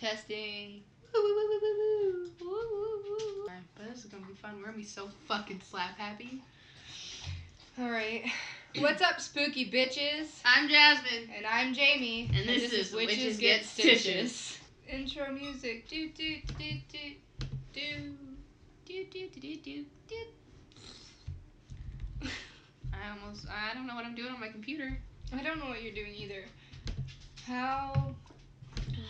Testing. Alright, but this is gonna be fun. We're gonna be so fucking slap happy. Alright. What's up, spooky bitches? I'm Jasmine. And I'm Jamie. And this is Witches Get Stitches. Intro music. Do, do, do, do, do. Do, do, do, do, do, do. I don't know what I'm doing on my computer. I don't know what you're doing either.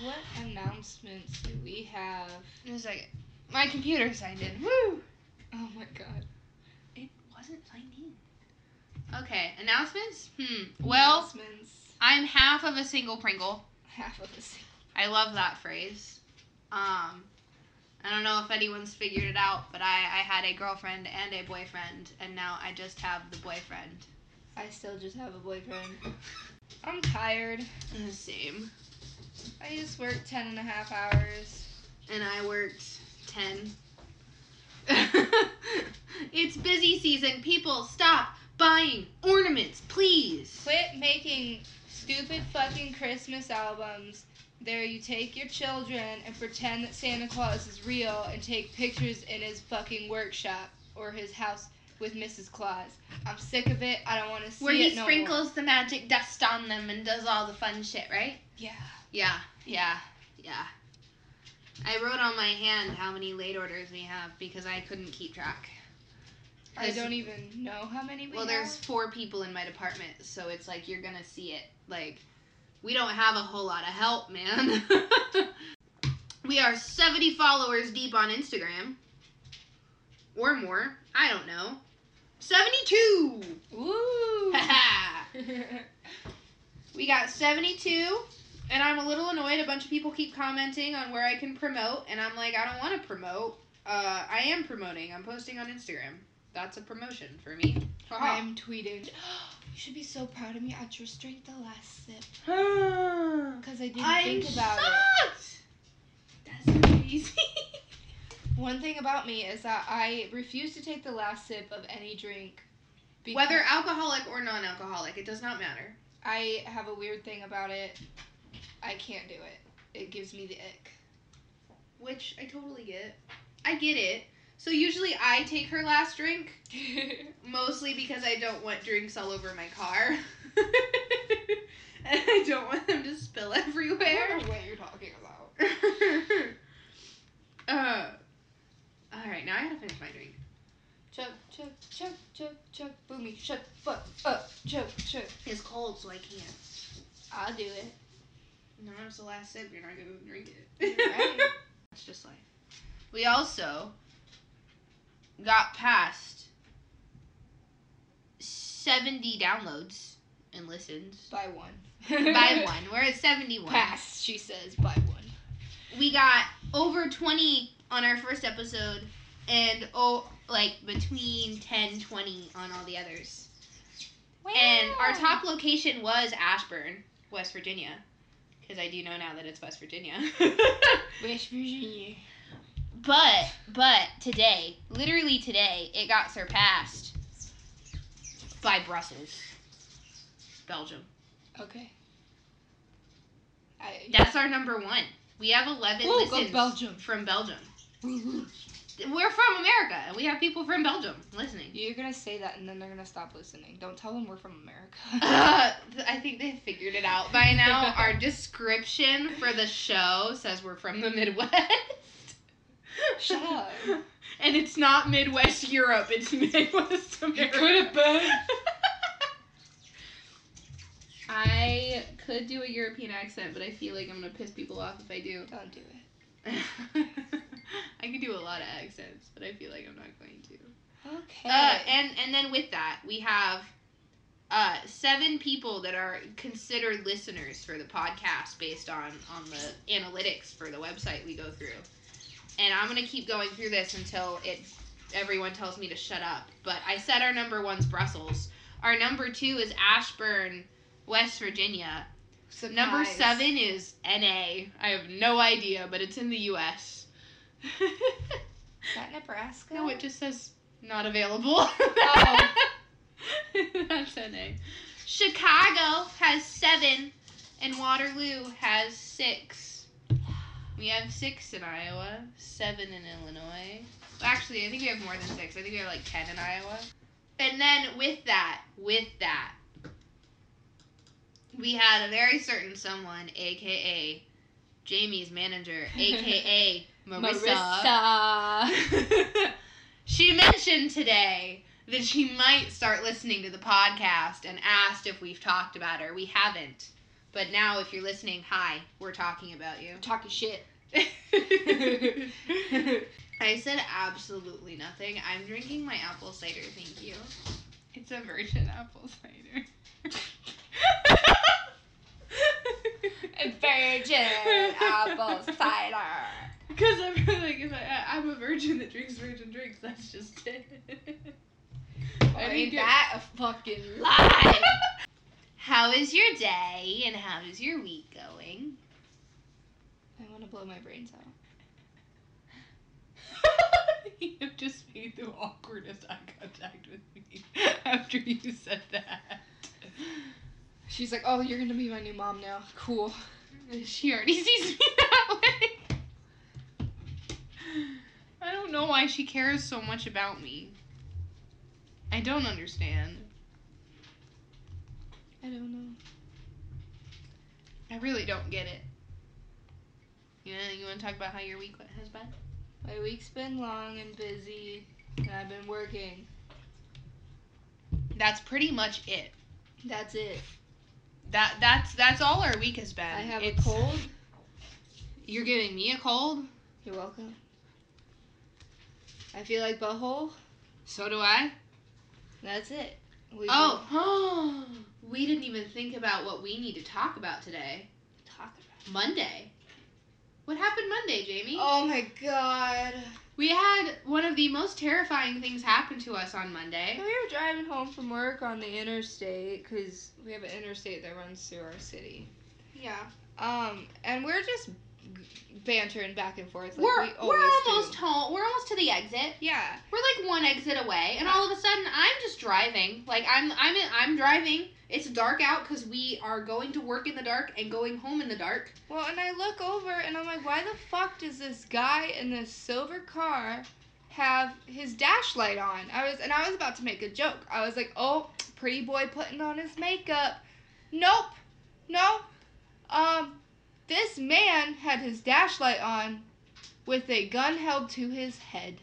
What announcements do we have? It was like, my computer signed in. Woo! Oh my god. It wasn't signed in. Okay, announcements? Well, announcements. I'm half of a single Pringle. Half of a single. I love that phrase. I don't know if anyone's figured it out, but I had a girlfriend and a boyfriend, and now I just have the boyfriend. I still just have a boyfriend. I'm tired. Same. I just worked 10.5 hours. And I worked 10. It's busy season. People, stop buying ornaments, please. Quit making stupid fucking Christmas albums. There you take your children and pretend that Santa Claus is real and take pictures in his fucking workshop or his house with Mrs. Claus. I'm sick of it. I don't want to see it no more. Where he sprinkles the magic dust on them and does all the fun shit, right? Yeah. Yeah. I wrote on my hand how many late orders we have because I couldn't keep track. I don't even know how many we have. Well, there's 4 people in my department, so it's like you're gonna see it. Like, we don't have a whole lot of help, man. We are 70 followers deep on Instagram. Or more. I don't know. 72! Ooh! We got 72... And I'm a little annoyed. A bunch of people keep commenting on where I can promote, and I'm like, I don't want to promote. I am promoting. I'm posting on Instagram. That's a promotion for me. I'm tweeting. You should be so proud of me. I just drank the last sip. Because I sucked. That's crazy. One thing about me is that I refuse to take the last sip of any drink. Whether alcoholic or non-alcoholic, it does not matter. I have a weird thing about it. I can't do it. It gives me the ick. Which I totally get. I get it. So usually I take her last drink. Mostly because I don't want drinks all over my car. And I don't want them to spill everywhere. I don't know what you're talking about. Alright, now I gotta finish my drink. Chug, chug, chug, chug, chug. Boomy, shut the fuck up. Chug, chug. It's cold, so I can't. I'll do it. No, it's the last sip. You're not going to drink it. Right. It's just life. We also got past 70 downloads and listens. By one. By one. We're at 71. Past, she says, by one. We got over 20 on our first episode and, between 10, 20 on all the others. Wow. And our top location was Ashburn, West Virginia. Because I do know now that it's West Virginia. West Virginia. But today, literally today, it got surpassed by Brussels, Belgium. Okay. That's our number 1. We have 11 listens from Belgium. We're from America, and we have people from Belgium listening. You're going to say that, and then they're going to stop listening. Don't tell them we're from America. I think they figured it out by now. Our description for the show says we're from the Midwest. Shut up. And it's not Midwest Europe. It's Midwest America. It could have been. I could do a European accent, but I feel like I'm going to piss people off if I do. Don't do it. I could do a lot of accents, but I feel like I'm not going to. Okay. And then with that, we have 7 people that are considered listeners for the podcast based on the analytics for the website we go through. And I'm going to keep going through this until everyone tells me to shut up. But I said our number 1's Brussels. Our number 2 is Ashburn, West Virginia. Surprise. Number 7 is NA. I have no idea, but it's in the U.S. Is that Nebraska? No, it just says not available. Oh. That's NA. Chicago has 7 and Waterloo has 6. We have 6 in Iowa, 7 in Illinois. Actually, I think we have more than 6. I think we have like 10 in Iowa. And then with that, we had a very certain someone, a.k.a. Jamie's manager, a.k.a. Marissa. She mentioned today that she might start listening to the podcast and asked if we've talked about her. We haven't. But now, if you're listening, hi, we're talking about you. Talking shit. I said absolutely nothing. I'm drinking my apple cider, thank you. It's a virgin apple cider. A virgin apple cider. Because I'm like, I'm a virgin that drinks virgin drinks, that's just it. I mean, that a fucking lie. How is your day and how is your week going? I want to blow my brains out. You've just made the awkwardest eye contact with me after you said that. She's like, oh, you're going to be my new mom now. Cool. She already sees me that way. I don't know why she cares so much about me. I don't understand. I don't know. I really don't get it. You know, you want to talk about how your week has been? My week's been long and busy, and I've been working. That's pretty much it. That's it. That's all our week has been. I have a cold. You're giving me a cold? You're welcome. I feel like butthole. So do I. That's it. Oh, we didn't even think about what we need to talk about today. Talk about Monday. What happened Monday, Jamie? Oh my God. We had one of the most terrifying things happen to us on Monday. We were driving home from work on the interstate because we have an interstate that runs through our city. Yeah. And we're just bantering back and forth. Like we're almost home. We're almost to the exit. Yeah. We're like one exit away, and all of a sudden I'm just driving. Like I'm driving. It's dark out because we are going to work in the dark and going home in the dark. Well, and I look over and I'm like, why the fuck does this guy in this silver car have his dash light on? I was about to make a joke. I was like, oh, pretty boy putting on his makeup. Nope. This man had his dash light on with a gun held to his head.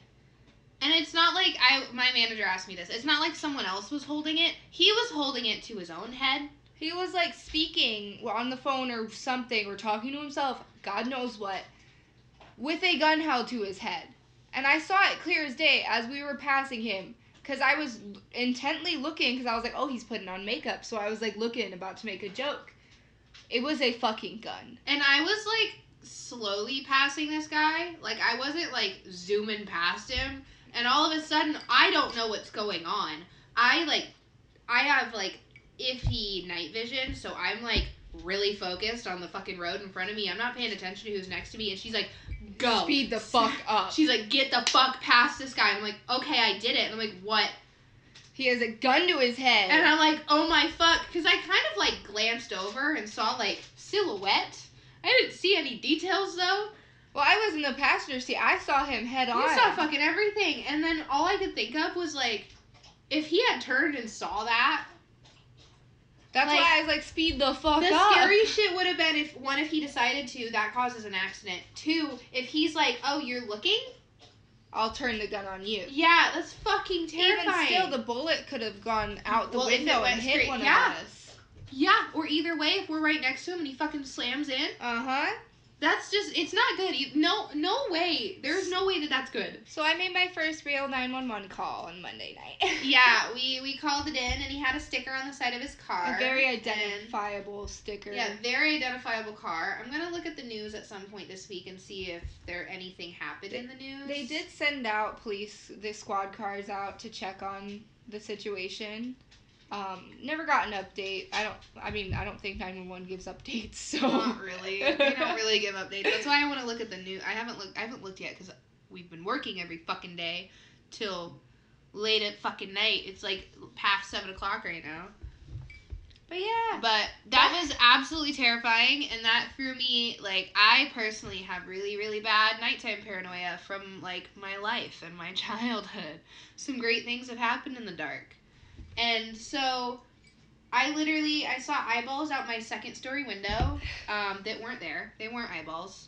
And it's not like my manager asked me this. It's not like someone else was holding it. He was holding it to his own head. He was, like, speaking on the phone or something or talking to himself, God knows what, with a gun held to his head. And I saw it clear as day as we were passing him because I was intently looking because I was like, oh, he's putting on makeup. So I was, like, looking, about to make a joke. It was a fucking gun. And I was, like, slowly passing this guy. Like, I wasn't, like, zooming past him. And all of a sudden, I don't know what's going on. I have, like, iffy night vision, so I'm, like, really focused on the fucking road in front of me. I'm not paying attention to who's next to me, and she's like, go. Speed the fuck up. She's like, get the fuck past this guy. I'm like, okay, I did it. And I'm like, what? He has a gun to his head. And I'm like, oh my fuck. Because I kind of, like, glanced over and saw, like, silhouette. I didn't see any details, though. Well, I was in the passenger seat. I saw him head on. You saw fucking everything. And then all I could think of was, like, if he had turned and saw that. That's like, why I was like, speed the fuck up. The scary shit would have been if, one, if he decided to, that causes an accident. Two, if he's like, oh, you're looking? I'll turn the gun on you. Yeah, that's fucking terrifying. Even still, the bullet could have gone out the window and hit one of us. Yeah, or either way, if we're right next to him and he fucking slams in. Uh-huh. That's just, it's not good. No way. There's no way that that's good. So I made my first real 911 call on Monday night. Yeah, we called it in, and he had a sticker on the side of his car. A very identifiable sticker. Yeah, very identifiable car. I'm going to look at the news at some point this week and see if anything happened in the news. They did send out the squad cars out to check on the situation. Never got an update. I don't think 911 gives updates, so. Not really. They don't really give updates. That's why I want to look at the news. I haven't looked yet because we've been working every fucking day till late at fucking night. It's like past 7 o'clock right now. But But yeah. But that was absolutely terrifying, and that threw me, like, I personally have really, really bad nighttime paranoia from, like, my life and my childhood. Some great things have happened in the dark. And so I saw eyeballs out my second story window that weren't there. They weren't eyeballs.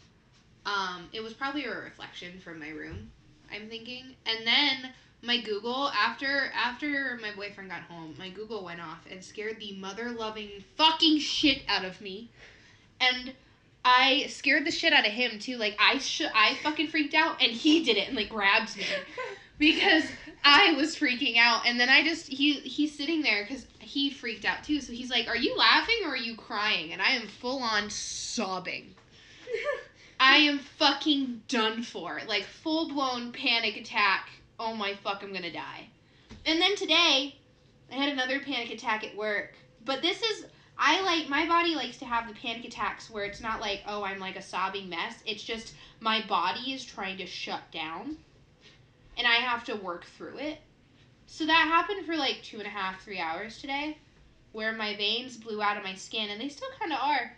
It was probably a reflection from my room, I'm thinking. And then my Google, after my boyfriend got home, my Google went off and scared the mother-loving fucking shit out of me. And I scared the shit out of him, too. Like, I fucking freaked out, and he did it and, like, grabs me. Because I was freaking out, and then he's sitting there because he freaked out too. So he's like, "Are you laughing or are you crying?" And I am full on sobbing. I am fucking done for, like full blown panic attack. Oh my fuck, I'm gonna die. And then today, I had another panic attack at work. But this is my body likes to have the panic attacks where it's not like, oh, I'm like a sobbing mess. It's just my body is trying to shut down. And I have to work through it. So that happened for like 2.5-3 hours today, where my veins blew out of my skin, and they still kind of are.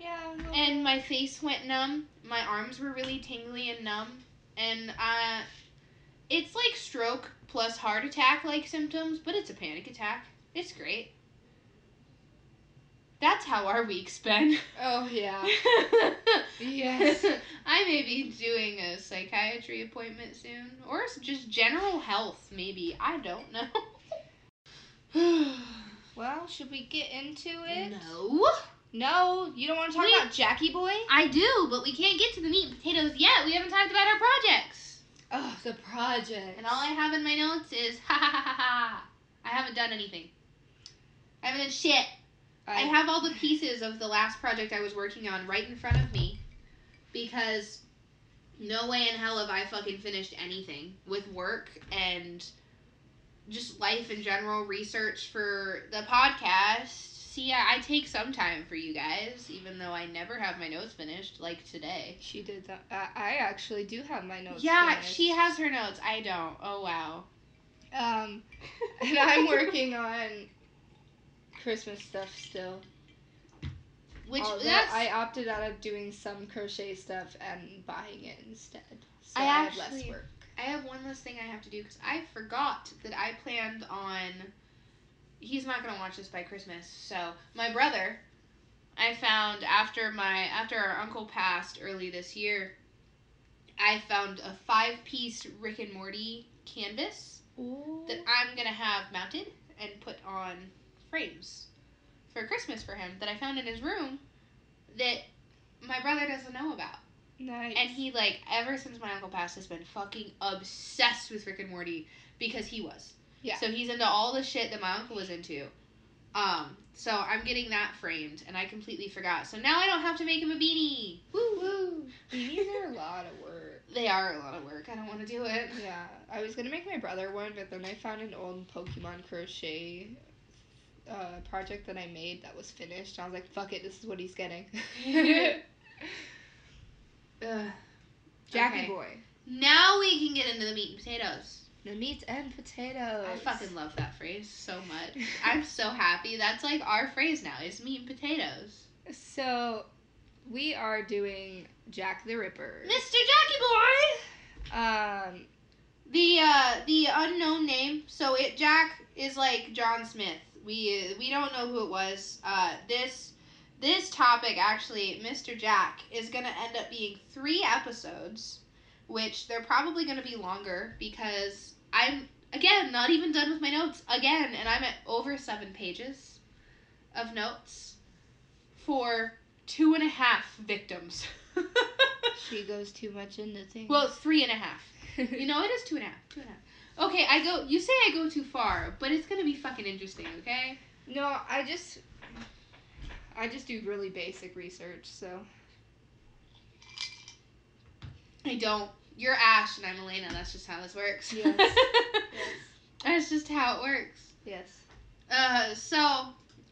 Yeah. And my face went numb. My arms were really tingly and numb, and it's like stroke plus heart attack like symptoms, but it's a panic attack. It's great. That's how our week's been. Oh, yeah. Yes. I may be doing a psychiatry appointment soon. Or just general health, maybe. I don't know. Well, should we get into it? No. No? You don't want to talk about Jackie Boy? I do, but we can't get to the meat and potatoes yet. We haven't talked about our projects. Oh, the projects. And all I have in my notes is ha ha ha ha. I haven't done anything. I haven't done shit. I have all the pieces of the last project I was working on right in front of me, because no way in hell have I fucking finished anything with work and just life in general, research for the podcast. See, I take some time for you guys, even though I never have my notes finished, like today. She did that. I actually do have my notes finished. Yeah, she has her notes. I don't. Oh, wow. And I'm working on Christmas stuff still. I opted out of doing some crochet stuff and buying it instead. So I have less work. I have one less thing I have to do because I forgot that I planned on... He's not going to watch this by Christmas. So my brother, I found after our uncle passed early this year, I found a 5-piece Rick and Morty canvas. Ooh. That I'm going to have mounted and put on... frames for Christmas for him that I found in his room that my brother doesn't know about. Nice. And he, like, ever since my uncle passed, has been fucking obsessed with Rick and Morty because he was. Yeah. So he's into all the shit that my uncle was into. So I'm getting that framed, and I completely forgot. So now I don't have to make him a beanie. Woo woo. Beanies are a lot of work. They are a lot of work. I don't want to do it. Yeah. I was going to make my brother one, but then I found an old Pokemon crochet project that I made that was finished. I was like, fuck it, this is what he's getting. Jackie Boy. Now we can get into the meat and potatoes. The meats and potatoes. I fucking love that phrase so much. I'm so happy. That's like our phrase now, is meat and potatoes. So, we are doing Jack the Ripper. Mr. Jackie Boy! The unknown name, so Jack is like John Smith. We don't know who it was. This topic, actually, Mr. Jack, is going to end up being 3 episodes, which they're probably going to be longer because I'm, again, not even done with my notes again, and I'm at over 7 pages of notes for 2.5 victims. She goes too much into things. Well, 3.5. You know, it is 2.5. 2.5. Okay, you say I go too far, but it's gonna be fucking interesting, okay? No, I just do really basic research, so. I don't. You're Ash and I'm Elena, that's just how this works. Yes. Yes. That's just how it works. Yes. So,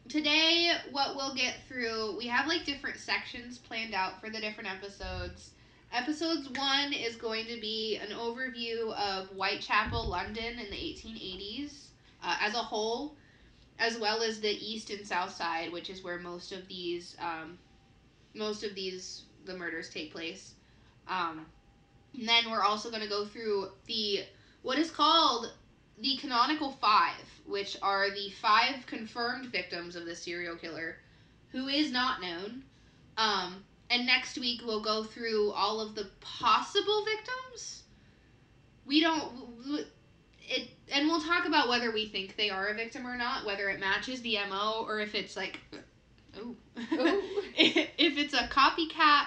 today, what we'll get through, we have, like, different sections planned out for the different episodes. Episode 1 is going to be an overview of Whitechapel, London in the 1880s as a whole. as well as the east and south side, which is where most of the murders take place. And then we're also going to go through what is called the Canonical Five, which are the five confirmed victims of the serial killer, who is not known. And next week we'll go through all of the possible victims. And we'll talk about whether we think they are a victim or not, whether it matches the MO, or if it's like, if it's a copycat,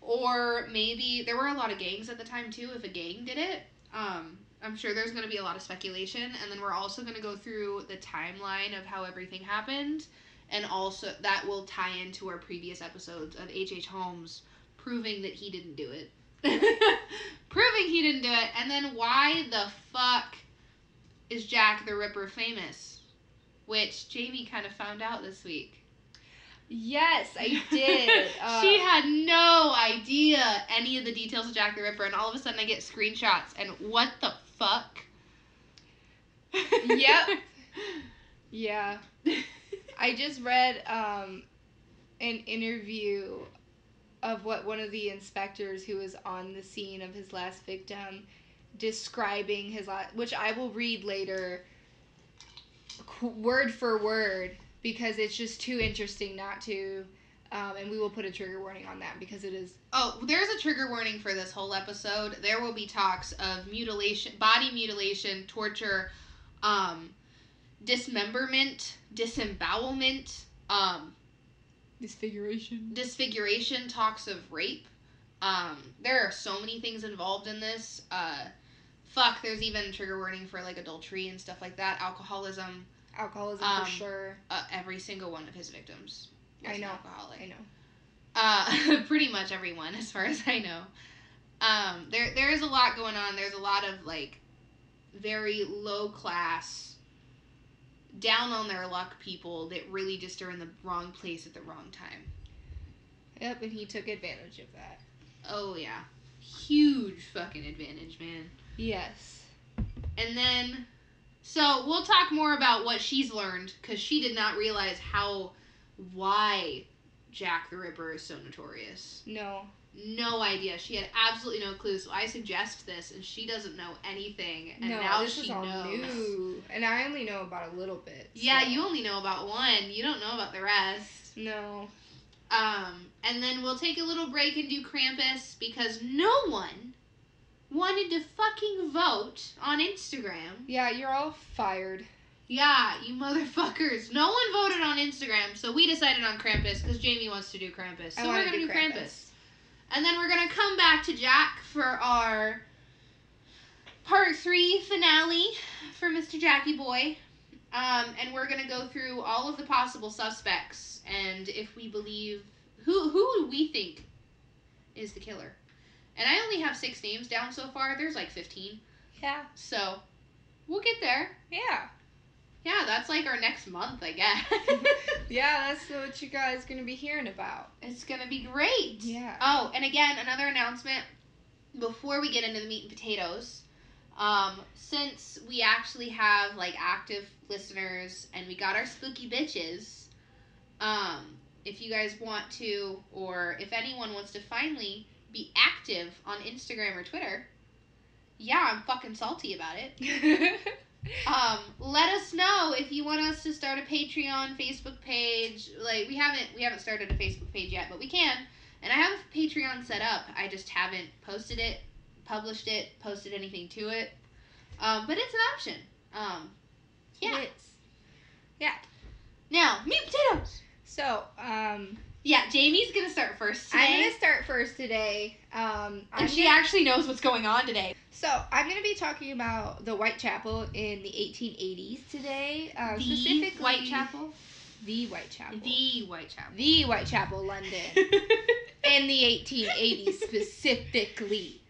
or maybe there were a lot of gangs at the time too. If a gang did it, I'm sure there's going to be a lot of speculation. And then we're also going to go through the timeline of how everything happened, and also that will tie into our previous episodes of H.H. Holmes proving that he didn't do it. Proving he didn't do it. And then why the fuck is Jack the Ripper famous? Which Jamie kind of found out this week. Yes, I did. She had no idea any of the details of Jack the Ripper, and all of a sudden I get screenshots, and what the fuck? Yep. Yeah. I just read an interview of what one of the inspectors who was on the scene of his last victim describing his last, which I will read later word for word, because it's just too interesting not to, and we will put a trigger warning on that because it is... Oh, there's a trigger warning for this whole episode. There will be talks of mutilation, body mutilation, torture, dismemberment, disembowelment, disfiguration, talks of rape. There are so many things involved in this. There's even a trigger warning for, like, adultery and stuff like that, alcoholism... Alcoholism, for sure. Every single one of his victims was an alcoholic. I know. Pretty much everyone, as far as I know. There is a lot going on. There's a lot of, like, very low-class, down-on-their-luck people that really just are in the wrong place at the wrong time. Yep, and he took advantage of that. Oh, yeah. Huge fucking advantage, man. Yes. And then... So, we'll talk more about what she's learned, because she did not realize why Jack the Ripper is so notorious. No. No idea. She had absolutely no clue, so I suggest this, and she doesn't know anything, and no, now she knows. No, this is all new, and I only know about a little bit. So. Yeah, you only know about one. You don't know about the rest. No. And then we'll take a little break and do Krampus, because no one... wanted to fucking vote on Instagram. Yeah, you're all fired. Yeah, you motherfuckers. No one voted on Instagram, so we decided on Krampus because Jamie wants to do Krampus. So we're going to do Krampus. And then we're going to come back to Jack for our part 3 finale for Mr. Jackie Boy. And we're going to go through all of the possible suspects and if we believe... Who do we think is the killer? And I only have 6 names down so far. There's like 15. Yeah. So, we'll get there. Yeah. Yeah, that's like our next month, I guess. Yeah, that's what you guys are going to be hearing about. It's going to be great. Yeah. Oh, and again, another announcement before we get into the meat and potatoes. Since we actually have like active listeners and we got our spooky bitches, if you guys want to, or if anyone wants to finally... be active on Instagram or Twitter. Yeah, I'm fucking salty about it. Let us know if you want us to start a Patreon, Facebook page. Like we haven't started a Facebook page yet, but we can. And I have a Patreon set up. I just haven't posted it, published it, posted anything to it. But it's an option. Yeah. It is. Yeah. Now, meat potatoes. So, yeah, Jamie's going to start first today. I'm going to start first today. And she actually knows what's going on today. So, I'm going to be talking about the Whitechapel in the 1880s today. Specifically, Whitechapel? The Whitechapel. The Whitechapel. The Whitechapel, London. In the 1880s, specifically.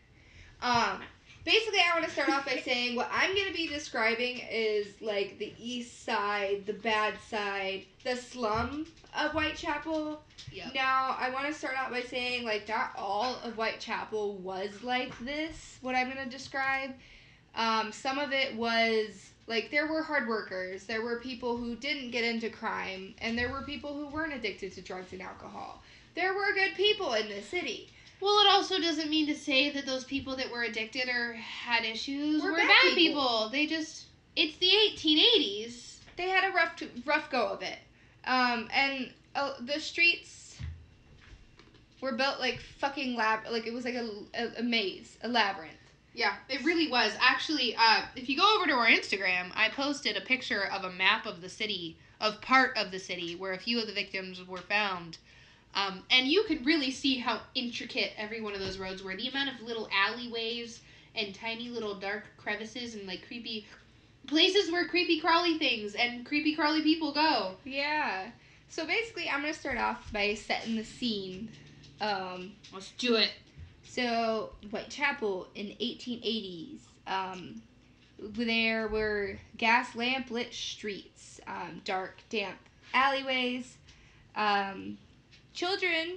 Basically, I want to start off by saying what I'm going to be describing is, like, the east side, the bad side, the slum of Whitechapel. Yep. Now, I want to start out by saying, like, not all of Whitechapel was like this, what I'm going to describe. Some of it was Like, there were hard workers, there were people who didn't get into crime, and there were people who weren't addicted to drugs and alcohol. There were good people in the city. Well, it also doesn't mean to say that those people that were addicted or had issues were bad people. They just, it's the 1880s. They had a rough go of it. The streets were built like fucking like it was like a maze, a labyrinth. Yeah, it really was. Actually, if you go over to our Instagram, I posted a picture of a map of the city, of part of the city, where a few of the victims were found. And you could really see how intricate every one of those roads were. The amount of little alleyways and tiny little dark crevices and, like, creepy places where creepy crawly things and creepy crawly people go. Yeah. So, basically, I'm going to start off by setting the scene. Let's do it. So, Whitechapel in the 1880s, there were gas lamp lit streets, dark, damp alleyways. Children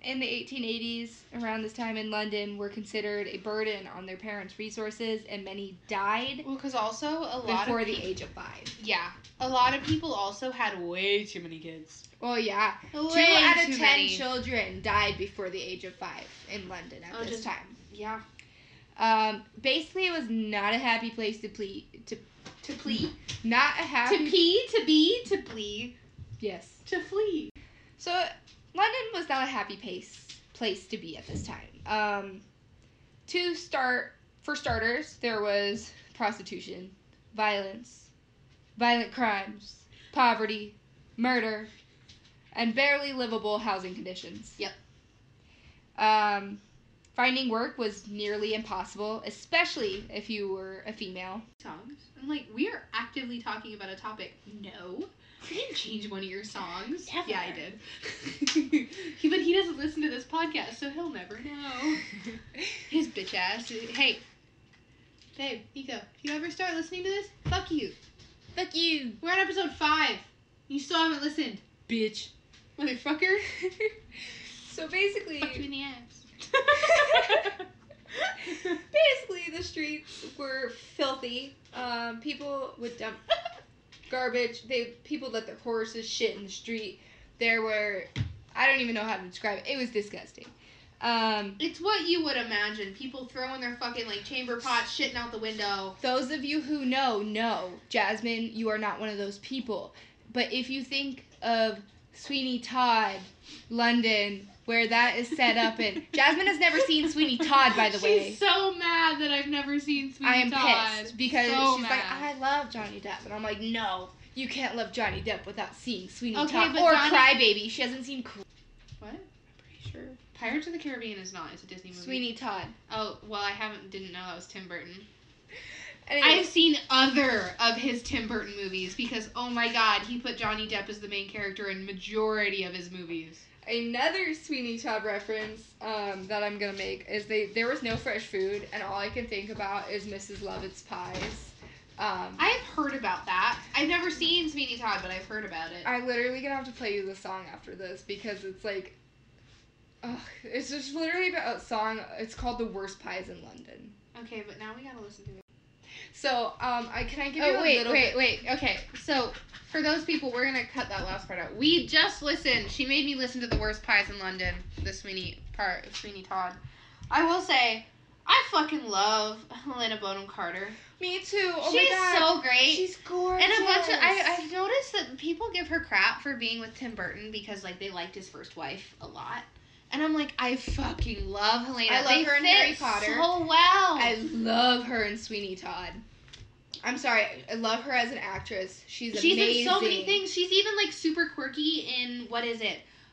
in the 1880s, around this time in London, were considered a burden on their parents' resources, and many died. Well, because also a lot before the age of 5. Yeah. A lot of people also had way too many kids. Oh, yeah. Way 2 out of 10 many. Children died before the age of 5 in London at this time. Yeah. Basically, it was not a happy place to plea. To plea. Not a happy... To pee, to be, to plea. Yes. To flee. So, London was not a happy place to be at this time. For starters, there was prostitution, violence, violent crimes, poverty, murder, and barely livable housing conditions. Yep. Finding work was nearly impossible, especially if you were a female. Songs. I'm like, we are actively talking about a topic. No. I didn't change one of your songs. Never. Yeah, I did. But he doesn't listen to this podcast, so he'll never know. His bitch ass. Hey. Babe, Nico, if you ever start listening to this, fuck you. Fuck you. We're on episode 5. You still haven't listened. Bitch. Motherfucker. So basically... Fuck you in the ass. Basically, the streets were filthy. People would dump garbage. People let their horses shit in the street. There were... I don't even know how to describe it. It was disgusting. It's what you would imagine. People throwing their fucking, like, chamber pots, shitting out the window. Those of you who know. Jasmine, you are not one of those people. But if you think of Sweeney Todd, London, where that is set up in... Jasmine has never seen Sweeney Todd, by the way. She's so mad that I've never seen Sweeney Todd. I am pissed, because she's like, I love Johnny Depp. And I'm like, no, you can't love Johnny Depp without seeing Sweeney Todd. Or Crybaby. She hasn't seen... What? I'm pretty sure. Pirates of the Caribbean is not. It's a Disney movie. Sweeney Todd. Oh, well, didn't know that was Tim Burton. Anyways. I've seen other of his Tim Burton movies because, oh my god, he put Johnny Depp as the main character in majority of his movies. Another Sweeney Todd reference that I'm going to make is there was no fresh food, and all I can think about is Mrs. Lovett's pies. I've heard about that. I've never seen Sweeney Todd, but I've heard about it. I'm literally going to have to play you the song after this because it's like... it's just literally about a song. It's called The Worst Pies in London. Okay, but now we got to listen to it. So, okay, so, for those people, we're gonna cut that last part out. We just listened, she made me listen to The Worst Pies in London, the Sweeney Todd. I will say, I fucking love Helena Bonham Carter. Me too, oh my god. She's so great. She's gorgeous. And I've noticed that people give her crap for being with Tim Burton because, like, they liked his first wife a lot. And I'm like, I fucking love Helena. I love her in Harry Potter. So well. I love her in Sweeney Todd. I'm sorry, I love her as an actress. She's amazing. She's in so many things. She's even like super quirky in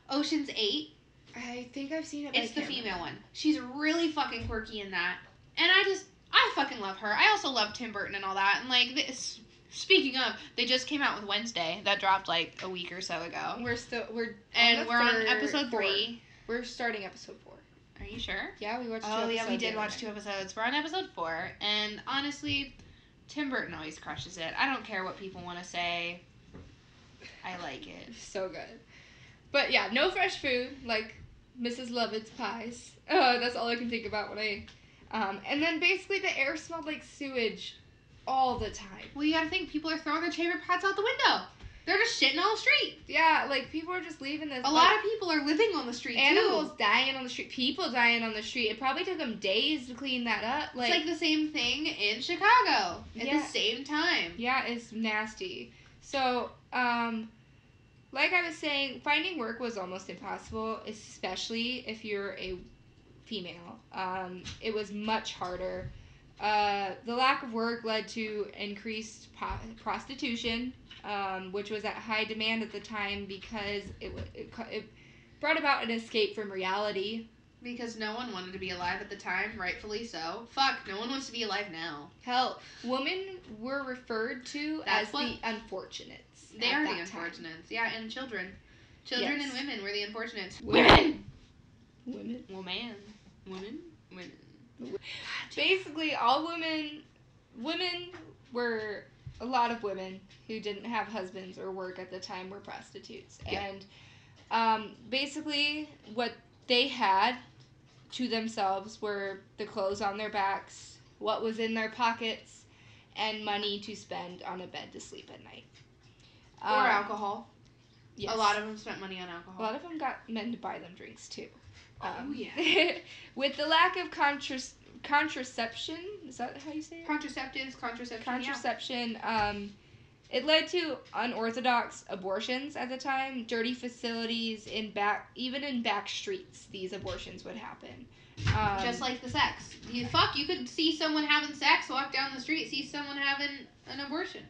Ocean's 8. I think I've seen it. It's the female one. She's really fucking quirky in that. And I fucking love her. I also love Tim Burton and all that. And like this. Speaking of, they just came out with Wednesday. That dropped like a week or so ago. We're on episode 3. We're starting episode 4. Are you sure? Yeah, we watched 2 episodes. Oh, yeah, we did watch 2 episodes. We're on episode 4. And honestly, Tim Burton always crushes it. I don't care what people want to say. I like it. So good. But yeah, no fresh food, like Mrs. Lovett's pies. That's all I can think about when I... and then basically the air smelled like sewage. all the time. Well, you gotta think, people are throwing their chamber pots out the window. They're just shitting on the street. Yeah, like, people are just leaving this. A lot of people are living on the street, animals too. Dying on the street. People dying on the street. It probably took them days to clean that up. Like, it's like the same thing in Chicago at the same time. Yeah, it's nasty. So, like I was saying, finding work was almost impossible, especially if you're a female. It was much harder. The lack of work led to increased prostitution, which was at high demand at the time because it brought about an escape from reality. Because no one wanted to be alive at the time, rightfully so. Fuck, no one wants to be alive now. Hell, women were referred to as the unfortunates. They are the unfortunates. Yeah, and children. Children and women were the unfortunates. Women! Women? Woman. Women? Women. Basically, all women were, a lot of women who didn't have husbands or work at the time were prostitutes. Yeah. And basically what they had to themselves were the clothes on their backs, what was in their pockets, and money to spend on a bed to sleep at night. Or alcohol. Yes. A lot of them spent money on alcohol. A lot of them got men to buy them drinks, too. With the lack of contraception, is that how you say it? Contraception. It led to unorthodox abortions at the time. Dirty facilities in back streets, these abortions would happen. Just like the sex. You could see someone having sex, walk down the street, see someone having an abortion,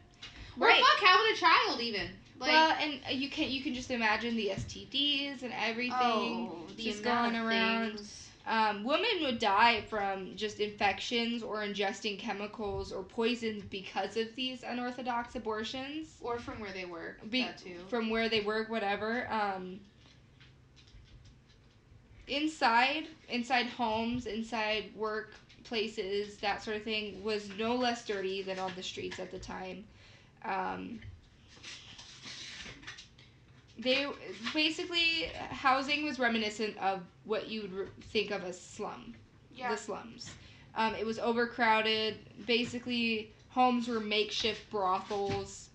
right. Or having a child even. Like, well, and you can just imagine the STDs and everything just going around. Women would die from just infections or ingesting chemicals or poisons because of these unorthodox abortions. Or from where they work, that too. From where they work, whatever. Inside homes, inside workplaces, that sort of thing, was no less dirty than on the streets at the time. Housing was reminiscent of what you would think of as slum. Yeah. The slums. It was overcrowded. Basically, homes were makeshift brothels.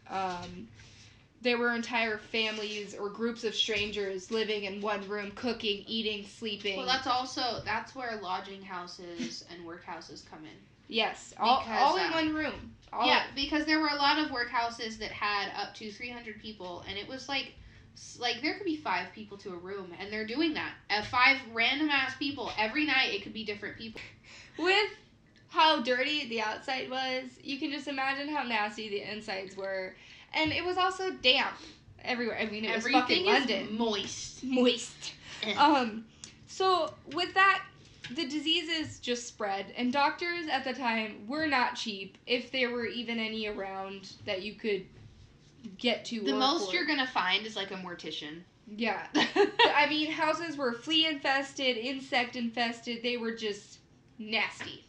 There were entire families or groups of strangers living in one room, cooking, eating, sleeping. Well, that's where lodging houses and workhouses come in. Yes, all in one room. Because there were a lot of workhouses that had up to 300 people, and it was like there could be 5 people to a room, and they're doing that. 5 random ass people every night. It could be different people. With how dirty the outside was, you can just imagine how nasty the insides were, and it was also damp everywhere. I mean, everything was fucking London. Moist. So with that, the diseases just spread, and doctors at the time were not cheap, if there were even any around that you could get to. The most you're gonna find is a mortician. Yeah. I mean, houses were flea infested, insect infested. They were just nasty.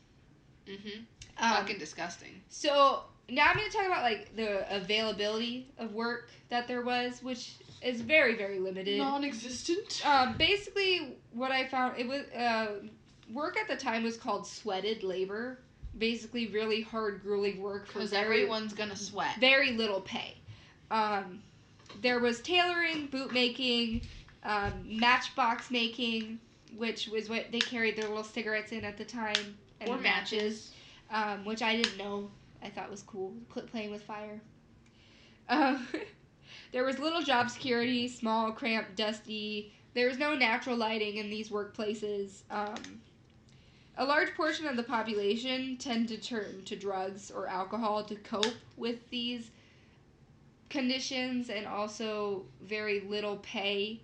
Mm-hmm. Fucking disgusting. So now I'm gonna talk about the availability of work that there was, which is very, very limited. Non-existent. Basically, what I found, it was work at the time was called sweated labor. Basically, really hard, grueling work because everyone's gonna sweat. Very little pay. There was tailoring, boot making, matchbox making, which was what they carried their little cigarettes in at the time. And or matches. Which I didn't know. I thought was cool. Quit playing with fire. There was little job security, small, cramped, dusty. There was no natural lighting in these workplaces. A large portion of the population tend to turn to drugs or alcohol to cope with these conditions, and also very little pay.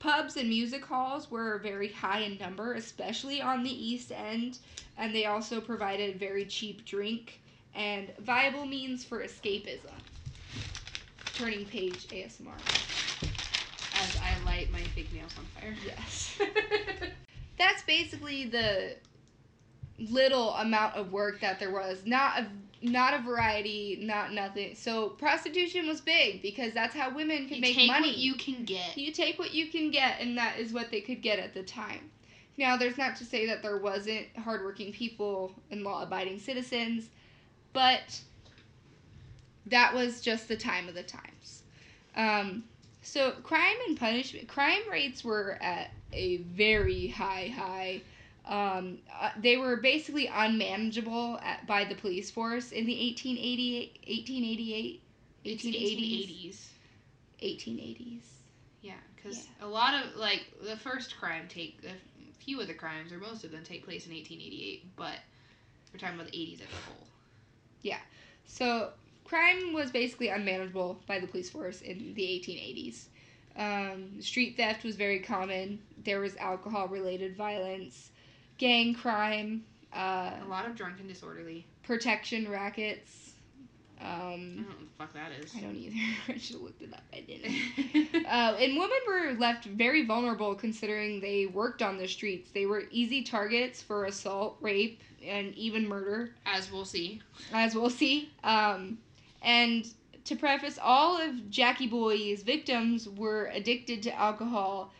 Pubs and music halls were very high in number, especially on the East End, and they also provided very cheap drink and viable means for escapism. Turning page ASMR. As I light my fake nails on fire. Yes. That's basically the little amount of work that there was. Not a variety, not nothing. So prostitution was big because that's how women could make money. You take what you can get. You take what you can get, and that is what they could get at the time. Now, there's not to say that there wasn't hardworking people and law-abiding citizens, But that was just the time of the times. So crime and punishment, crime rates were at a very high. They were basically unmanageable by the police force in the 1880s. Yeah, because a lot of, like, the first crime a few of the crimes, or most of them, take place in 1888, but we're talking about the 80s as a whole. Yeah, so crime was basically unmanageable by the police force in the 1880s. Street theft was very common. There was alcohol-related violence, gang crime. A lot of drunk and disorderly. Protection rackets. I don't know what the fuck that is. I don't either. I should have looked it up. I didn't. And women were left very vulnerable considering they worked on the streets. They were easy targets for assault, rape, and even murder. As we'll see. And to preface, all of Jackie Boy's victims were addicted to alcohol,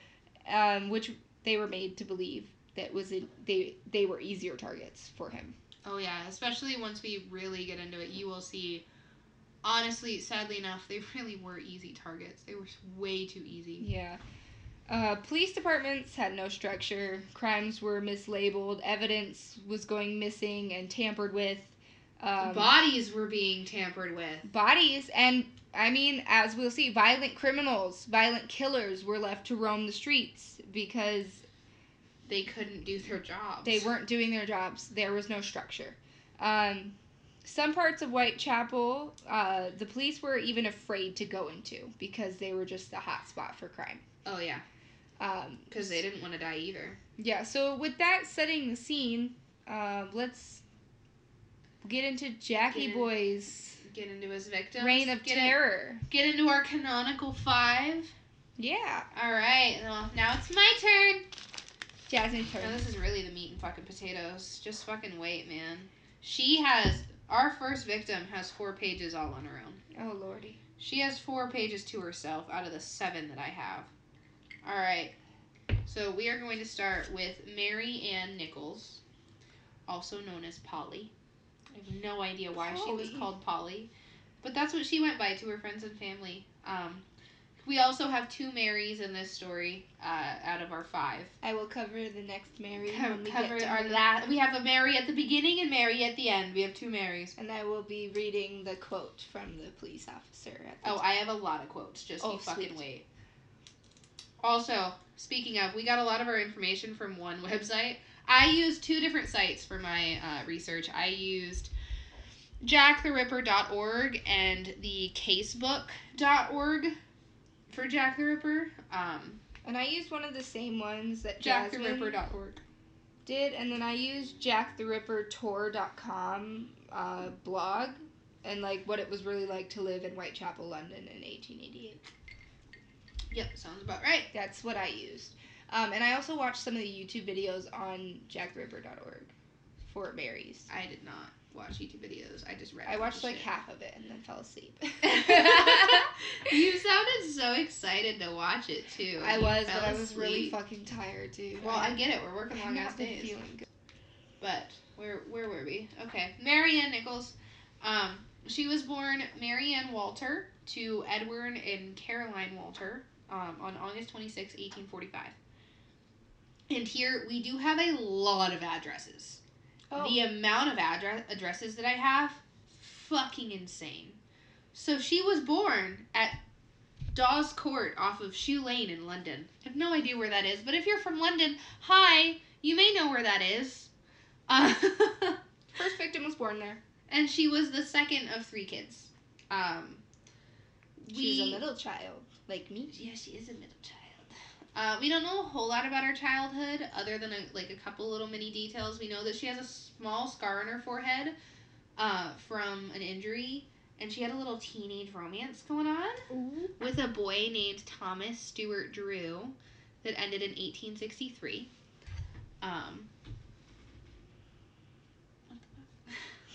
which they were made to believe that they were easier targets for him. Oh, yeah. Especially once we really get into it, you will see, honestly, sadly enough, they really were easy targets. They were way too easy. Yeah. Police departments had no structure. Crimes were mislabeled. Evidence was going missing and tampered with. Bodies were being tampered with. Bodies. And, I mean, as we'll see, violent criminals, violent killers were left to roam the streets because they couldn't do their jobs. They weren't doing their jobs. There was no structure. Some parts of Whitechapel, the police were even afraid to go into because they were just a hot spot for crime. Oh, yeah. Because they didn't want to die either. Yeah, so with that setting the scene, let's get into Jackie Boy's... Get into his victims. Reign of terror. Get into our canonical five. Yeah. All right. Well, now it's my turn. Jasmine's turn. Now, this is really the meat and fucking potatoes. Just fucking wait, man. Our first victim has 4 pages all on her own. Oh, lordy. She has 4 pages to herself out of the 7 that I have. All right. So we are going to start with Mary Ann Nichols, also known as Polly. I have no idea why Polly. She was called Polly, but that's what she went by to her friends and family. We also have 2 Marys in this story, out of our 5. I will cover the next Mary when we get to our last. We have a Mary at the beginning and Mary at the end. We have 2 Marys. And I will be reading the quote from the police officer at the time. I have a lot of quotes. Just you fucking wait. Also, speaking of, we got a lot of our information from one website. I used 2 different sites for my research. I used jacktheripper.org and the casebook.org. For Jack the Ripper. And I used one of the same ones that JackTheRipper.org did, and then I used JackTheRipperTour.com blog, and, like, what it was really like to live in Whitechapel, London in 1888. Yep, sounds about right. That's what I used. And I also watched some of the YouTube videos on JackTheRipper.org for Marys. I did not watch YouTube videos. I just read. I watched like half of it and then fell asleep. You sounded so excited to watch it too. I was, but I was really fucking tired too. Well, I get it. We're working long ass days. Feeling good. But where were we? Okay, Mary Ann Nichols. She was born Mary Ann Walter to Edward and Caroline Walter on August 26, 1845. And here we do have a lot of addresses. Oh. The amount of addresses that I have, fucking insane. So she was born at Dawes Court off of Shoe Lane in London. I have no idea where that is, but if you're from London, hi, you may know where that is. First victim was born there. And she was the second of 3 kids. She's a middle child, like me. Yeah, she is a middle child. We don't know a whole lot about her childhood, other than a couple little mini details. We know that she has a small scar on her forehead from an injury, and she had a little teenage romance going on with a boy named Thomas Stewart Drew that ended in 1863. What the fuck?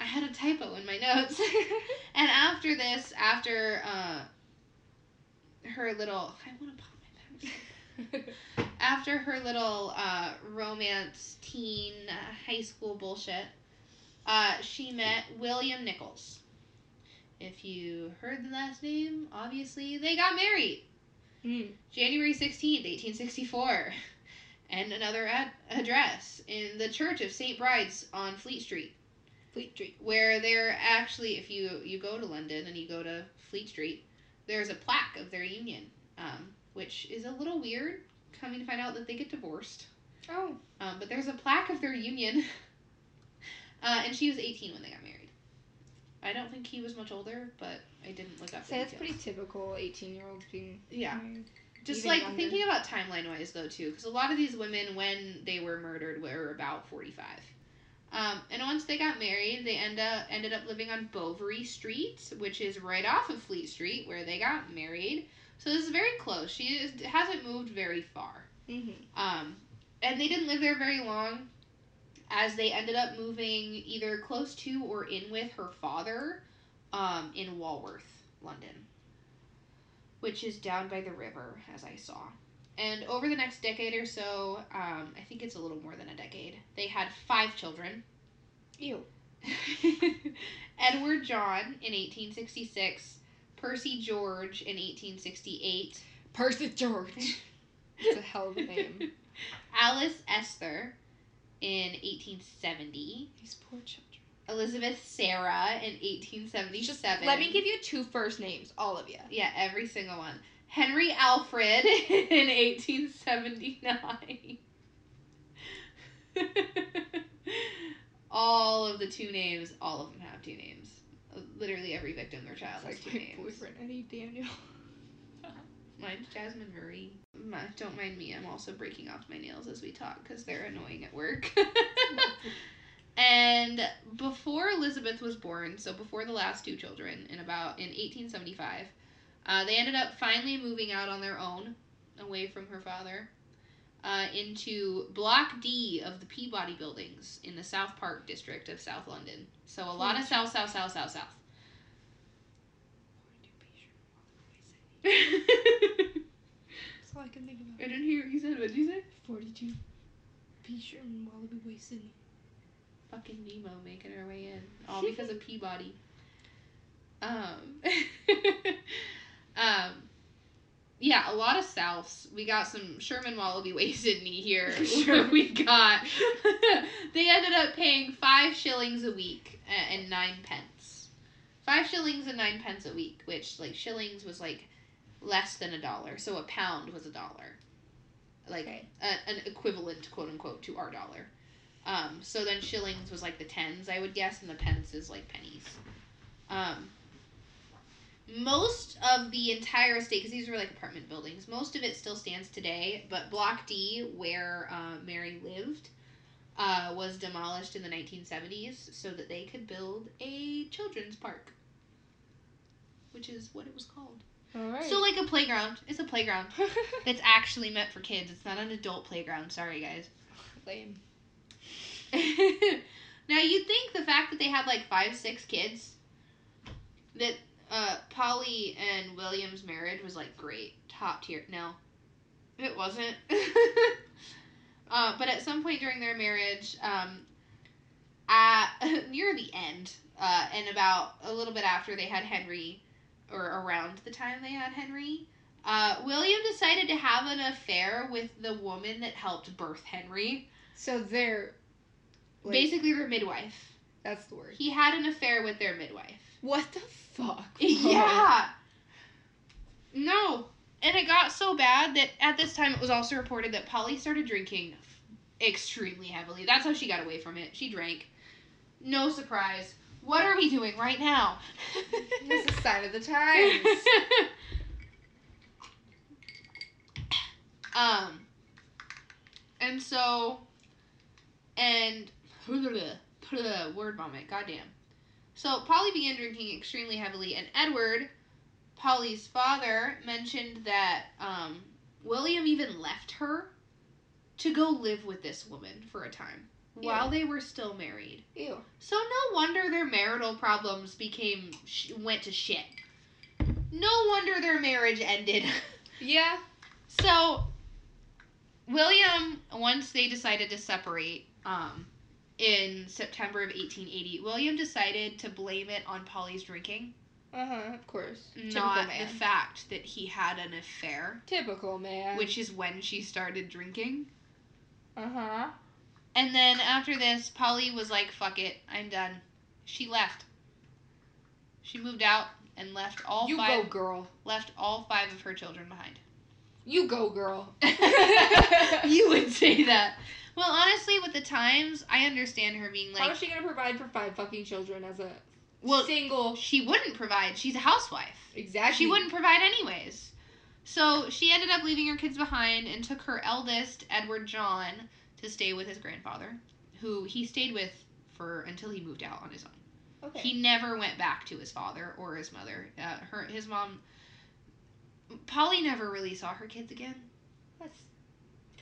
I had a typo in my notes. And after this, after her little romance teen high school bullshit, she met William Nichols. If you heard the last name, obviously they got married. January 16th, 1864. And another address in the Church of St. Bride's on Fleet Street. Fleet Street. Where they're actually, if you go to London and you go to Fleet Street, there's a plaque of their union, which is a little weird, coming to find out that they get divorced. Oh. But there's a plaque of their union. And she was 18 when they got married. I don't think he was much older, but I didn't look up. So that's pretty typical 18-year-old being. Yeah. Married. Just like younger. Thinking about timeline-wise, though, too, because a lot of these women, when they were murdered, were about 45. And once they got married, they ended up living on Bouverie Street, which is right off of Fleet Street, where they got married. So this is very close. She hasn't moved very far. Mm-hmm. And they didn't live there very long, as they ended up moving either close to or in with her father in Walworth, London, which is down by the river, as I saw. And over the next decade or so, I think it's a little more than a decade, they had 5 children. Ew. Edward John in 1866, Percy George in 1868. Percy George. That's a hell of a name. Alice Esther in 1870. These poor children. Elizabeth Sarah in 1877. Just let me give you 2 first names, all of you. Yeah, every single one. Henry Alfred in 1879. All of the 2 names, all of them have 2 names. Literally every victim, their child has like 2 names. My boyfriend, Eddie Daniel. Mine's Jasmine Marie. Don't mind me, I'm also breaking off my nails as we talk because they're annoying at work. And before Elizabeth was born, so before the last 2 children, in 1875, they ended up finally moving out on their own, away from her father, into Block D of the Peabody buildings in the South Park district of South London. So a lot of south. That's all I can think about. I didn't hear what you said. What did you say? 42. P. Sherman, Wallaby Way, Sydney. Fucking Nemo making her way in. All because of Peabody. Yeah, a lot of Souths. We got some Sherman Wallaby Way, Sydney here. Sure. We got. They ended up paying 5 shillings a week and 9 pence. 5 shillings and 9 pence a week, which, like, shillings was, like, less than $1, so £1 was $1, like okay. An equivalent, quote unquote, to our dollar. So then shillings was like the tens, I would guess, and the pence is like pennies. Most of the entire estate, because these were like apartment buildings, most of it still stands today. But Block D, where Mary lived, was demolished in the 1970s so that they could build a children's park, which is what it was called. All right. So, like, a playground. It's a playground. It's actually meant for kids. It's not an adult playground. Sorry, guys. Lame. Now, you'd think the fact that they had, like, 5, 6 kids, that Polly and William's marriage was, like, great. Top tier. No. It wasn't. But at some point during their marriage, near the end, and about a little bit after they had Henry, or around the time they had Henry, William decided to have an affair with the woman that helped birth Henry. So they're, like, basically their midwife. That's the word. He had an affair with their midwife. What the fuck? Yeah. No. And it got so bad that at this time it was also reported that Polly started drinking extremely heavily. That's how she got away from it. She drank. No surprise. What are we doing right now? This is a sign of the times. And so, and, word vomit, goddamn. So, Polly began drinking extremely heavily, and Edward, Polly's father, mentioned that, William even left her to go live with this woman for a time. While they were still married. Ew. So no wonder their marital problems went to shit. No wonder their marriage ended. Yeah. So, William, once they decided to separate, in September of 1880, William decided to blame it on Polly's drinking. Of course. Not the fact that he had an affair. Typical man. Which is when she started drinking. And then after this, Polly was like, fuck it, I'm done. She left. She moved out and left all five. You go, girl. Left all five of her children behind. You go, girl. You would say that. Well, honestly, with the times, I understand her being like... How is she going to provide for five fucking children as a... Well, single. She wouldn't provide. She's a housewife. Exactly. She wouldn't provide anyways. So she ended up leaving her kids behind and took her eldest, Edward John, to stay with his grandfather, who he stayed with for until he moved out on his own. Okay. He never went back to his father or his mother. His mom, Polly, never really saw her kids again.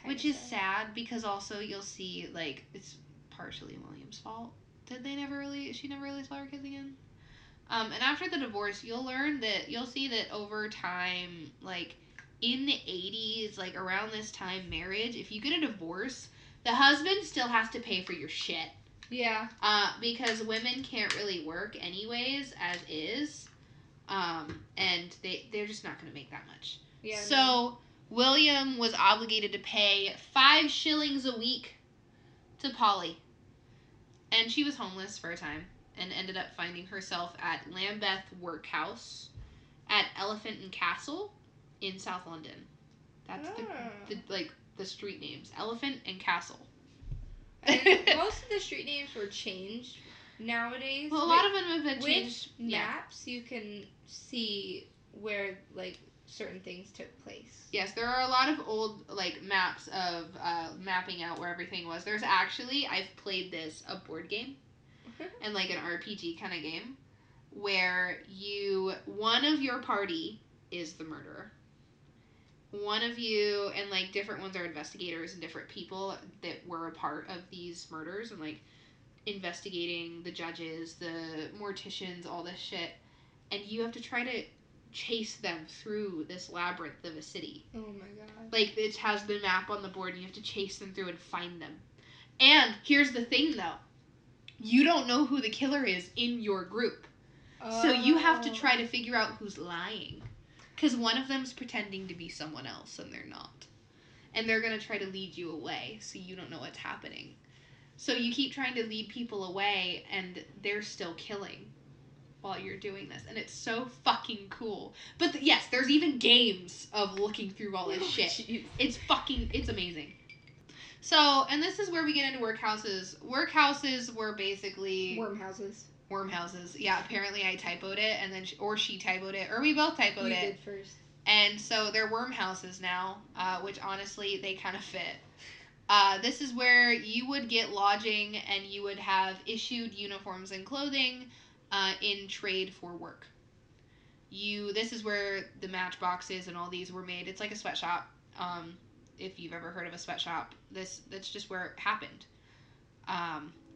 Which is sad because also you'll see like it's partially William's fault. She never really saw her kids again. And after the divorce, you'll see that over time, like, in the 80s, like, around this time, marriage, if you get a divorce, the husband still has to pay for your shit. Yeah. Because women can't really work anyways, as is. And they're just not going to make that much. Yeah. So, no. William was obligated to pay 5 shillings a week to Polly. And she was homeless for a time and ended up finding herself at Lambeth Workhouse at Elephant and Castle in South London. That's the street names. Elephant and Castle. Most of the street names were changed nowadays. Well, a lot of them have been changed. With maps, you can see where, like, certain things took place. Yes, there are a lot of old, like, maps of mapping out where everything was. There's actually, I've played this, a board game and, like, an RPG kind of game where one of your party is the murderer. One of you, and, like, different ones are investigators and different people that were a part of these murders and, like, investigating the judges, the morticians, all this shit. And you have to try to chase them through this labyrinth of a city. Oh my god. Like, it has the map on the board, and you have to chase them through and find them. And here's the thing, though. You don't know who the killer is in your group. Oh. So you have to try to figure out who's lying. Because one of them's pretending to be someone else, and they're not. And they're going to try to lead you away, so you don't know what's happening. So you keep trying to lead people away, and they're still killing while you're doing this, and it's so fucking cool. But yes, there's even games of looking through all this shit. Geez. It's amazing. So, and this is where we get into workhouses. Workhouses were basically... Wormhouses. Yeah, apparently I typoed it, and then she typoed it, or we both typoed it. We did first. And so they're wormhouses now, which honestly, they kind of fit. This is where you would get lodging, and you would have issued uniforms and clothing, in trade for work. This is where the matchboxes and all these were made. It's like a sweatshop. If you've ever heard of a sweatshop, that's just where it happened.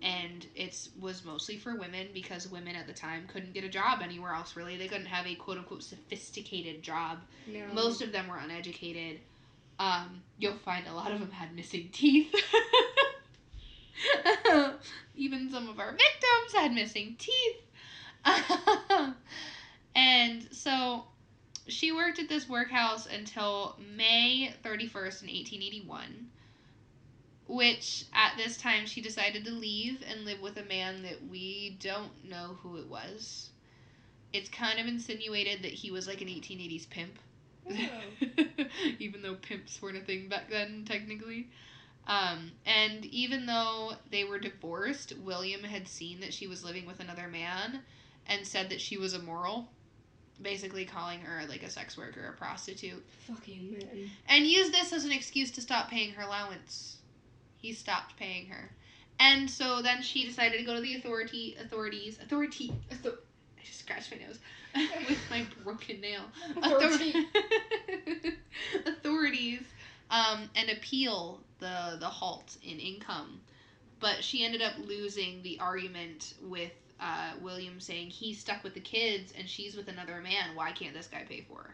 And it was mostly for women because women at the time couldn't get a job anywhere else, really. They couldn't have a quote-unquote sophisticated job. No. Most of them were uneducated. You'll find a lot of them had missing teeth. Even some of our victims had missing teeth. And so she worked at this workhouse until May 31st in 1881, which at this time she decided to leave and live with a man that we don't know who it was. It's kind of insinuated that he was like an 1880s pimp. Even though pimps weren't a thing back then, technically. And even though they were divorced, William had seen that she was living with another man and said that she was immoral, basically calling her, like, a sex worker, a prostitute. Fucking man. And used this as an excuse to stop paying her allowance. He stopped paying her. And so then she decided to go to the authorities. I just scratched my nose with my broken nail. Authorities. And appeal the halt in income. But she ended up losing the argument with William saying he's stuck with the kids and she's with another man. Why can't this guy pay for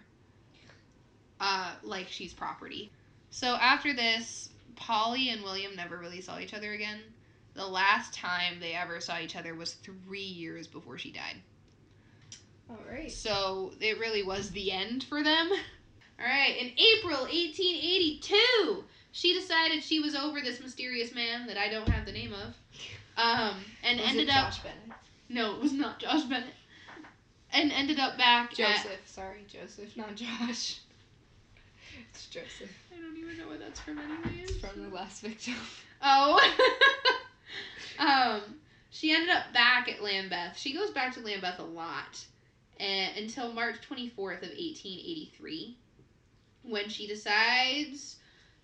her? Like she's property. So after this, Polly and William never really saw each other again. The last time they ever saw each other was 3 years before she died. All right. So it really was the end for them. All right. In April 1882, she decided she was over this mysterious man that I don't have the name of. And was ended it Josh up. Bennett? No, it was not Josh Bennett. And ended up back Joseph, not Josh. It's Joseph. I don't even know what that's from anyways. It's from The Last Victim. Oh. She ended up back at Lambeth. She goes back to Lambeth a lot until March 24th of 1883 when she decides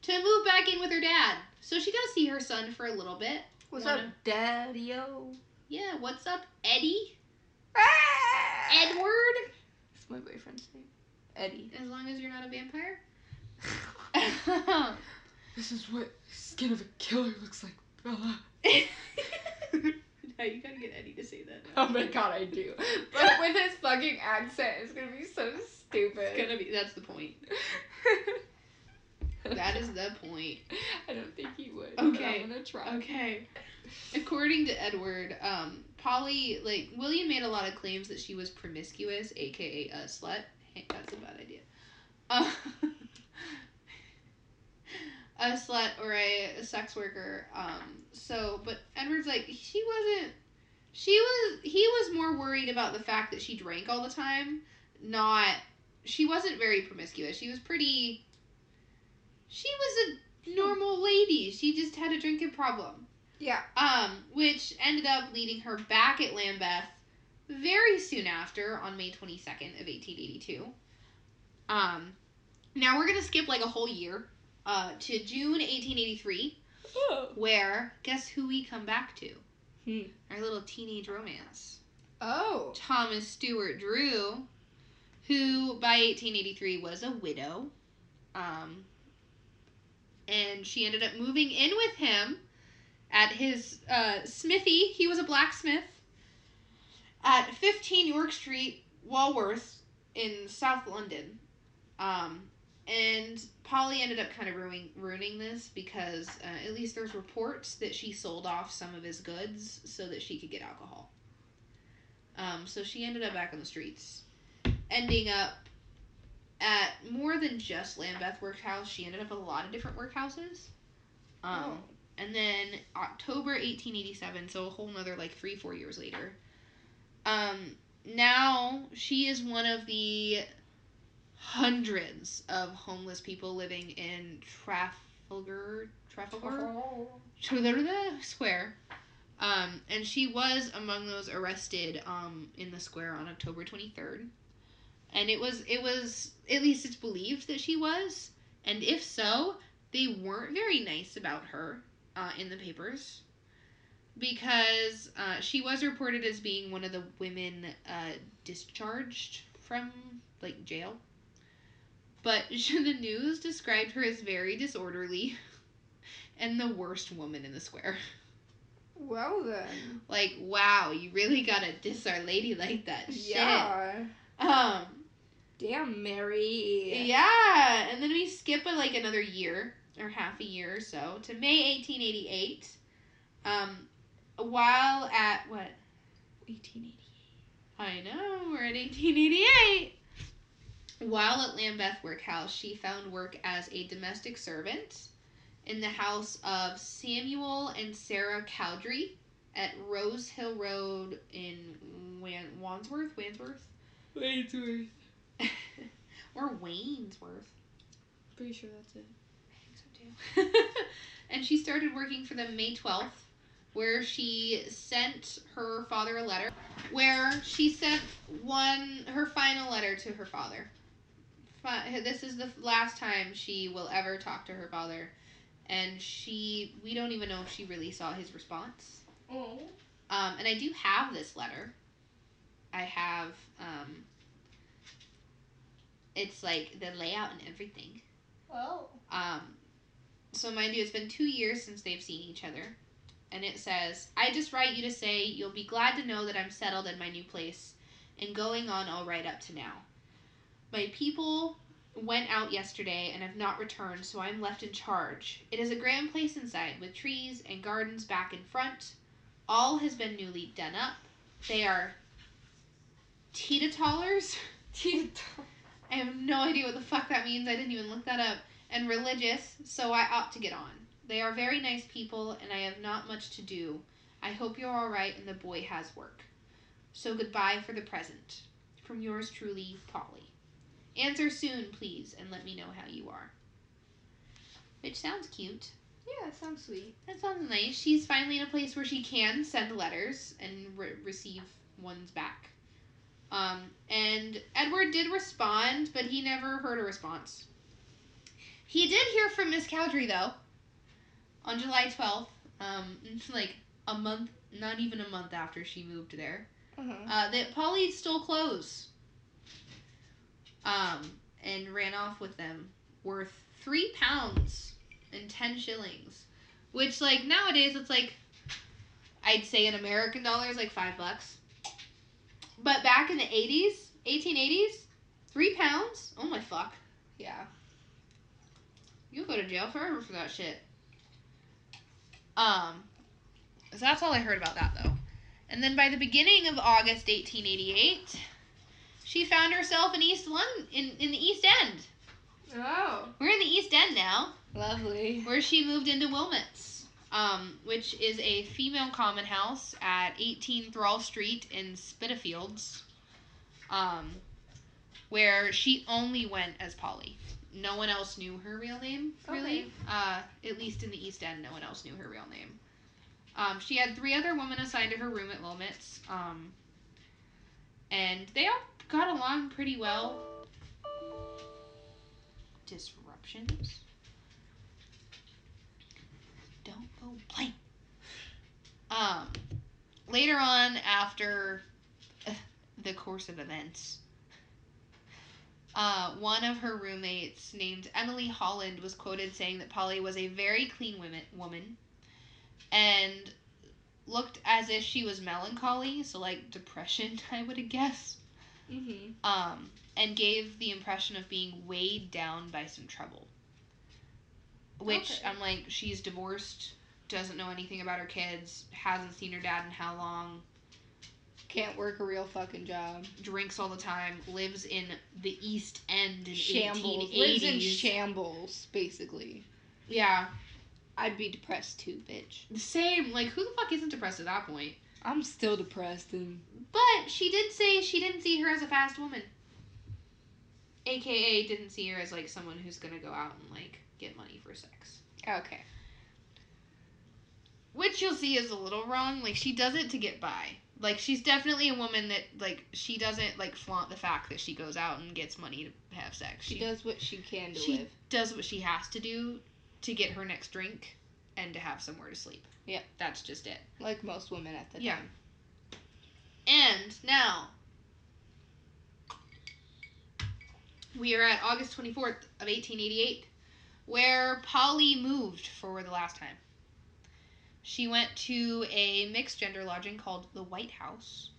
to move back in with her dad. So she got to see her son for a little bit. What's up, Daddy-o? Yeah, what's up, Eddie? Edward? That's my boyfriend's name. Eddie. As long as you're not a vampire. This is what skin of a killer looks like, Bella. Now you gotta get Eddie to say that now. Oh my god, I do. But with his fucking accent, it's gonna be so stupid. It's gonna be, that's the point. That is the point. I don't think he would. Okay. But I'm gonna try. Okay. According to Edward, Polly, like, William made a lot of claims that she was promiscuous, aka a slut. Hey, that's a bad idea. A slut or a sex worker. But Edward's like, he was more worried about the fact that she drank all the time. She wasn't very promiscuous. She was a normal lady. She just had a drinking problem. Yeah. Which ended up leading her back at Lambeth very soon after, on May 22nd of 1882. Now we're going to skip like a whole year to June 1883, where, guess who we come back to? Our little teenage romance. Oh. Thomas Stewart Drew, who by 1883 was a widow. And she ended up moving in with him at his smithy. He was a blacksmith at 15 York Street, Walworth, in South London. And Polly ended up kind of ruining this because at least there's reports that she sold off some of his goods so that she could get alcohol. So she ended up back on the streets, ending up at more than just Lambeth Workhouse. She ended up at a lot of different workhouses. And then October 1887, so a whole nother, like, 3-4 years later. Now she is one of the hundreds of homeless people living in Trafalgar Square. And she was among those arrested in the square on October 23rd. And it was, at least it's believed that she was. And if so, they weren't very nice about her in the papers. Because she was reported as being one of the women discharged from, like, jail. But the news described her as very disorderly and the worst woman in the square. Well, then. Like, wow, you really gotta diss Our Lady like that. Yeah. Shit. Damn, Mary. Yeah, and then we skip like another year or half a year or so to May 1888. While at what? 1888. I know, we're at 1888. While at Lambeth Workhouse, she found work as a domestic servant in the house of Samuel and Sarah Cowdrey at Rose Hill Road in Wandsworth. Or Waynesworth. Pretty sure that's it. I think so too. And she started working for them May 12th, where she sent her father a letter. Where she sent her final letter to her father. This is the last time she will ever talk to her father. And we don't even know if she really saw his response. Oh. And I do have this letter. I have, it's like the layout and everything. Oh. So mind you, it's been 2 years since they've seen each other. And it says, I just write you to say you'll be glad to know that I'm settled in my new place and going on all right up to now. My people went out yesterday and have not returned, so I am left in charge. It is a grand place inside, with trees and gardens back and front. All has been newly done up. They are teetotallers. I have no idea what the fuck that means. I didn't even look that up. And religious, so I ought to get on. They are very nice people, and I have not much to do. I hope you're all right and the boy has work. So goodbye for the present. From yours truly, Polly. Answer soon, please, and let me know how you are. Which sounds cute. Yeah, it sounds sweet. That sounds nice. She's finally in a place where she can send letters and receive ones back. And Edward did respond, but he never heard a response. He did hear from Miss Cowdrey, though, on July 12th, like a month, not even a month after she moved there, that Polly stole clothes. And ran off with them, worth £3 and 10 shillings, which, like, nowadays, it's like, I'd say in American dollars, like $5. But back in the 80s, 1880s, £3, oh my fuck. Yeah. You'll go to jail forever for that shit. So that's all I heard about that, though. And then by the beginning of August 1888... she found herself in East London, in the East End. Oh. We're in the East End now. Lovely. Where she moved into Wilmot's, which is a female common house at 18 Thrawl Street in Spitalfields, where she only went as Polly. No one else knew her real name, really. Okay. At least in the East End, no one else knew her real name. She had 3 other women assigned to her room at Wilmot's, and they all got along pretty well. Disruptions. Don't go blank. Later on, after the course of events, one of her roommates named Emily Holland was quoted saying that Polly was a very clean woman and looked as if she was melancholy, so like depression, I would have guessed. Mm-hmm. And gave the impression of being weighed down by some trouble. Which, okay. I'm like, she's divorced, doesn't know anything about her kids, hasn't seen her dad in how long. Can't work a real fucking job. Drinks all the time, lives in the East End in shambles. 1880s. Lives in shambles, basically. Yeah. I'd be depressed too, bitch. The same. Like, who the fuck isn't depressed at that point? I'm still depressed. But she did say she didn't see her as a fast woman. AKA didn't see her as, like, someone who's gonna go out and, like, get money for sex. Okay. Which you'll see is a little wrong. Like, she does it to get by. Like, she's definitely a woman that, like, she doesn't, like, flaunt the fact that she goes out and gets money to have sex. She does what she can to live. She does what she has to do to get her next drink and to have somewhere to sleep. Yep. That's just it. Like most women at the time. And now, we are at August 24th of 1888, where Polly moved for the last time. She went to a mixed-gender lodging called the White House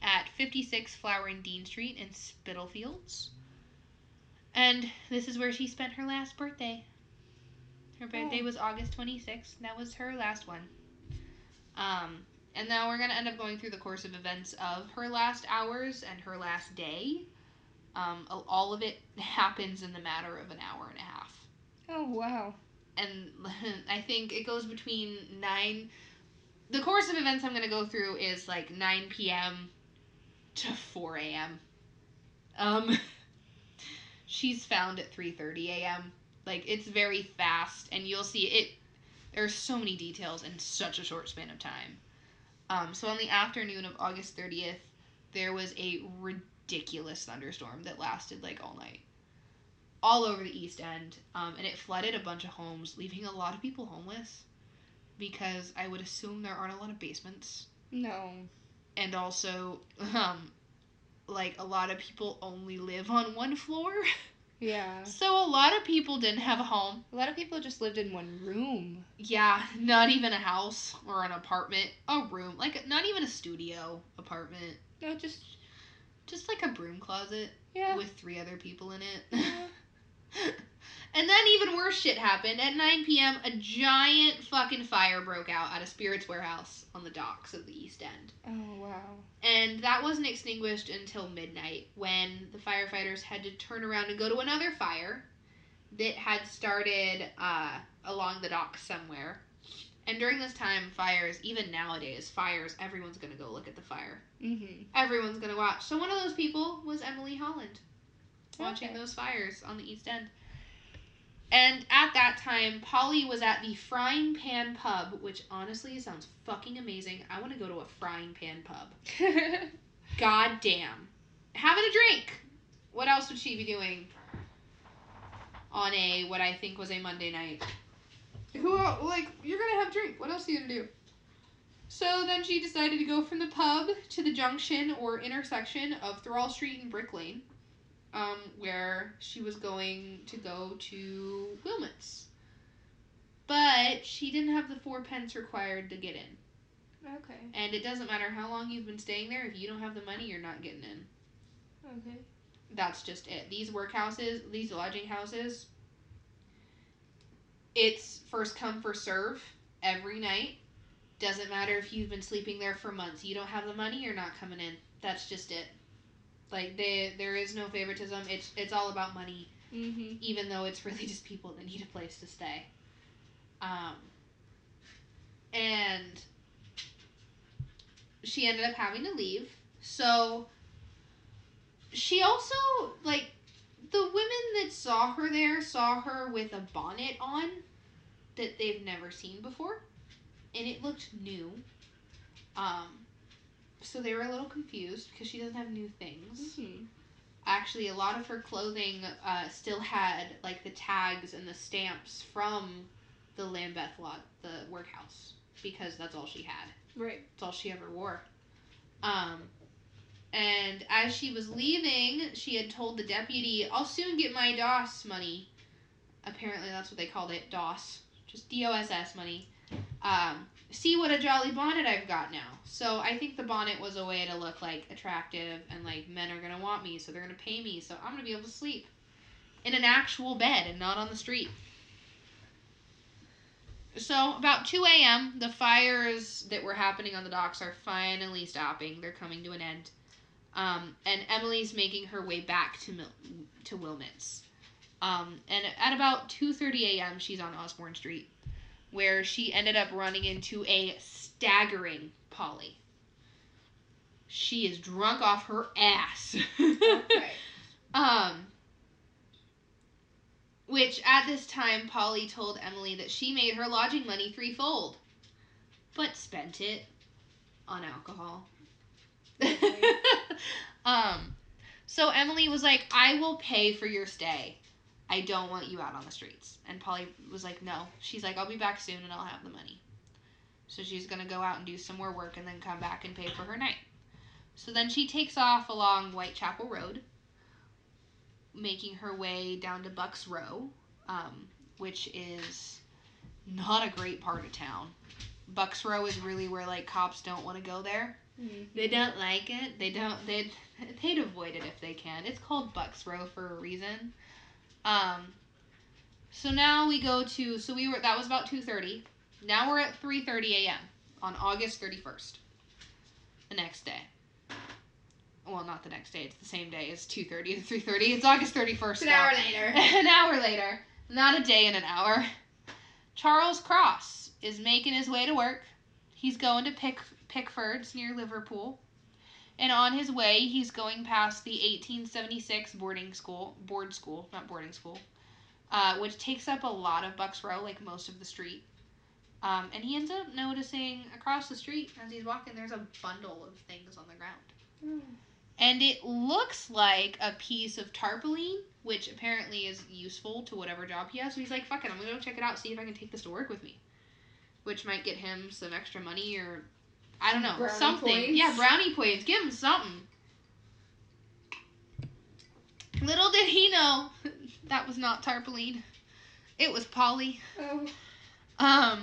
at 56 Flower and Dean Street in Spitalfields. And this is where she spent her last birthday. Her birthday was August 26th. That was her last one. And now we're going to end up going through the course of events of her last hours and her last day. All of it happens in the matter of an hour and a half. Oh, wow. And I think it goes between 9... The course of events I'm going to go through is, like, 9 p.m. to 4 a.m. She's found at 3:30 a.m. Like, it's very fast, and you'll see it. There's so many details in such a short span of time. So on the afternoon of August 30th, there was a ridiculous thunderstorm that lasted, like, all night. All over the East End, and it flooded a bunch of homes, leaving a lot of people homeless, because I would assume there aren't a lot of basements. No. And also, like, a lot of people only live on one floor. Yeah. So a lot of people didn't have a home. A lot of people just lived in one room. Yeah, not even a house or an apartment. A room. Like, not even a studio apartment. No, just like a broom closet. Yeah. With 3 other people in it. Yeah. And then even worse shit happened. At 9 p.m., a giant fucking fire broke out at a spirits warehouse on the docks of the East End. Oh, wow. And that wasn't extinguished until midnight, when the firefighters had to turn around and go to another fire that had started along the docks somewhere. And during this time, fires, even nowadays, fires, everyone's going to go look at the fire. Mm-hmm. Everyone's going to watch. So one of those people was Emily Holland, watching those fires on the East End. And at that time, Polly was at the Frying Pan Pub, which honestly sounds fucking amazing. I want to go to a Frying Pan Pub. God damn. Having a drink. What else would she be doing on a, what I think was a Monday night? Who, like, you're going to have a drink. What else are you going to do? So then she decided to go from the pub to the junction or intersection of Thrawl Street and Brick Lane. Where she was going to go to Wilmot's. But she didn't have the 4 pence required to get in. Okay. And it doesn't matter how long you've been staying there. If you don't have the money, you're not getting in. Okay. That's just it. These workhouses, these lodging houses, it's first come, first serve every night. Doesn't matter if you've been sleeping there for months. You don't have the money, you're not coming in. That's just it. Like, there is no favoritism. It's all about money, mm-hmm. even though it's really just people that need a place to stay. And she ended up having to leave. So she also, like, the women that saw her there saw her with a bonnet on that they've never seen before. And it looked new. So they were a little confused because she doesn't have new things. Mm-hmm. Actually, a lot of her clothing still had, like, the tags and the stamps from the Lambeth lot, the workhouse, because that's all she had. Right. It's all she ever wore. And as she was leaving, she had told the deputy, "I'll soon get my DOS money." Apparently, that's what they called it, DOS. Just D-O-S-S money. See what a jolly bonnet I've got now. So I think the bonnet was a way to look, like, attractive and, like, men are going to want me, so they're going to pay me, so I'm going to be able to sleep in an actual bed and not on the street. So about 2 a.m., the fires that were happening on the docks are finally stopping. They're coming to an end. And Emily's making her way back to Wilmot's. And at about 2:30 a.m., she's on Osborne Street, where she ended up running into a staggering Polly. She is drunk off her ass. Okay. Which, at this time, Polly told Emily that she made her lodging money threefold, but spent it on alcohol. Okay. So Emily was like, "I will pay for your stay. I don't want you out on the streets." And Polly was like, "No." She's like, "I'll be back soon and I'll have the money." So she's going to go out and do some more work and then come back and pay for her night. So then she takes off along Whitechapel Road, making her way down to Bucks Row, which is not a great part of town. Bucks Row is really where, like, cops don't want to go there. Mm-hmm. They don't like it. They'd avoid it if they can. It's called Bucks Row for a reason. So now we go to, that was about 2:30. Now we're at 3:30 a.m. on August 31st. The next day. Well, not the next day. It's the same day. It's 2:30 to 3:30. It's August 31st. It's an hour later. An hour later. Not a day in an hour. Charles Cross is making his way to work. He's going to Pickford's near Liverpool. And on his way, he's going past the 1876 board school, which takes up a lot of Bucks Row, like most of the street. And he ends up noticing across the street, as he's walking, there's a bundle of things on the ground. Mm. And it looks like a piece of tarpaulin, which apparently is useful to whatever job he has. So he's like, "Fuck it, I'm going to go check it out, see if I can take this to work with me." Which might get him some extra money or... I don't know, brownie something. Points. Yeah, brownie points. Give him something. Little did he know, that was not tarpaulin. It was Polly. Oh.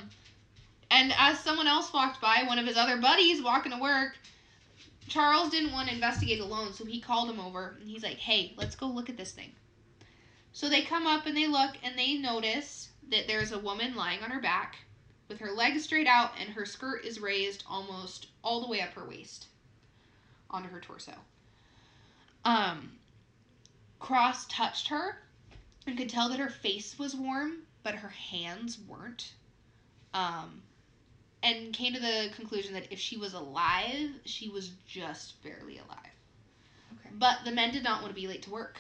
And as someone else walked by, one of his other buddies walking to work, Charles didn't want to investigate alone, so he called him over, and he's like, "Hey, let's go look at this thing." So they come up and they look and they notice that there's a woman lying on her back with her legs straight out and her skirt is raised almost all the way up her waist onto her torso. Cross touched her and could tell that her face was warm, but her hands weren't. And came to the conclusion that if she was alive, she was just barely alive. Okay. But the men did not want to be late to work.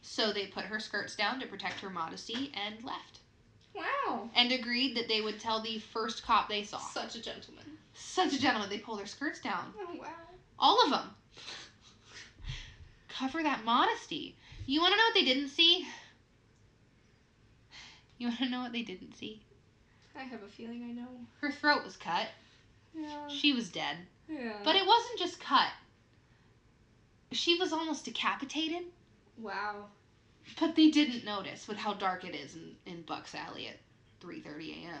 So they put her skirts down to protect her modesty and left. Wow. And agreed that they would tell the first cop they saw. Such a gentleman. Such a gentleman. They pulled their skirts down. Oh, wow. All of them. Cover that modesty. You want to know what they didn't see? You want to know what they didn't see? I have a feeling I know. Her throat was cut. Yeah. She was dead. Yeah. But it wasn't just cut. She was almost decapitated. Wow. But they didn't notice with how dark it is in Bucks Alley at 3:30 a.m.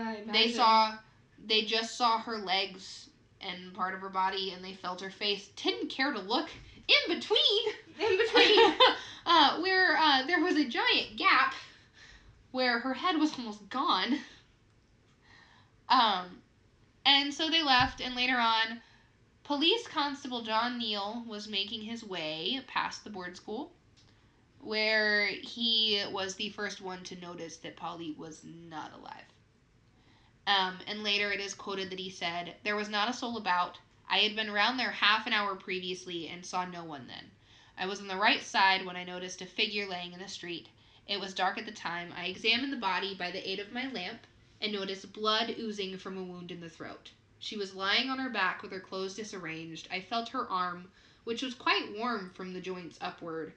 I imagine. They just saw her legs and part of her body, and they felt her face. Didn't care to look in between. Where there was a giant gap where her head was almost gone. And so they left, and later on, Police Constable John Neal was making his way past the board school, where he was the first one to notice that Polly was not alive. And later it is quoted that he said, "There was not a soul about. I had been around there half an hour previously and saw no one then. I was on the right side when I noticed a figure laying in the street. It was dark at the time. I examined the body by the aid of my lamp and noticed blood oozing from a wound in the throat. She was lying on her back with her clothes disarranged. I felt her arm, which was quite warm from the joints upward.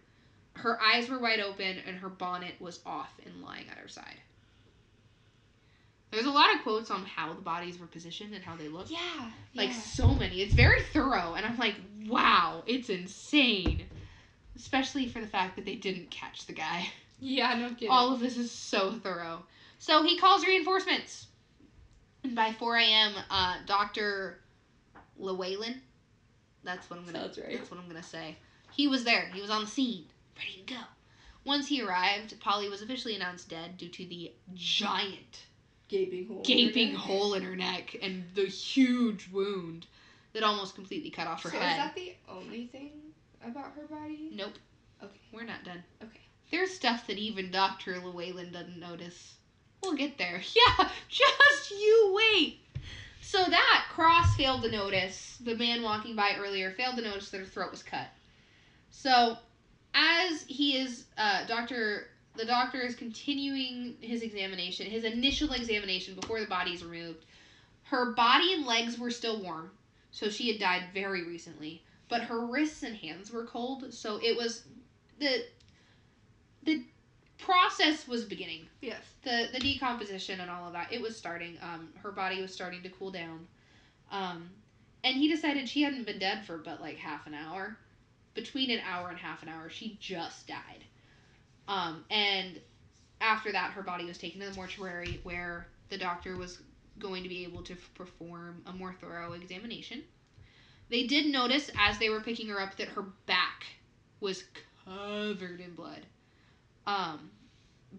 Her eyes were wide open, and her bonnet was off and lying at her side." There's a lot of quotes on how the bodies were positioned and how they looked. Yeah. Like, so many. It's very thorough, and I'm like, wow, it's insane. Especially for the fact that they didn't catch the guy. Yeah, no kidding. All of this is so thorough. So he calls reinforcements. And by 4 a.m., Dr. Llewellyn, that's what I'm gonna say. He was there. He was on the scene, ready to go. Once he arrived, Polly was officially announced dead due to the giant gaping hole in her neck and the huge wound that almost completely cut off her head. So is that the only thing about her body? Nope. Okay. We're not done. Okay. There's stuff that even Dr. Llewellyn doesn't notice. We'll get there. Yeah, just you wait. So that Cross failed to notice. The man walking by earlier failed to notice that her throat was cut. So as he is, the doctor is continuing his examination, his initial examination before the body is removed. Her body and legs were still warm, so she had died very recently. But her wrists and hands were cold, so it was the process was beginning. Yes. The decomposition and all of that, it was starting. Her body was starting to cool down. And he decided she hadn't been dead for but like half an hour. Between an hour and half an hour, she just died. And after that, her body was taken to the mortuary where the doctor was going to be able to perform a more thorough examination. They did notice as they were picking her up that her back was covered in blood.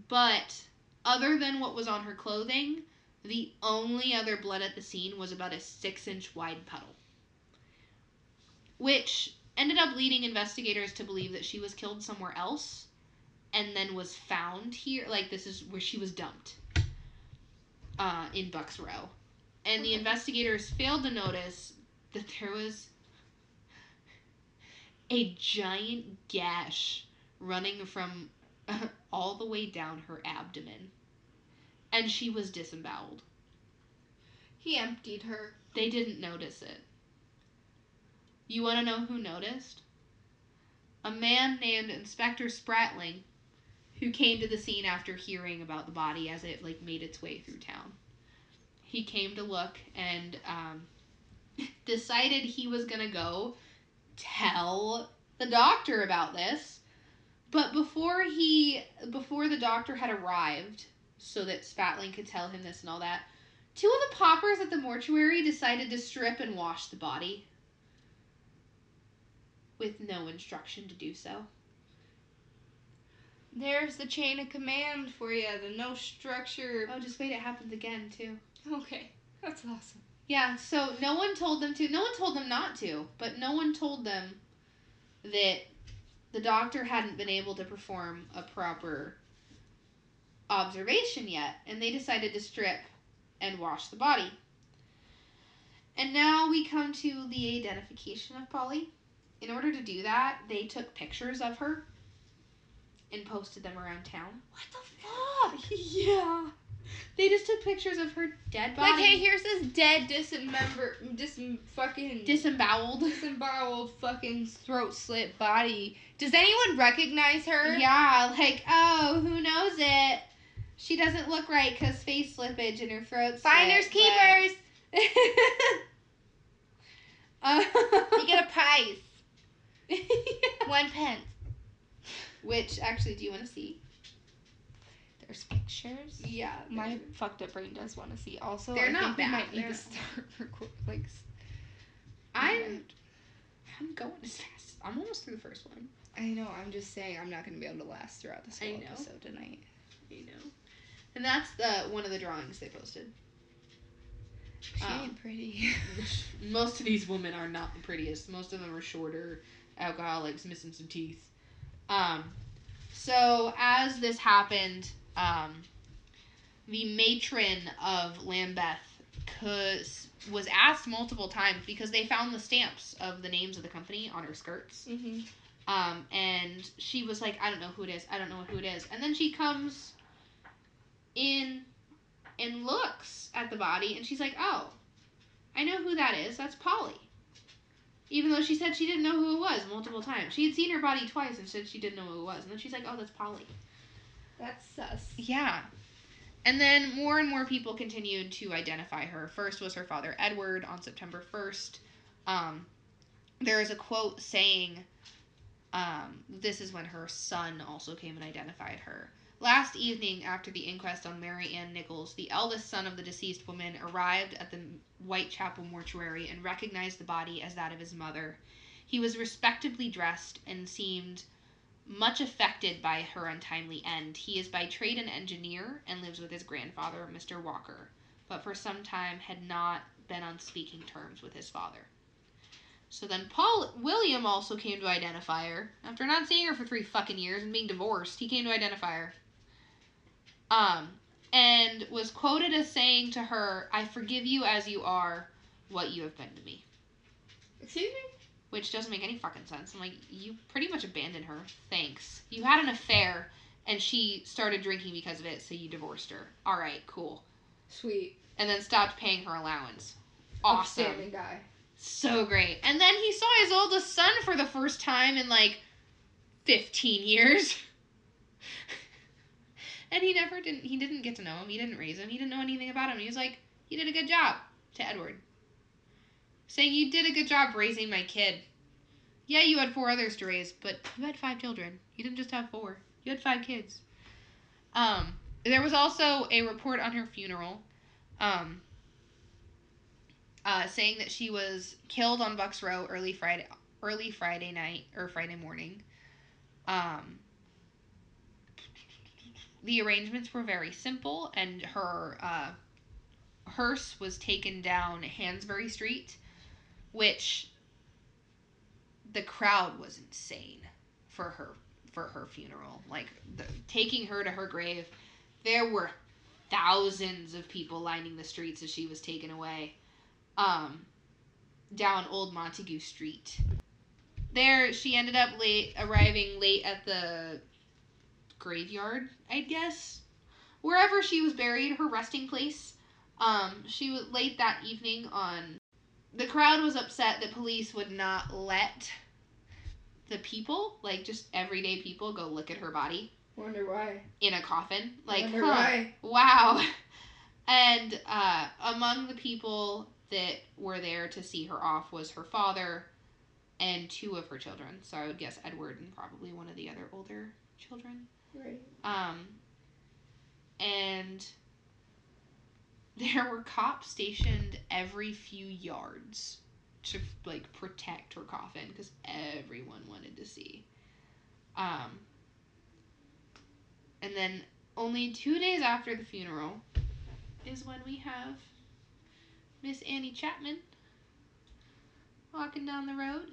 But other than what was on her clothing, the only other blood at the scene was about a 6-inch wide puddle, which ended up leading investigators to believe that she was killed somewhere else and then was found here. Like, this is where she was dumped, in Bucks Row. And the investigators failed to notice that there was a giant gash running from all the way down her abdomen, and she was disemboweled. He emptied her. They didn't notice it. You want to know who noticed? A man named Inspector Spratling, who came to the scene after hearing about the body as it like made its way through town. He came to look and decided he was gonna go tell the doctor about this. But before the doctor had arrived, so that Spratling could tell him this and all that, two of the paupers at the mortuary decided to strip and wash the body with no instruction to do so. There's the chain of command for you. The no structure. Oh, just wait. It happens again, too. Okay. That's awesome. Yeah, so no one told them to. No one told them not to. But no one told them that the doctor hadn't been able to perform a proper observation yet. And they decided to strip and wash the body. And now we come to the identification of Polly. In order to do that, they took pictures of her and posted them around town. What the fuck? Yeah. They just took pictures of her dead body. Like, hey, here's this dead, disemboweled fucking throat slit body. Does anyone recognize her? Yeah, like, oh, who knows it? She doesn't look right because face slippage in her throat. Finders keepers. You get a prize. Yeah. 1 pence. Which, actually, do you want to see? There's pictures. Yeah, my fucked up brain does want to see. Also, they're not bad. I think we might need to start recording. Like, I'm going as fast. I'm almost through the first one. I know. I'm just saying I'm not going to be able to last throughout this whole episode tonight. I know. And that's one of the drawings they posted. She ain't pretty. Most of these women are not the prettiest. Most of them are shorter, alcoholics, missing some teeth. So as this happened, the matron of Lambeth was asked multiple times because they found the stamps of the names of the company on her skirts. Mm-hmm. And she was like, I don't know who it is. I don't know who it is. And then she comes in and looks at the body, and she's like, oh, I know who that is. That's Polly. Even though she said she didn't know who it was multiple times. She had seen her body twice and said she didn't know who it was. And then she's like, oh, that's Polly. That's sus. Yeah. And then more and more people continued to identify her. First was her father, Edward, on September 1st. There is a quote saying, this is when her son also came and identified her. Last evening, after the inquest on Mary Ann Nichols, the eldest son of the deceased woman arrived at the Whitechapel mortuary and recognized the body as that of his mother. He was respectably dressed and seemed much affected by her untimely end. He is by trade an engineer and lives with his grandfather, Mr. Walker, but for some time had not been on speaking terms with his father. So then William also came to identify her. After not seeing her for 3 fucking years and being divorced, he came to identify her. And was quoted as saying to her, I forgive you as you are what you have been to me. Excuse me? Which doesn't make any fucking sense. I'm like, you pretty much abandoned her. Thanks. You had an affair, and she started drinking because of it, so you divorced her. All right, cool. Sweet. And then stopped paying her allowance. Awesome. Outstanding guy. So great. And then he saw his oldest son for the first time in, like, 15 years. And he didn't get to know him. He didn't raise him. He didn't know anything about him. He was like, you did a good job to Edward. Saying, you did a good job raising my kid. Yeah, you had 4 others to raise, but you had 5 children. You didn't just have 4. You had 5 kids. There was also a report on her funeral, saying that she was killed on Bucks Row Friday morning. The arrangements were very simple, and her hearse was taken down Hansberry Street, which the crowd was insane for her funeral. Like, taking her to her grave, there were thousands of people lining the streets as she was taken away. Down Old Montague Street. There, she ended up arriving late at the graveyard, I guess. Wherever she was buried, her resting place. She was late that evening on... The crowd was upset that police would not let the people, like just everyday people, go look at her body. Wonder why. In a coffin. Like, wonder why. Wow. And among the people that were there to see her off was her father and 2 of her children. So I would guess Edward and probably one of the other older children. Right. And there were cops stationed every few yards to, like, protect her coffin because everyone wanted to see. And then only 2 days after the funeral is when we have Miss Annie Chapman walking down the road.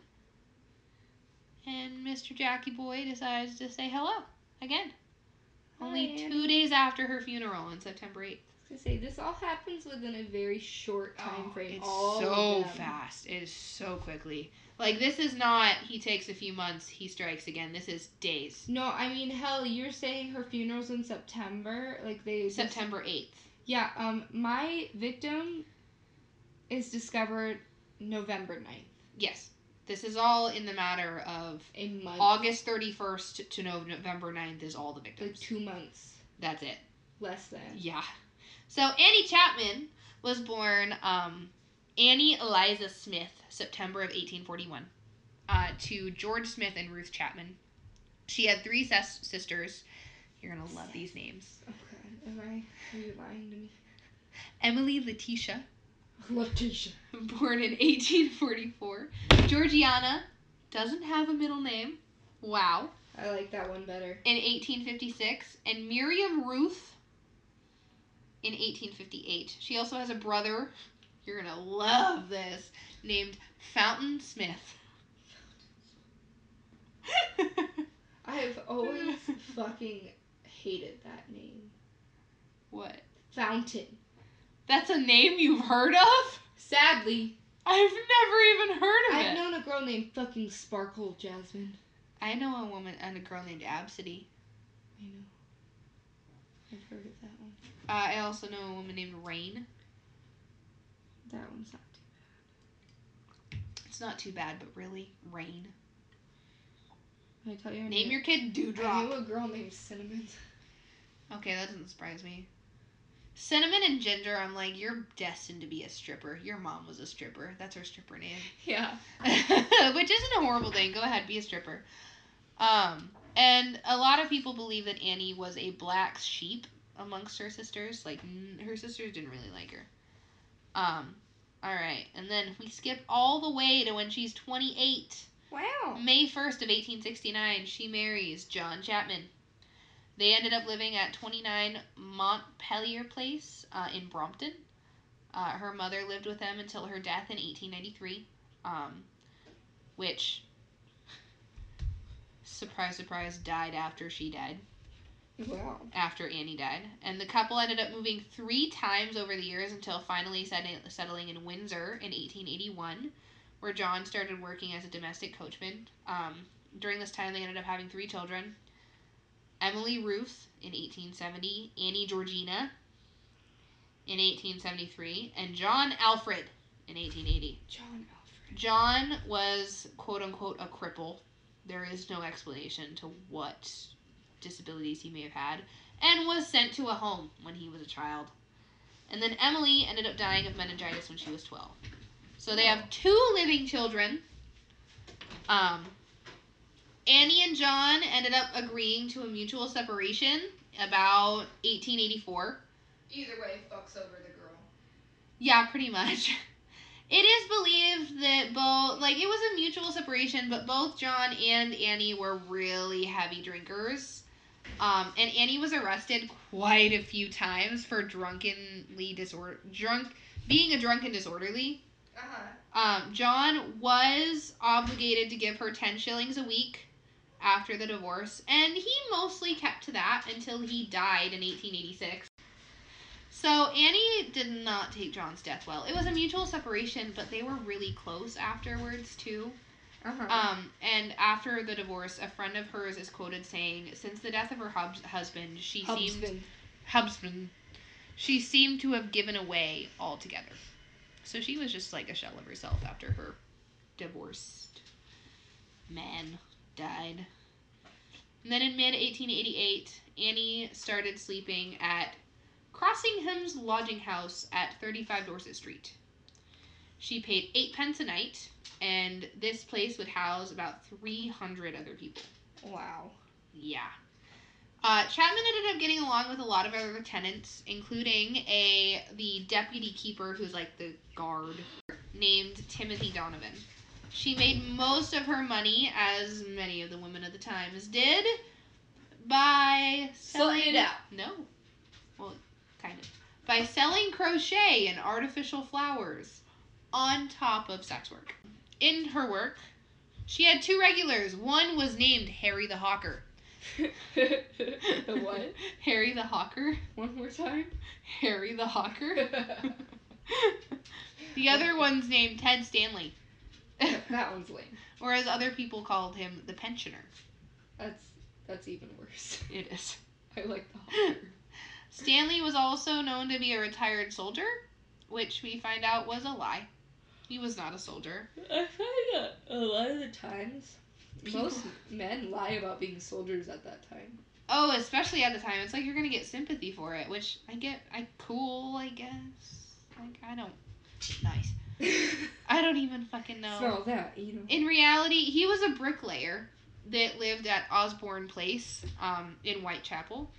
And Mr. Jackie Boy decides to say hello again. Only 2 days after her funeral on September 8th. I was going to say, this all happens within a very short time frame. It's so fast. It is so quickly. Like, this is not he takes a few months, he strikes again. This is days. No, I mean, hell, you're saying her funeral's in September? Like, they... September 8th. Yeah, my victim is discovered November 9th. Yes. This is all in the matter of a month. August 31st to November 9th is all the victims. Like 2 months. That's it. Less than. Yeah. So Annie Chapman was born Annie Eliza Smith, September of 1841, to George Smith and Ruth Chapman. She had three sisters. You're going to love these names. Oh, God. Are you lying to me? Emily Letitia. Letitia. Born in 1844. Georgiana doesn't have a middle name. Wow. I like that one better. In 1856. And Miriam Ruth in 1858. She also has a brother. You're going to love this. Named Fountain Smith. I have always fucking hated that name. What? Fountain. That's a name you've heard of? Sadly. I've never even heard of it. I've known a girl named fucking Sparkle Jasmine. I know a woman and a girl named Absidy. I know. I've heard of that one. I also know a woman named Rain. That one's not too bad. It's not too bad, but really? Rain. Can I tell you her name? Name your kid Dewdrop. I knew a girl named Cinnamon. Okay, that doesn't surprise me. Cinnamon and Ginger, I'm like, you're destined to be a stripper. Your mom was a stripper. That's her stripper name. Yeah. Which isn't a horrible thing. Go ahead, be a stripper. And a lot of people believe that Annie was a black sheep amongst her sisters. Like, her sisters didn't really like her. All right. And then we skip all the way to when she's 28. Wow. May 1st of 1869, she marries John Chapman. They ended up living at 29 Montpellier Place in Brompton. Her mother lived with them until her death in 1893, which, surprise, surprise, died after she died. Wow. After Annie died. And the couple ended up moving 3 times over the years until finally settling in Windsor in 1881, where John started working as a domestic coachman. During this time, they ended up having 3 children. Emily Ruth in 1870, Annie Georgina in 1873, and John Alfred in 1880. John Alfred. John was, quote-unquote, a cripple. There is no explanation to what disabilities he may have had, and was sent to a home when he was a child. And then Emily ended up dying of meningitis when she was 12. So they have 2 living children. Annie and John ended up agreeing to a mutual separation about 1884. Either way, fucks over the girl. Yeah, pretty much. It is believed that both, like, it was a mutual separation, but both John and Annie were really heavy drinkers. And Annie was arrested quite a few times for being a drunken disorderly. Uh-huh. John was obligated to give her 10 shillings a week after the divorce, and he mostly kept to that until he died in 1886. So Annie did not take John's death well. It was a mutual separation, but they were really close afterwards too. Uh-huh. And after the divorce, a friend of hers is quoted saying, "Since the death of her husband, she seemed to have given away altogether." So she was just like a shell of herself after her divorced man died. And then in mid-1888, Annie started sleeping at Crossingham's lodging house at 35 Dorset Street. She paid 8 pence a night, and this place would house about 300 other people. Wow. Yeah. Chapman ended up getting along with a lot of other tenants, including the deputy keeper, who's like the guard, named Timothy Donovan. She made most of her money, as many of the women of the times did, by selling... Sell it out. No. Well, kind of. By selling crochet and artificial flowers on top of sex work. In her work, she had two regulars. One was named Harry the Hawker. The what? Harry the Hawker. One more time. Harry the Hawker. The other one's named Ted Stanley. That one's lame. Or as other people called him, the pensioner. That's even worse. It is. I like the Hawker. Stanley was also known to be a retired soldier, which we find out was a lie. He was not a soldier. I find a lot of the times, most men lie about being soldiers at that time. Oh, especially at the time. It's like you're going to get sympathy for it, which I get. Cool, I guess. Like, I don't. Nice. I don't even fucking know. So that, you know. In reality, he was a bricklayer that lived at Osborne Place in Whitechapel.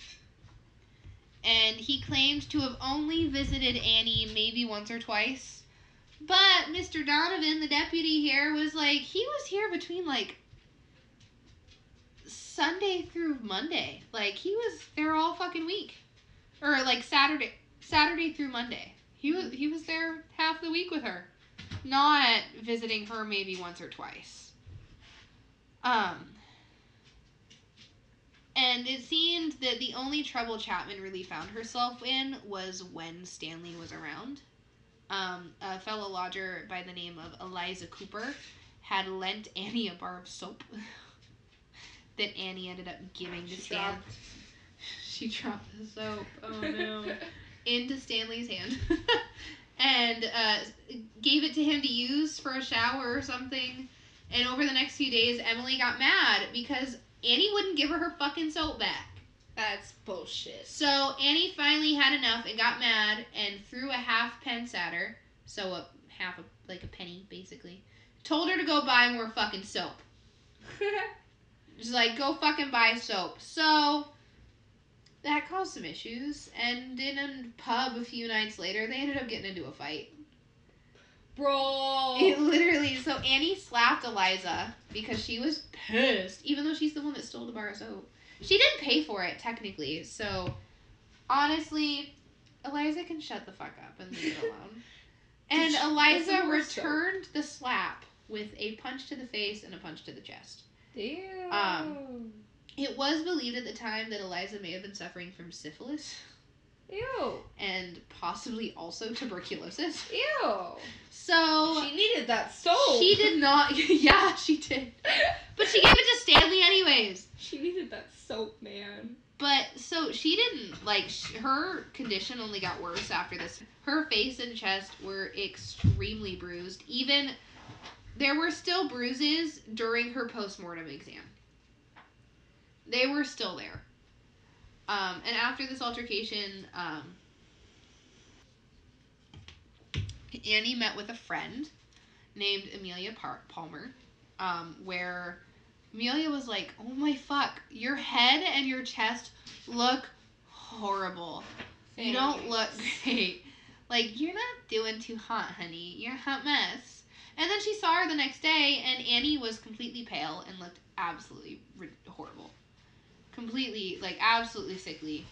And he claimed to have only visited Annie maybe once or twice. But Mr. Donovan, the deputy here, was like, he was here between, like, Sunday through Monday. Like, he was there all fucking week. Or, like, Saturday through Monday. He was there half the week with her. Not visiting her maybe once or twice. And it seemed that the only trouble Chapman really found herself in was when Stanley was around. A fellow lodger by the name of Eliza Cooper had lent Annie a bar of soap that Annie ended up giving to Stan. She dropped the soap. Oh, no. Into Stanley's hand. And gave it to him to use for a shower or something. And over the next few days, Emily got mad because Annie wouldn't give her fucking soap back. That's bullshit. So Annie finally had enough and got mad and threw a halfpence at her. So like a penny, basically. Told her to go buy more fucking soap. She's like, go fucking buy soap. So that caused some issues. And in a pub a few nights later, they ended up getting into a fight. Bro. It literally. So Annie slapped Eliza because she was pissed, even though she's the one that stole the bar of soap. She didn't pay for it, technically. So, honestly, Eliza can shut the fuck up and leave it alone. And Eliza returned the slap with a punch to the face and a punch to the chest. Damn. It was believed at the time that Eliza may have been suffering from syphilis. Ew. And possibly also tuberculosis. Ew. So. She needed that soap. She did not. Yeah, she did. But she gave it to Stanley anyways. She needed that soap, man. But, so, she didn't, like, her condition only got worse after this. Her face and chest were extremely bruised. Even, there were still bruises during her post-mortem exam. They were still there. And after this altercation, Annie met with a friend named Amelia Palmer, where Amelia was like, oh my fuck, your head and your chest look horrible. Thanks. You don't look great. Like, you're not doing too hot, honey. You're a hot mess. And then she saw her the next day, and Annie was completely pale and looked absolutely horrible. Completely, like, absolutely sickly.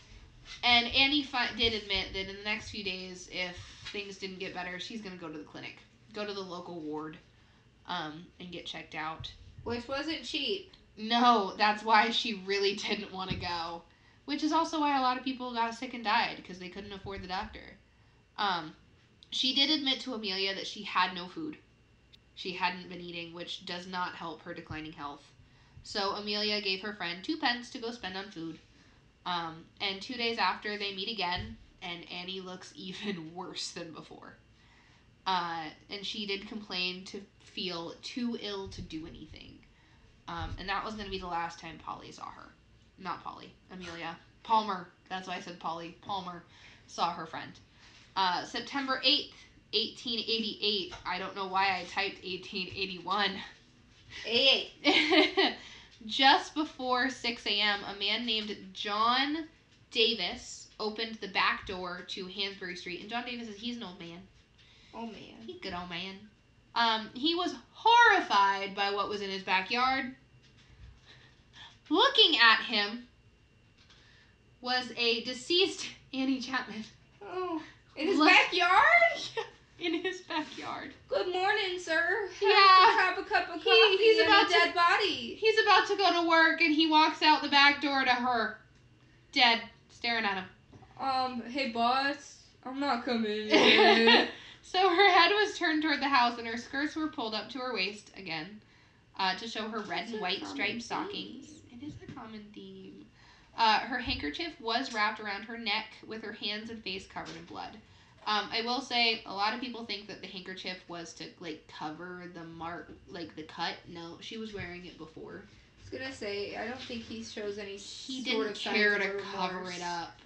And Annie did admit that in the next few days, if things didn't get better, she's going to go to the clinic. Go to the local ward and get checked out. Which wasn't cheap. No, that's why she really didn't want to go. Which is also why a lot of people got sick and died, because they couldn't afford the doctor. She did admit to Amelia that she had no food. She hadn't been eating, which does not help her declining health. So Amelia gave her friend 2 pence to go spend on food. And 2 days after, they meet again, and Annie looks even worse than before. And she did complain to feel too ill to do anything. And that was going to be the last time Polly saw her. Not Polly. Amelia. Palmer. That's why I said Polly. Palmer saw her friend. September 8th, 1888. I don't know why I typed 1881. Just before 6 a.m., a man named John Davis opened the back door to Hansberry Street. And John Davis, he's an old man. Old man. He's a good old man. He was horrified by what was in his backyard. Looking at him, was a deceased Annie Chapman. Oh, in his backyard? In his backyard. Good morning, sir. Have a cup of coffee and a dead body. He's about to go to work, and he walks out the back door to her. Dead. Staring at him. Hey, boss. I'm not coming. So her head was turned toward the house, and her skirts were pulled up to her waist again to show her red and white striped stockings. It is a common theme. Her handkerchief was wrapped around her neck with her hands and face covered in blood. I will say, a lot of people think that the handkerchief was to, like, cover the mark, like, the cut. No, she was wearing it before. I was gonna say, I don't think he shows any He didn't care to cover it up.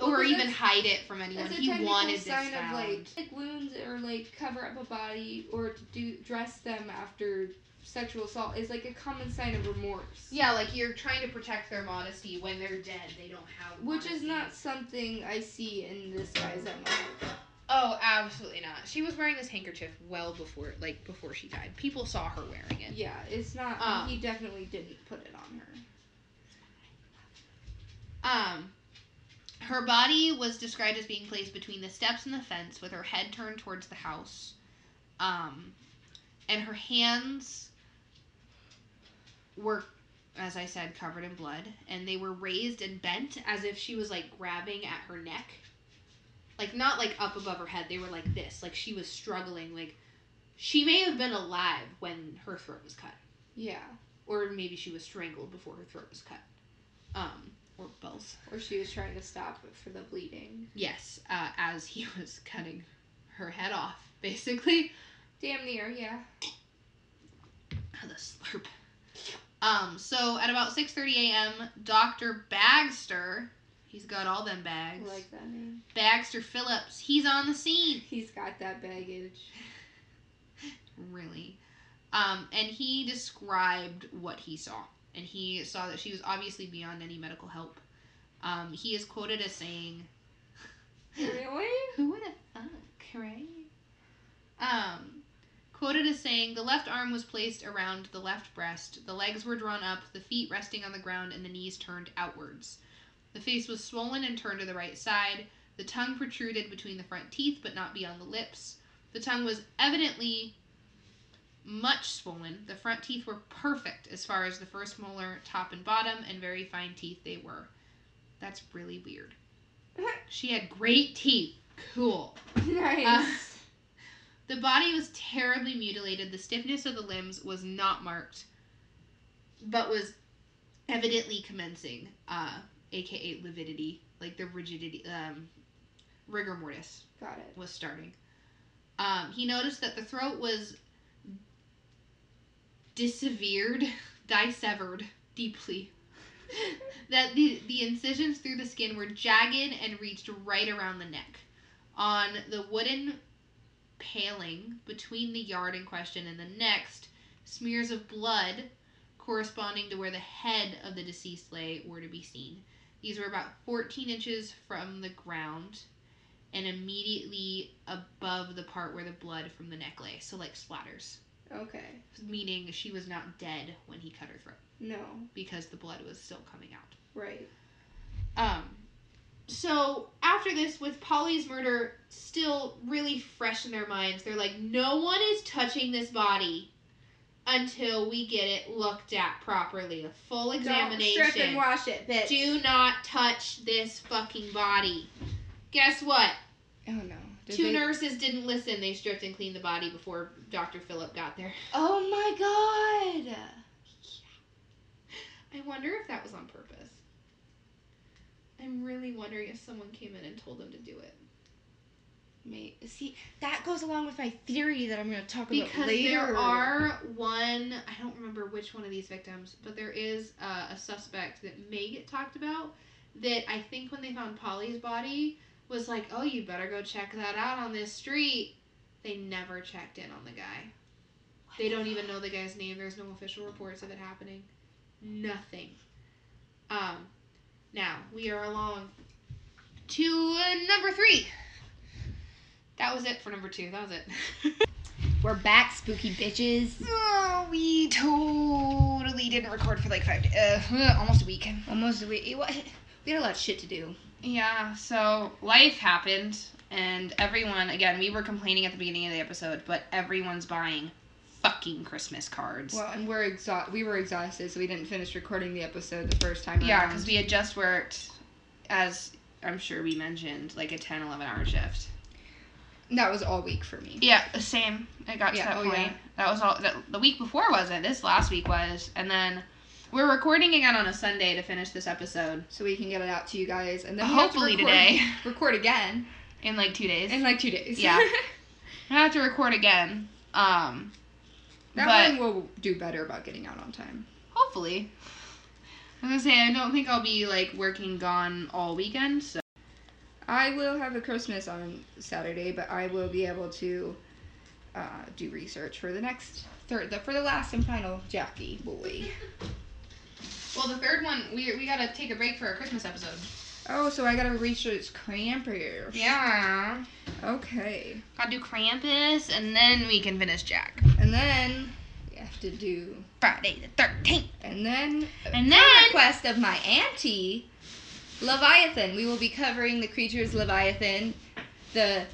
Or even hide it from anyone. He wanted this sign of, like, wounds or, like, cover up a body or to dress them after sexual assault is, like, a common sign of remorse. Yeah, like, you're trying to protect their modesty when they're dead. They don't have modesty. Which is not something I see in this guy's MO. Oh, absolutely not. She was wearing this handkerchief well before, like, before she died. People saw her wearing it. Yeah, it's not... he definitely didn't put it on her. Her body was described as being placed between the steps and the fence with her head turned towards the house. And her hands were, as I said, covered in blood. And they were raised and bent as if she was, like, grabbing at her neck. Like, not, like, up above her head. They were like this. Like, she was struggling. Like, she may have been alive when her throat was cut. Yeah. Or maybe she was strangled before her throat was cut. Or both. Or she was trying to stop it for the bleeding. Yes, as he was cutting her head off, basically. Damn near, yeah. The slurp. So, at about 6:30 a.m., Dr. Bagster, he's got all them bags. I like that name. Bagster Phillips, he's on the scene. He's got that baggage. Really. And he described what he saw. And he saw that she was obviously beyond any medical help. He is quoted as saying... Really? Who would have thunk, right? Quoted as saying, the left arm was placed around the left breast, the legs were drawn up, the feet resting on the ground, and the knees turned outwards. The face was swollen and turned to the right side. The tongue protruded between the front teeth, but not beyond the lips. The tongue was evidently... much swollen. The front teeth were perfect as far as the first molar, top and bottom, and very fine teeth they were. That's really weird. She had great teeth. Cool. Nice. The body was terribly mutilated. The stiffness of the limbs was not marked, but was evidently commencing, aka lividity, like the rigidity, rigor mortis. Got it. Was starting. He noticed that the throat was dissevered deeply. That the incisions through the skin were jagged and reached right around the neck. On the wooden paling between the yard in question and the next, smears of blood corresponding to where the head of the deceased lay were to be seen. These were about 14 inches from the ground and immediately above the part where the blood from the neck lay. So, like, splatters. Okay. Meaning she was not dead when he cut her throat. No. Because the blood was still coming out. Right. So, after this, with Polly's murder still really fresh in their minds, they're like, no one is touching this body until we get it looked at properly. A full examination. Don't strip and wash it, bitch. Do not touch this fucking body. Guess what? Oh, no. Two nurses didn't listen. They stripped and cleaned the body before Dr. Phillip got there. Oh, my God. Yeah. I wonder if that was on purpose. I'm really wondering if someone came in and told them to do it. See, that goes along with my theory that I'm going to talk about later. Because there are I don't remember which one of these victims, but there is a suspect that may get talked about that I think when they found Polly's body... was like, oh, you better go check that out on this street. They never checked in on the guy. They don't even know the guy's name. There's no official reports of it happening. Nothing. Now, we are along to number 3. That was it for number 2. That was it. We're back, spooky bitches. Oh, we totally didn't record for like 5 days. Almost a week. They had a lot of shit to do. Yeah, so life happened, and everyone, again, we were complaining at the beginning of the episode, but everyone's buying fucking Christmas cards. Well, and we were exhausted, so we didn't finish recording the episode the first time around. Yeah, because we had just worked, as I'm sure we mentioned, like a 10, 11-hour shift. That was all week for me. Yeah, same. I got to that point. Yeah. That was all. The week before wasn't. This last week was. And then we're recording again on a Sunday to finish this episode, so we can get it out to you guys. And then hopefully today. Record again. In like 2 days. Yeah. I have to record again. That one will do better about getting out on time. Hopefully. I was going to say, I don't think I'll be like working gone all weekend, so. I will have a Christmas on Saturday, but I will be able to do research for the last and final Jackie boy. Well, the third one, we gotta take a break for our Christmas episode. Oh, so I gotta research Krampus. Yeah. Okay. Gotta do Krampus, and then we can finish Jack. And then we have to do Friday the 13th. And then request of my auntie. Leviathan. We will be covering the creature's Leviathan. The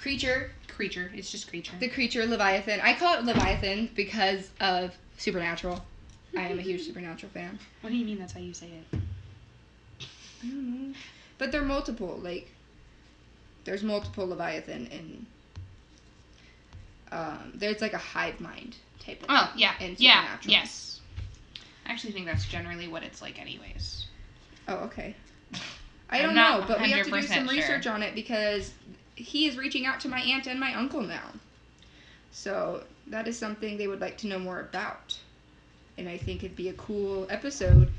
creature. It's just creature. The creature Leviathan. I call it Leviathan because of Supernatural. I am a huge Supernatural fan. What do you mean that's how you say it? I don't know. But they're multiple. Like, there's multiple Leviathan in... there's like a hive mind type of thing. Oh, yeah. In Supernatural. Yeah, yes. I actually think that's generally what it's like anyways. Oh, okay. I don't know, but we have to do some research on it because he is reaching out to my aunt and my uncle now. So that is something they would like to know more about. And I think it'd be a cool episode.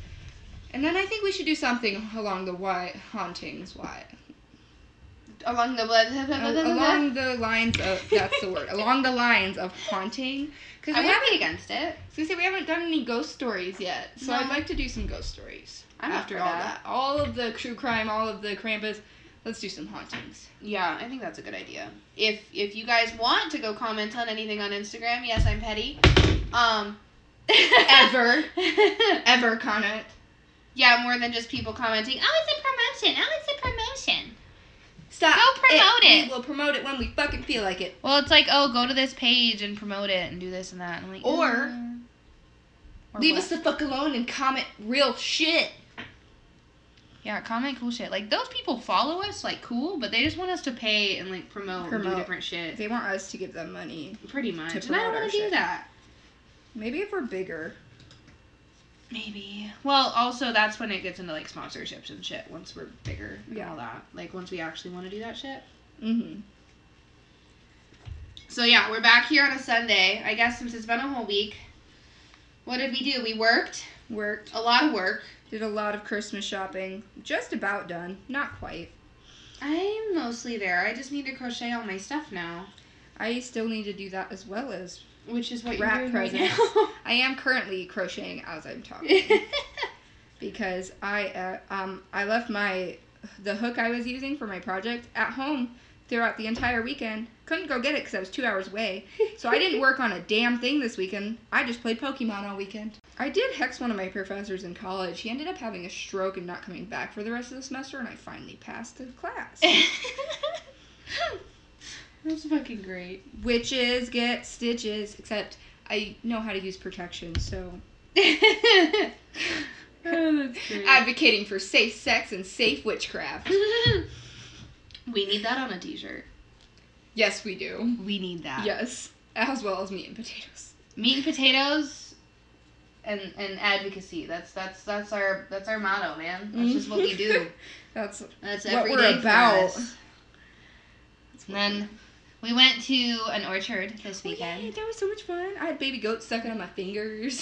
And then I think we should do something along the hauntings. Why? Along the lines of, that's the word, along the lines of haunting. Cause I wouldn't be against it. So we haven't done any ghost stories yet. So no. I'd like to do some ghost stories. I'm after all that. All of the true crime, all of the Krampus, let's do some hauntings. Yeah, I think that's a good idea. If you guys want to go comment on anything on Instagram, yes, I'm petty. Ever comment. Yeah, more than just people commenting, oh, it's a promotion. Stop. Go promote it. We'll promote it when we fucking feel like it. Well, it's like, oh, go to this page and promote it and do this and that. And like, or leave us the fuck alone and comment real shit. Yeah, comment cool shit. Like, those people follow us, like, cool, but they just want us to pay and, like, promote and do different shit. They want us to give them money. Pretty much. And I don't want to do that. Maybe if we're bigger. Maybe. Well, also, that's when it gets into, like, sponsorships and shit, once we're bigger and all that. Like, once we actually want to do that shit. Mm-hmm. So, yeah, we're back here on a Sunday. I guess since it's been a whole week, what did we do? We worked. A lot of work. Did a lot of Christmas shopping. Just about done. Not quite. I'm mostly there. I just need to crochet all my stuff now. I still need to do that as well as... Which is what you're doing presents. Right now. I am currently crocheting as I'm talking. Because I left the hook I was using for my project at home throughout the entire weekend. Couldn't go get it because I was 2 hours away. So I didn't work on a damn thing this weekend. I just played Pokemon all weekend. I did hex one of my professors in college. He ended up having a stroke and not coming back for the rest of the semester, and I finally passed the class. That's fucking great. Witches get stitches, except I know how to use protection, so... Oh, that's great. Advocating for safe sex and safe witchcraft. We need that on a t-shirt. Yes, we do. We need that. Yes, as well as meat and potatoes. Meat and potatoes and advocacy. That's our motto, man. That's just what we do. That's every day about. And then we went to an orchard this weekend. Yeah, that was so much fun. I had baby goats stuck on my fingers.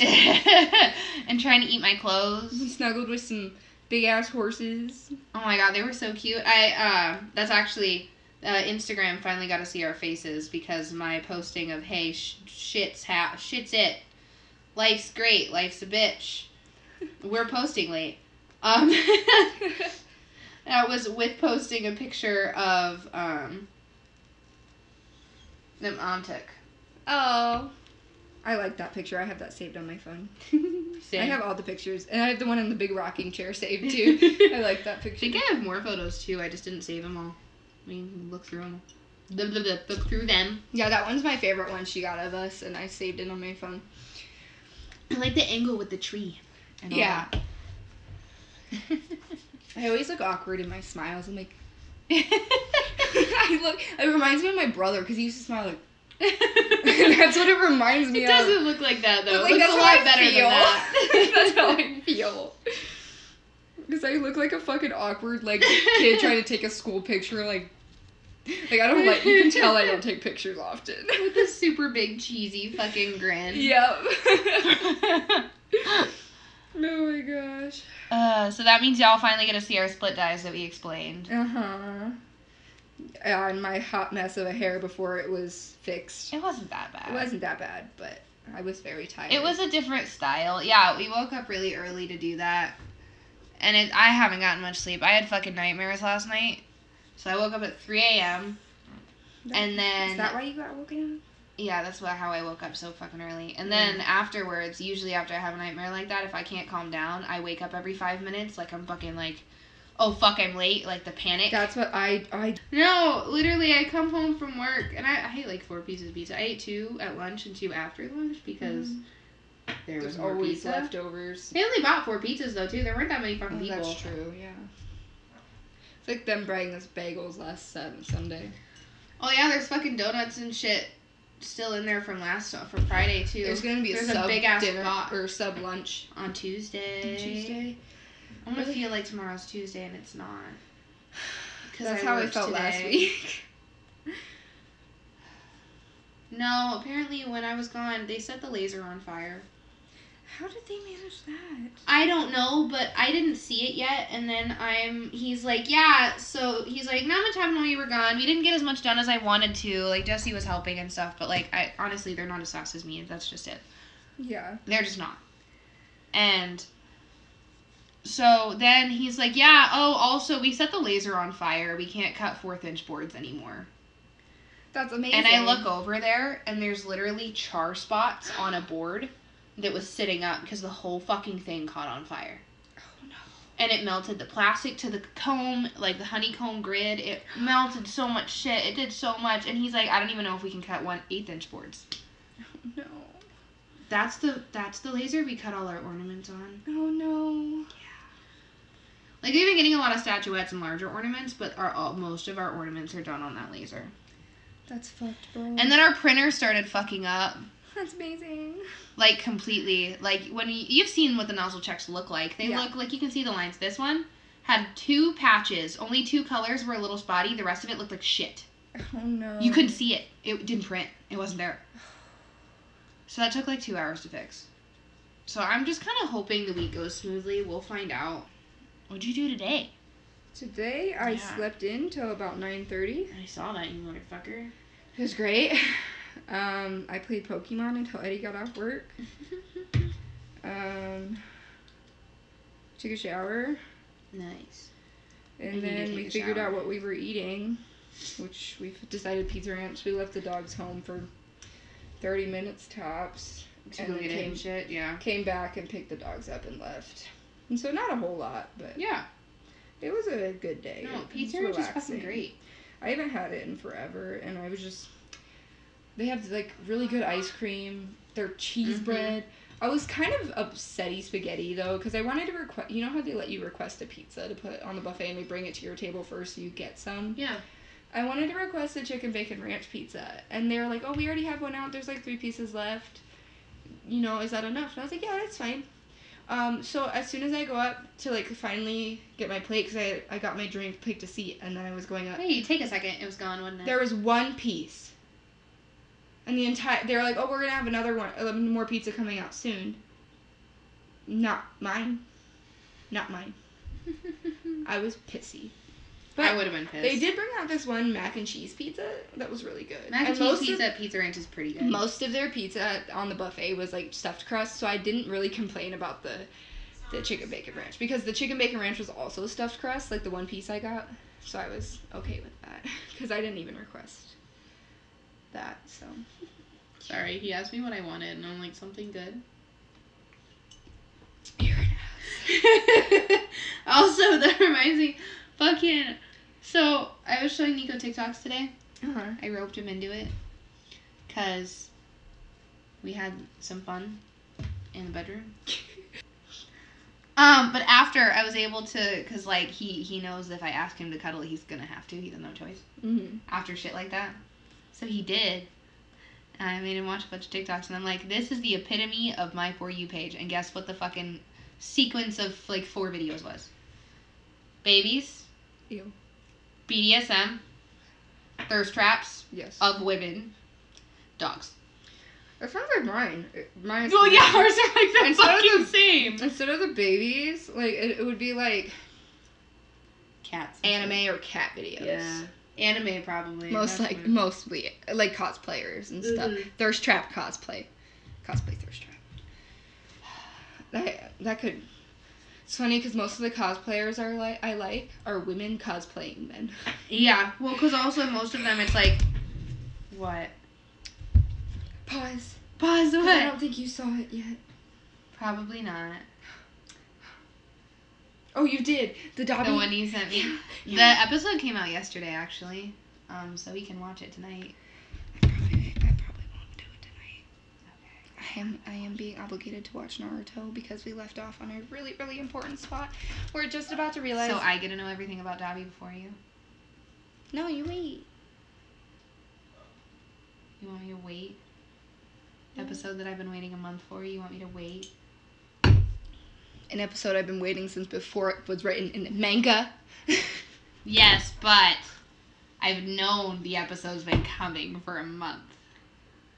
And trying to eat my clothes. We snuggled with some big-ass horses. Oh, my God. They were so cute. That's actually... Instagram finally got to see our faces because my posting of, hey, shit's it. Life's great. Life's a bitch. We're posting late. That was with posting a picture of, Them Antic. Oh. I like that picture. I have that saved on my phone. Same. I have all the pictures. And I have the one in the big rocking chair saved, too. I like that picture. I think I have more photos, too. I just didn't save them all. I mean, look through them. Look through them. Yeah, that one's my favorite one she got of us, and I saved it on my phone. I like the angle with the tree. And yeah. I always look awkward in my smiles. I'm like... It reminds me of my brother, because he used to smile like... That's what it reminds me of. It doesn't look like that, though. Like, it looks a lot better than that. That's how I feel. Because I look like a fucking awkward, like, kid trying to take a school picture, like, I don't like, you can tell I don't take pictures often. With a super big, cheesy fucking grin. Yep. Oh my gosh. So that means y'all finally get to see our split dies that we explained. Uh-huh. On my hot mess of a hair before it was fixed. It wasn't that bad. It wasn't that bad, but I was very tired. It was a different style. Yeah, we woke up really early to do that. And I haven't gotten much sleep. I had fucking nightmares last night. So I woke up at 3 a.m. And then... Is that why you got woken up? Yeah, that's how I woke up so fucking early. And then afterwards, usually after I have a nightmare like that, if I can't calm down, I wake up every 5 minutes. Like, I'm fucking like... Oh, fuck, I'm late. Like, the panic. That's what I... No, literally, I come home from work, and I ate, like, 4 pieces of pizza. I ate 2 at lunch and 2 after lunch, because there's always pizza. Leftovers. They only bought 4 pizzas, though, too. There weren't that many fucking people. That's true, yeah. It's like them bringing us bagels last Sunday. Oh, yeah, there's fucking donuts and shit still in there from Friday, too. There's gonna be a big-ass or sub-lunch on Tuesday. I'm gonna feel like tomorrow's Tuesday and it's not. That's how I felt today. Last week. No, apparently when I was gone, they set the laser on fire. How did they manage that? I don't know, but I didn't see it yet. And then he's like, yeah. So he's like, not much happened while you were gone. We didn't get as much done as I wanted to. Like Jesse was helping and stuff, but like, I honestly, they're not as fast as me. That's just it. Yeah. They're just not. And. So then he's like, yeah, oh, also, we set the laser on fire. We can't cut 4th-inch boards anymore. That's amazing. And I look over there, and there's literally char spots on a board that was sitting up because the whole fucking thing caught on fire. Oh, no. And it melted the plastic to the comb, like the honeycomb grid. It melted so much shit. It did so much. And he's like, I don't even know if we can cut 1/8-inch boards. Oh, no. That's the laser we cut all our ornaments on. Oh, no. Yeah. Like, we've been getting a lot of statuettes and larger ornaments, but most of our ornaments are done on that laser. That's fucked, bro. And then our printer started fucking up. That's amazing. Like, completely. Like, when you've seen what the nozzle checks look like. They look like you can see the lines. This one had 2 patches. Only 2 colors were a little spotty. The rest of it looked like shit. Oh, no. You couldn't see it. It didn't print. It wasn't there. So that took, like, 2 hours to fix. So I'm just kind of hoping the week goes smoothly. We'll find out. What'd you do today? Today, I slept in till about 9:30. I saw that, you motherfucker. It was great. I played Pokemon until Eddie got off work. Took a shower. Nice. And then we figured out what we were eating, which we've decided Pizza Ranch. We left the dogs home for 30 minutes tops. And then came back and picked the dogs up and left. And so not a whole lot, but... Yeah. It was a good day. No, pizza was just fucking great. I haven't had it in forever, and I was just... They have, like, really good ice cream. Their cheese bread. I was kind of upsetty spaghetti, though, because I wanted to request... You know how they let you request a pizza to put on the buffet, and they bring it to your table first so you get some? Yeah. I wanted to request a chicken bacon ranch pizza, and they were like, oh, we already have one out. There's, like, 3 pieces left. You know, is that enough? And I was like, yeah, that's fine. So as soon as I go up to, like, finally get my plate, because I got my drink, picked a seat, and then I was going up. Hey, take a second. It was gone, wasn't it? There was 1 piece. And they were like, oh, we're going to have another one, more pizza coming out soon. Not mine. I was pissy. But I would have been pissed. They did bring out this one mac and cheese pizza that was really good. Mac and cheese pizza at Pizza Ranch is pretty good. Most of their pizza on the buffet was, like, stuffed crust, so I didn't really complain about the chicken bacon ranch. Because the chicken bacon ranch was also stuffed crust, like the 1 piece I got. So I was okay with that. Because I didn't even request that, so. Sorry, he asked me what I wanted, and I'm like, something good. You're an ass. Also, that reminds me, fucking... So, I was showing Nico TikToks today. Uh-huh. I roped him into it. Because we had some fun in the bedroom. But after, I was able to... Because, like, he knows if I ask him to cuddle, he's gonna have to. He doesn't have no choice. Mm-hmm. After shit like that. So, he did. I made him watch a bunch of TikToks, and I'm like, this is the epitome of my For You page. And guess what the fucking sequence of, like, 4 videos was? Babies. Ew. BDSM. Thirst traps. Yes. Of women. Dogs. It sounds like mine. Mine. Well, yeah, ours are, like, the fucking same. Instead of the babies, like, it would be, like... Cats. Anime or cat videos. Yeah. Anime, probably. Mostly. Like, cosplayers and stuff. Mm-hmm. Thirst trap cosplay. Cosplay thirst trap. That could... It's funny, because most of the cosplayers are women cosplaying men. Yeah. Well, because also most of them, it's like... What? Pause. Pause what? I don't think you saw it yet. Probably not. Oh, you did. The Dabi. The one you sent me. Yeah. The episode came out yesterday, actually. So we can watch it tonight. I probably won't do it tonight. Okay. I am being obligated to watch Naruto because we left off on a really, really important spot. We're just about to realize. So I get to know everything about Dabi before you? No, you wait. You want me to wait? No. Episode that I've been waiting a month for, you want me to wait? An episode I've been waiting since before it was written in manga. Yes, but I've known the episode's been coming for a month.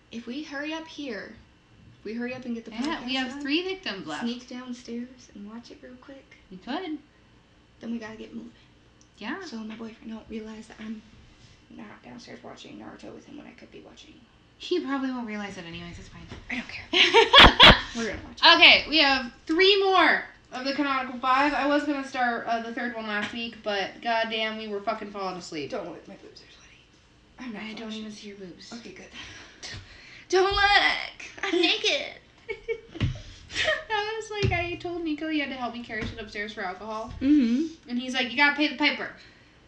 If we hurry up here, and get the podcast we have done, 3 victims left. Sneak downstairs and watch it real quick. We could. Then we gotta get moving. Yeah. So my boyfriend won't realize that I'm not downstairs watching Naruto with him when I could be watching. He probably won't realize it anyways. It's fine. I don't care. We're going to watch it. Okay, we have 3 more of the canonical 5. I was going to start the 3rd one last week, but goddamn, we were fucking falling asleep. Don't look. My boobs are sweaty. I'm not. I don't even see your boobs. Okay, good. Don't look. I'm naked. I was like, I told Nico he had to help me carry shit upstairs for alcohol. Mm-hmm. And he's like, you got to pay the piper.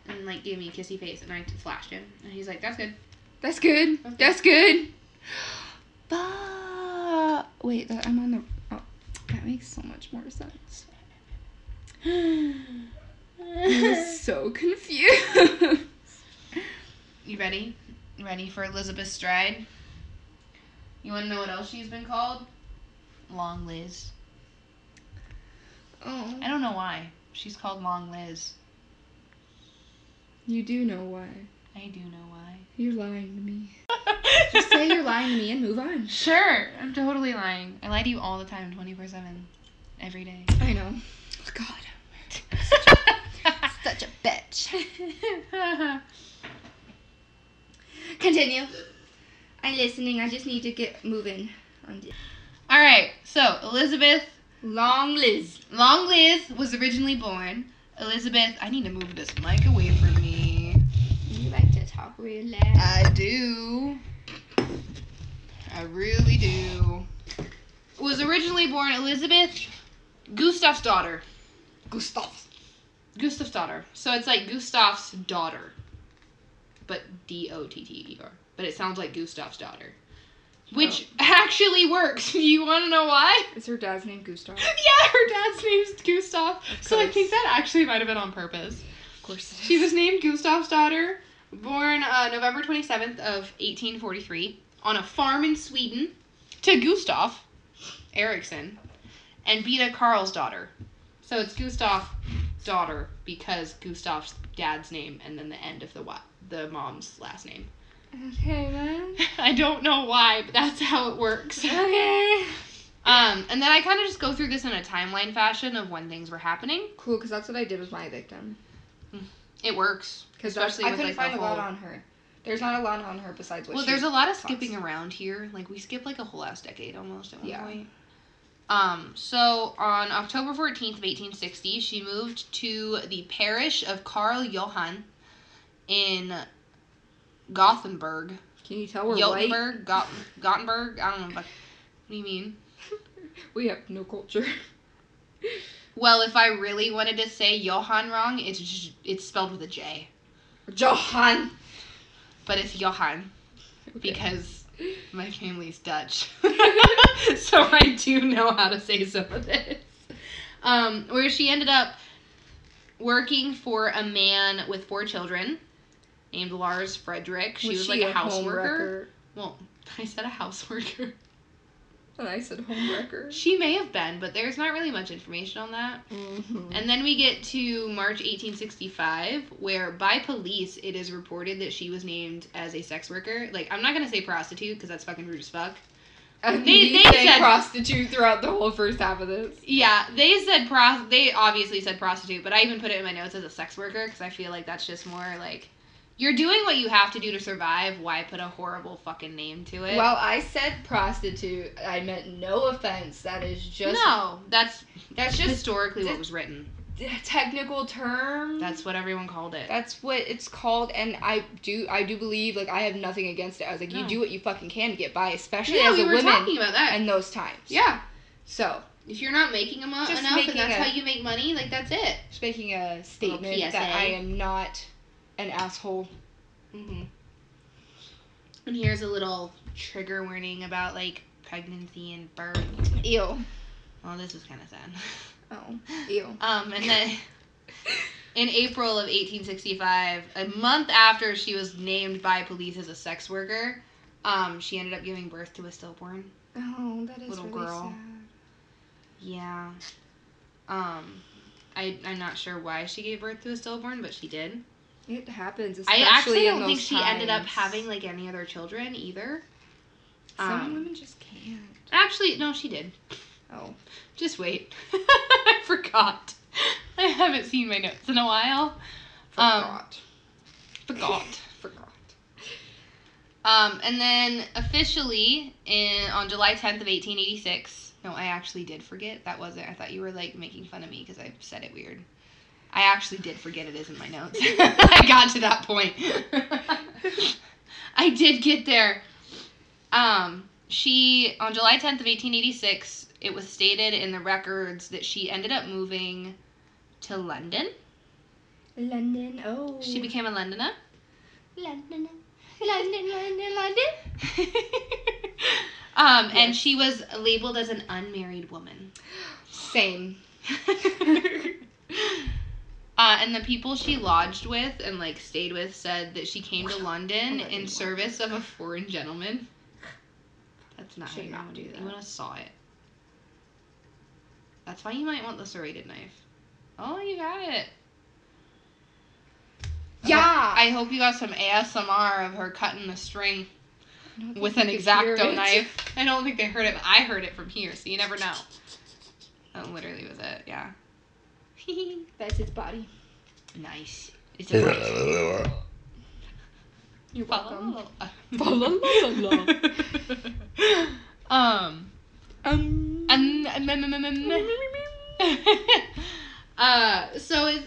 And, like, gave me a kissy face, and I flashed him. And he's like, that's good. That's good. Okay. That's good. But wait, I'm on the. Oh, that makes so much more sense. I'm so confused. You ready? Ready for Elizabeth Stride? You want to know what else she's been called? Long Liz. Oh. I don't know why she's called Long Liz. You do know why. I do know why. You're lying to me. Just say you're lying to me and move on. Sure. I'm totally lying. I lie to you all the time, 24/7. Every day. I know. Oh, God. Such a bitch. Continue. I'm listening. I just need to get moving. All right. So, Elizabeth. Long Liz. Long Liz was originally born. Elizabeth. I need to move this mic away from me. Relax. I do. I really do. Was originally born Elizabeth Gustav's daughter. Gustav's daughter. So it's like Gustav's daughter. But D-O-T-T-E-R. But it sounds like Gustav's daughter. Which actually works. Do you want to know why? Is her dad's name Gustav? Yeah, her dad's name's Gustav. So I think that actually might have been on purpose. Of course it is. She was named Gustav's daughter. Born November 27th of 1843 on a farm in Sweden to Gustav Eriksson and Beta Karl's daughter. So it's Gustav's daughter because Gustav's dad's name and then the end of the mom's last name. Okay, then. I don't know why, but that's how it works. Okay. And then I kind of just go through this in a timeline fashion of when things were happening. Cool, because that's what I did with my victim. It works. Especially with, like, the whole... I couldn't find a lot on her. There's not a lot on her besides what she... Well, there's a lot of skipping around here. Like, we skipped, like, a whole ass decade almost at one point. So, on October 14th of 1860, she moved to the parish of Karl Johan in Gothenburg Can you tell we're Jotenburg, white? Gotenburg? I don't know. What do you mean? We have no culture. Well, if I really wanted to say Johan wrong, it's spelled with a J. Johan. But it's Johan. Okay. Because my family's Dutch. So I do know how to say some of this. Where she ended up working for a man with 4 children named Lars Frederick. She was a houseworker. Well, I said a houseworker. And I said homewrecker. She may have been, but there's not really much information on that. Mm-hmm. And then we get to March 1865, where by police it is reported that she was named as a sex worker. Like, I'm not going to say prostitute, because that's fucking rude as fuck. They said prostitute throughout the whole first half of this. Yeah, they obviously said prostitute, but I even put it in my notes as a sex worker, because I feel like that's just more like... You're doing what you have to do to survive. Why put a horrible fucking name to it? Well, I said prostitute. I meant no offense. That is just... No, that's just historically what was written. Technical term. That's what everyone called it. That's what it's called, and I do believe, like, I have nothing against it. I was like, you do what you fucking can to get by, especially as a woman. Yeah, we were talking about that. In those times. Yeah. So... If you're not making them up enough, and that's how you make money, like, that's it. Just making a statement that I am not... an asshole. Mm-hmm. And here's a little trigger warning about, like, pregnancy and birth. Ew. Well, this is kind of sad. Oh. Ew. And then in April of 1865, a month after she was named by police as a sex worker, she ended up giving birth to a stillborn. Oh, that is little really girl. Sad. Yeah. I'm not sure why she gave birth to a stillborn, but she did. It happens, especially in those times. I actually don't think she ended up having, like, any other children, either. Some women just can't. Actually, no, she did. Oh. Just wait. I forgot. I haven't seen my notes in a while. Forgot. And then, officially, on July 10th of 1886... No, I actually did forget. That wasn't... I thought you were, like, making fun of me because I said it weird. I actually did forget it is in my notes. I got to that point. I did get there. She, on July 10th of 1886, it was stated in the records that she ended up moving to London. London, oh. She became a Londoner. London. Yes. And she was labeled as an unmarried woman. Same. And the people she lodged with and, like, stayed with said that she came to London in service of a foreign gentleman. That's not how you want to do that. You want to saw it. That's why you might want the serrated knife. Oh, you got it. Yeah. I hope you got some ASMR of her cutting the string with an X-Acto knife. I don't think they heard it, but I heard it from here, so you never know. That literally was it, yeah. That's its body. Nice. It's a nice. You're welcome. So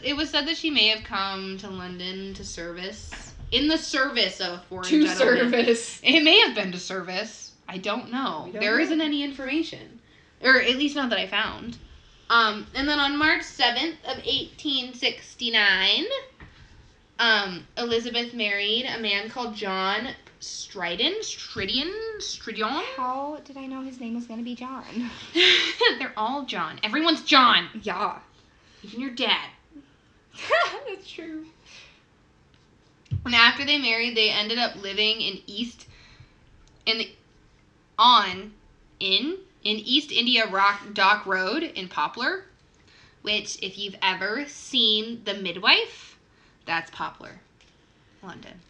it was said that she may have come to London to service. In the service of a foreign gentleman. To service. It may have been to service. I don't know. There isn't any information. Or at least not that I found. And then on March 7th of 1869, Elizabeth married a man called John Stridion. How did I know his name was going to be John? They're all John. Everyone's John. Yeah. Even your dad. That's true. And after they married, they ended up living in East India Dock Road in Poplar, which, if you've ever seen The Midwife, that's Poplar, London.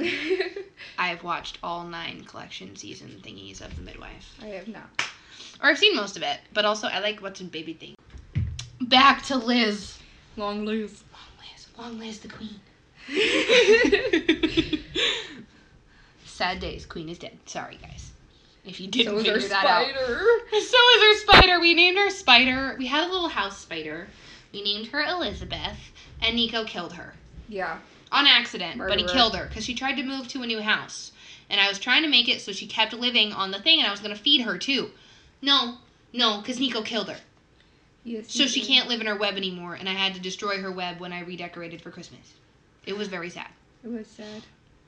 I have watched all 9 collection season thingies of The Midwife. I have not. Or I've seen most of it, but also I like watching baby things. Back to Liz. Long Liz. Long Liz the Queen. Sad days. Queen is dead. Sorry, guys. If you didn't figure that out. So is her spider. We named her Spider. We had a little house spider. We named her Elizabeth. And Nico killed her. Yeah. On accident. Murderer. But he killed her. Because she tried to move to a new house. and I was trying to make it so she kept living on the thing, and I was going to feed her, too. No, because Nico killed her. Yes, so she can't live in her web anymore, and I had to destroy her web when I redecorated for Christmas. It was very sad. It was sad.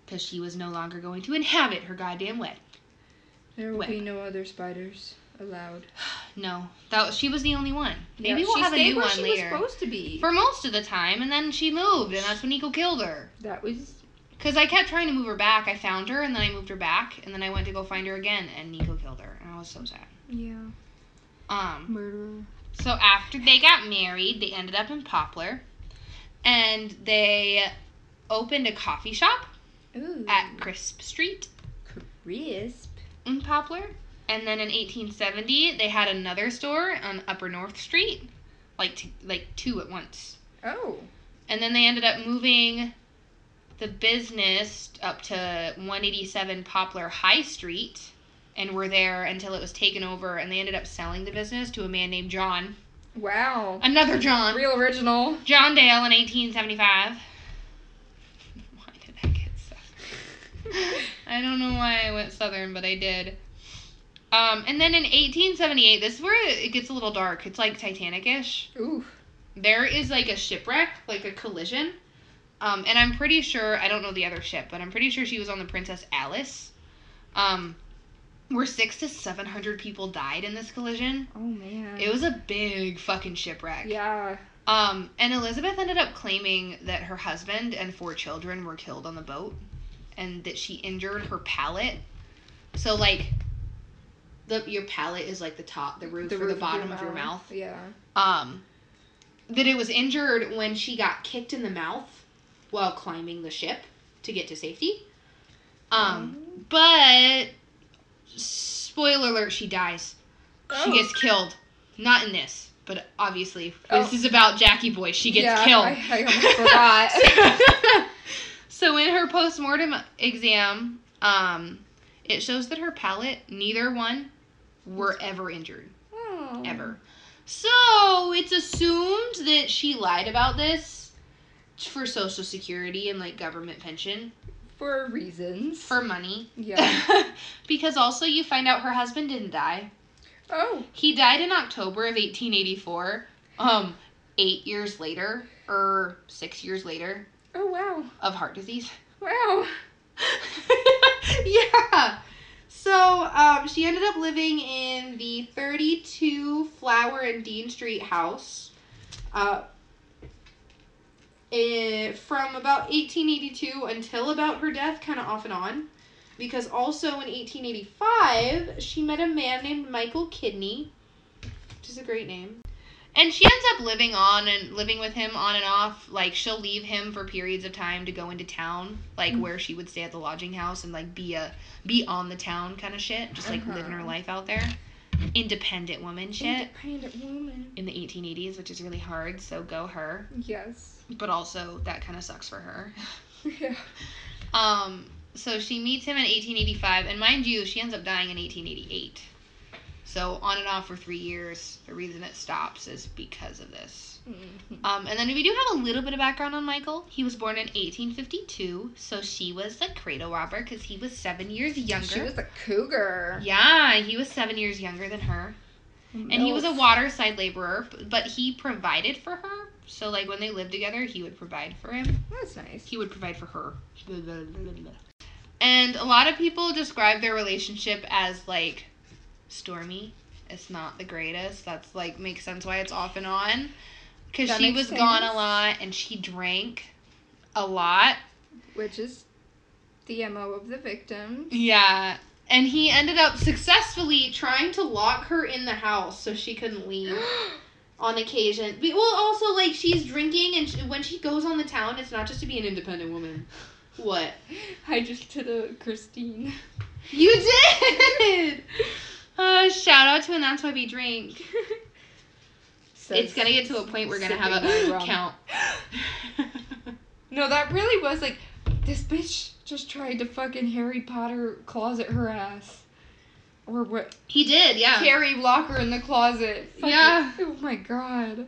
Because she was no longer going to inhabit her goddamn web. There will be no other spiders allowed. No. She was the only one. Maybe we'll have a new one later. She stayed where she was supposed to be. For most of the time, and then she moved, and that's when Nico killed her. That was... Because I kept trying to move her back. I found her, and then I moved her back, and then I went to go find her again, and Nico killed her, and I was so sad. Yeah. Murderer. So after they got married, they ended up in Poplar, and they opened a coffee shop. Ooh. At Crisp Street. Crisp? In Poplar. And then in 1870, they had another store on Upper North Street. Like two at once. Oh. And then they ended up moving the business up to 187 Poplar High Street, and were there until it was taken over, and they ended up selling the business to a man named John. Wow. Another John. Real original. John Dale in 1875. Why did I get Southern? I don't know why I went Southern, but I did. And then in 1878, this is where it gets a little dark. It's like Titanic-ish. Ooh. There is like a shipwreck, like a collision. And I'm pretty sure, I don't know the other ship, but I'm pretty sure she was on the Princess Alice. Where 600 to 700 people died in this collision. Oh, man. It was a big fucking shipwreck. Yeah. And Elizabeth ended up claiming that her husband and 4 children were killed on the boat, and that she injured her palate. So, like, your palate is, like, the top, the roof, or the bottom of your mouth. Yeah. That it was injured when she got kicked in the mouth while climbing the ship to get to safety. But... spoiler alert, she dies. Oh. She gets killed. Not in this, but obviously. Oh. This is about Jackie Boy. She gets killed. I almost forgot. So in her post-mortem exam, it shows that her palate, neither one, were ever injured. Oh. Ever. So it's assumed that she lied about this for Social Security and, like, government pension. For reasons. For money. Yeah. Because also you find out her husband didn't die. Oh. He died in October of 1884, 8 years later, or 6 years later. Oh, wow. Of heart disease. Wow. Yeah. So, she ended up living in the 32 Flower and Dean Street house, from about 1882 until about her death, kind of off and on, because also in 1885 she met a man named Michael Kidney, which is a great name, and she ends up living with him on and off. Like, she'll leave him for periods of time to go into town, like, mm-hmm. where she would stay at the lodging house and, like, be on the town kind of shit, just like living her life out there. Independent woman shit. Independent woman. In the 1880s, which is really hard, so go her. Yes. But also, that kind of sucks for her. Yeah. So she meets him in 1885, and mind you, she ends up dying in 1888. So on and off for 3 years. The reason it stops is because of this. Mm-hmm. And then we do have a little bit of background on Michael. He was born in 1852, so she was the cradle robber because he was 7 years younger. She was a cougar. Yeah, he was 7 years younger than her. Milf. And he was a waterside laborer, but he provided for her. So, like, when they lived together, he would provide for him. That's nice. He would provide for her. And a lot of people describe their relationship as, like, stormy. It's not the greatest. That's, like, makes sense why it's off and on, because she was gone a lot and she drank a lot, which is the MO of the victims. Yeah. And he ended up successfully trying to lock her in the house so she couldn't leave on occasion. But, well, also, like, she's drinking, and when she goes on the town, it's not just to be an independent woman. What? I just did a Christine. You did. Shout out to And That's Why We Drink. So it's going to get to a point we're going to have a count. No, that really was like, this bitch just tried to fucking Harry Potter closet her ass. Or what? He did, yeah. Carrie lock her in the closet. Fuck yeah. It. Oh my god.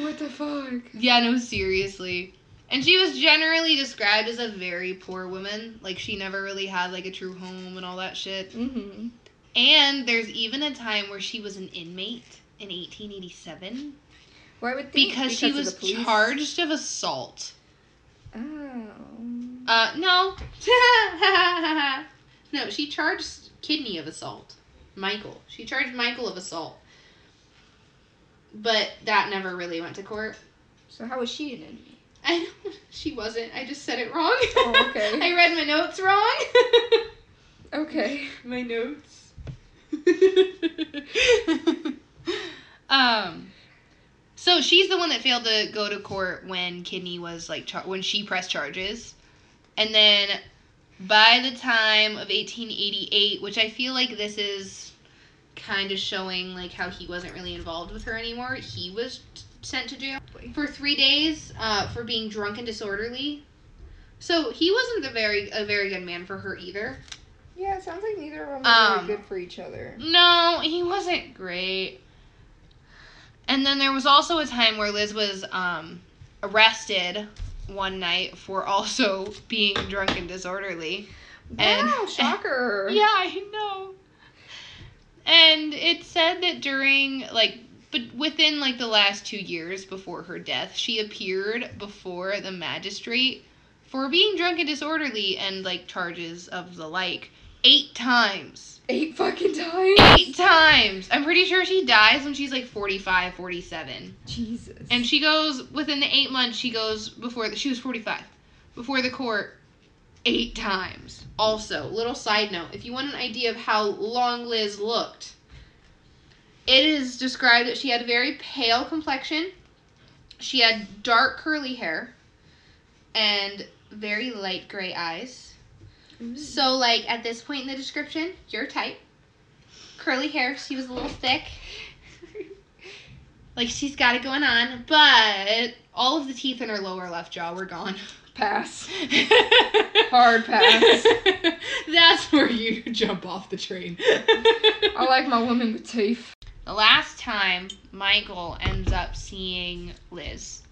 What the fuck? Yeah, no, seriously. And she was generally described as a very poor woman. Like, she never really had, like, a true home and all that shit. Mm-hmm. And there's even a time where she was an inmate in 1887. Where I would think because she was charged of assault. Oh. No. No, she charged Kidney of assault. Michael. She charged Michael of assault. But that never really went to court. So how was she an inmate? I don't, she wasn't. I just said it wrong. Oh, okay. I read my notes wrong. Okay. My notes. So she's the one that failed to go to court when Kidney was, like, when she pressed charges. And then by the time of 1888, which I feel like this is kind of showing, like, how he wasn't really involved with her anymore, he was sent to jail for 3 days for being drunk and disorderly. So he wasn't a very good man for her either. Yeah, it sounds like neither of them were really good for each other. No, he wasn't great. And then there was also a time where Liz was arrested one night for also being drunk and disorderly. Wow, shocker. Yeah, I know. And it said that during, like, but within, like, the last 2 years before her death, she appeared before the magistrate for being drunk and disorderly and, like, charges of the like 8 times. 8 fucking times? 8 times! I'm pretty sure she dies when she's, like, 45, 47. Jesus. And she goes, within the 8 months, she goes before, she was 45, before the court 8 times. Also, little side note, if you want an idea of how long Liz looked, it is described that she had a very pale complexion, she had dark curly hair, and very light gray eyes. Mm-hmm. So, like, at this point in the description, your type. Curly hair, she was a little thick. Like, she's got it going on, but all of the teeth in her lower left jaw were gone. Pass. Hard pass. That's where you jump off the train. I like my woman with teeth. The last time Michael ends up seeing Liz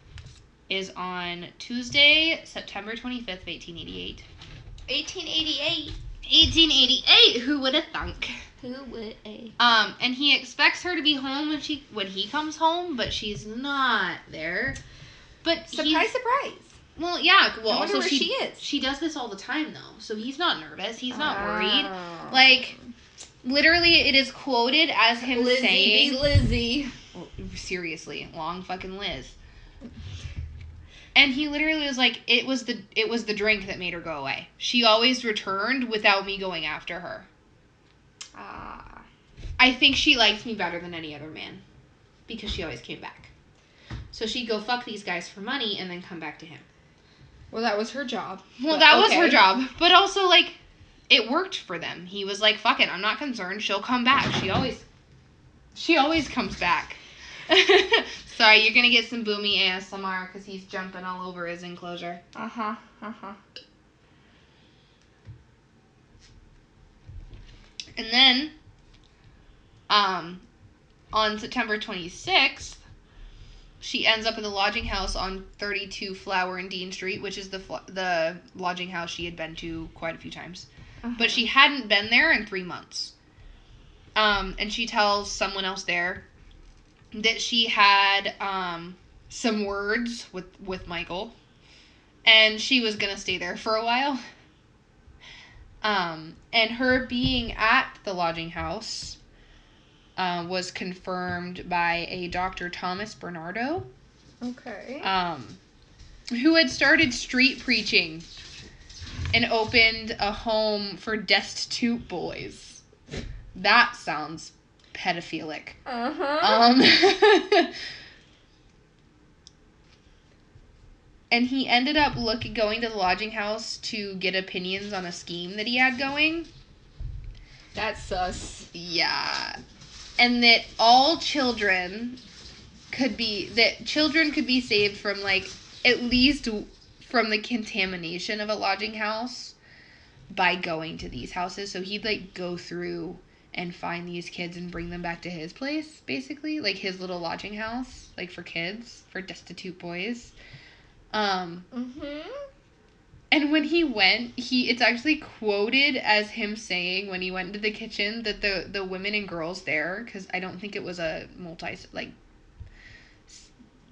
is on Tuesday, September 25th, 1888. 1888? 1888! Who would have thunk? Who would a? And he expects her to be home when he comes home, but she's not there. But surprise, surprise. Well, yeah. Well, I wonder also where she is. She does this all the time, though, so he's not nervous. He's not worried. Like, literally, it is quoted as him Lizzie saying... Lizzie. Well, seriously, long fucking Liz. And he literally was like, it was the drink that made her go away. She always returned without me going after her. I think she likes me better than any other man. Because she always came back. So she'd go fuck these guys for money and then come back to him. Well, that was her job. Well, that was her job. But also, like... It worked for them. He was like, fuck it, I'm not concerned. She'll come back. She always comes back. Sorry, you're going to get some boomy ASMR because he's jumping all over his enclosure. Uh-huh, uh-huh. And then, on September 26th, she ends up in the lodging house on 32 Flower and Dean Street, which is the lodging house she had been to quite a few times. Uh-huh. But she hadn't been there in 3 months. And she tells someone else there that she had some words with Michael. And she was going to stay there for a while. And her being at the lodging house was confirmed by a Dr. Thomas Bernardo. Okay. Who had started street preaching and opened a home for destitute boys. That sounds pedophilic. Uh-huh. And he ended up going to the lodging house to get opinions on a scheme that he had going. That's sus. Yeah. And that children could be saved from, like, at least from the contamination of a lodging house by going to these houses. So he'd, like, go through and find these kids and bring them back to his place, basically. Like, his little lodging house, like, for kids, for destitute boys. And when he went, it's actually quoted as him saying when he went into the kitchen that the women and girls there, because I don't think it was a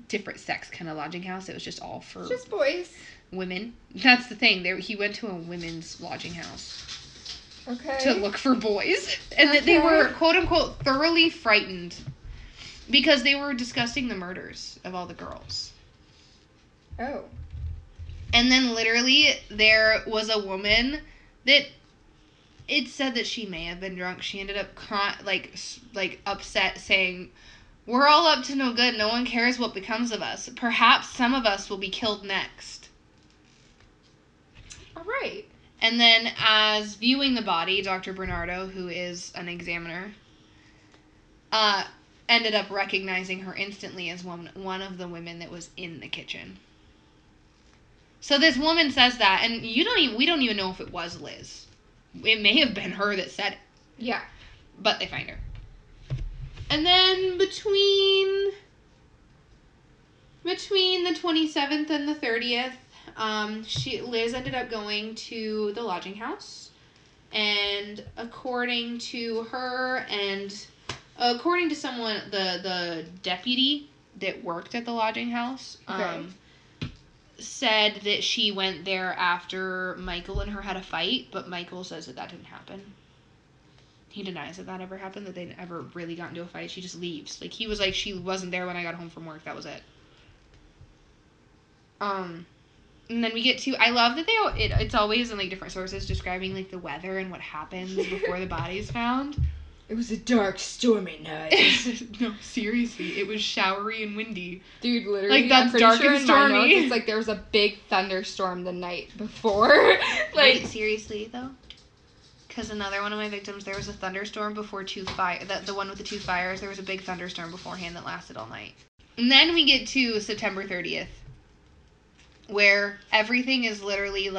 different sex kind of lodging house. It was just all for... just boys. Women. That's the thing. He went to a women's lodging house. Okay. To look for boys. And that they were, quote unquote, thoroughly frightened because they were discussing the murders of all the girls. Oh. And then, literally, there was a woman that it said that she may have been drunk. She ended up, upset, saying, "We're all up to no good. No one cares what becomes of us. Perhaps some of us will be killed next." All right. And then, as viewing the body, Dr. Bernardo, who is an examiner, ended up recognizing her instantly as one of the women that was in the kitchen. So this woman says that, and we don't even know if it was Liz. It may have been her that said it. Yeah. But they find her. And then between the 27th and the 30th, Liz ended up going to the lodging house. And according to her and according to someone, the deputy that worked at the lodging house, said that she went there after Michael and her had a fight, but Michael says that didn't happen. He denies that ever happened, that they ever really got into a fight. She just leaves. He was like, she wasn't there when I got home from work. That was it. And then we get to, I love that it's always in, different sources describing, the weather and what happens before the body's found. It was a dark, stormy night. No, seriously. It was showery and windy. Dude, literally. That's dark and stormy. My notes, it's there was a big thunderstorm the night before. Wait, seriously, though? Because another one of my victims, there was a thunderstorm before two fires. The one with the two fires, there was a big thunderstorm beforehand that lasted all night. And then we get to September 30th, where everything is literally,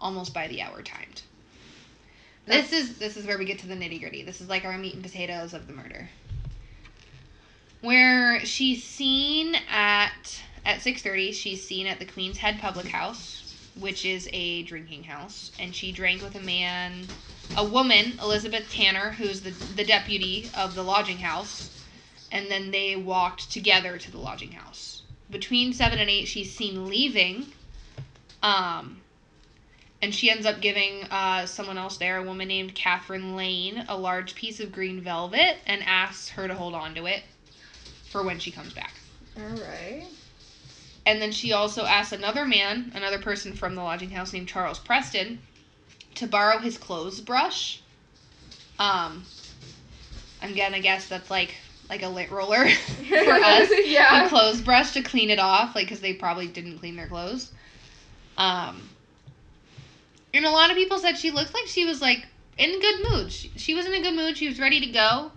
almost by the hour timed. This is where we get to the nitty-gritty. This is our meat and potatoes of the murder. Where she's seen at 6:30, she's seen at the Queen's Head Public House, which is a drinking house, and she drank with a woman, Elizabeth Tanner, who's the deputy of the lodging house, and then they walked together to the lodging house. Between 7 and 8, she's seen leaving, and she ends up giving someone else there, a woman named Catherine Lane, a large piece of green velvet and asks her to hold on to it for when she comes back. All right. And then she also asks another person from the lodging house named Charles Preston, to borrow his clothes brush. I'm going to guess that's like a lint roller for us. Yeah. A clothes brush to clean it off, because they probably didn't clean their clothes. And a lot of people said she looked like she was, in good mood. She was in a good mood. She was ready to go.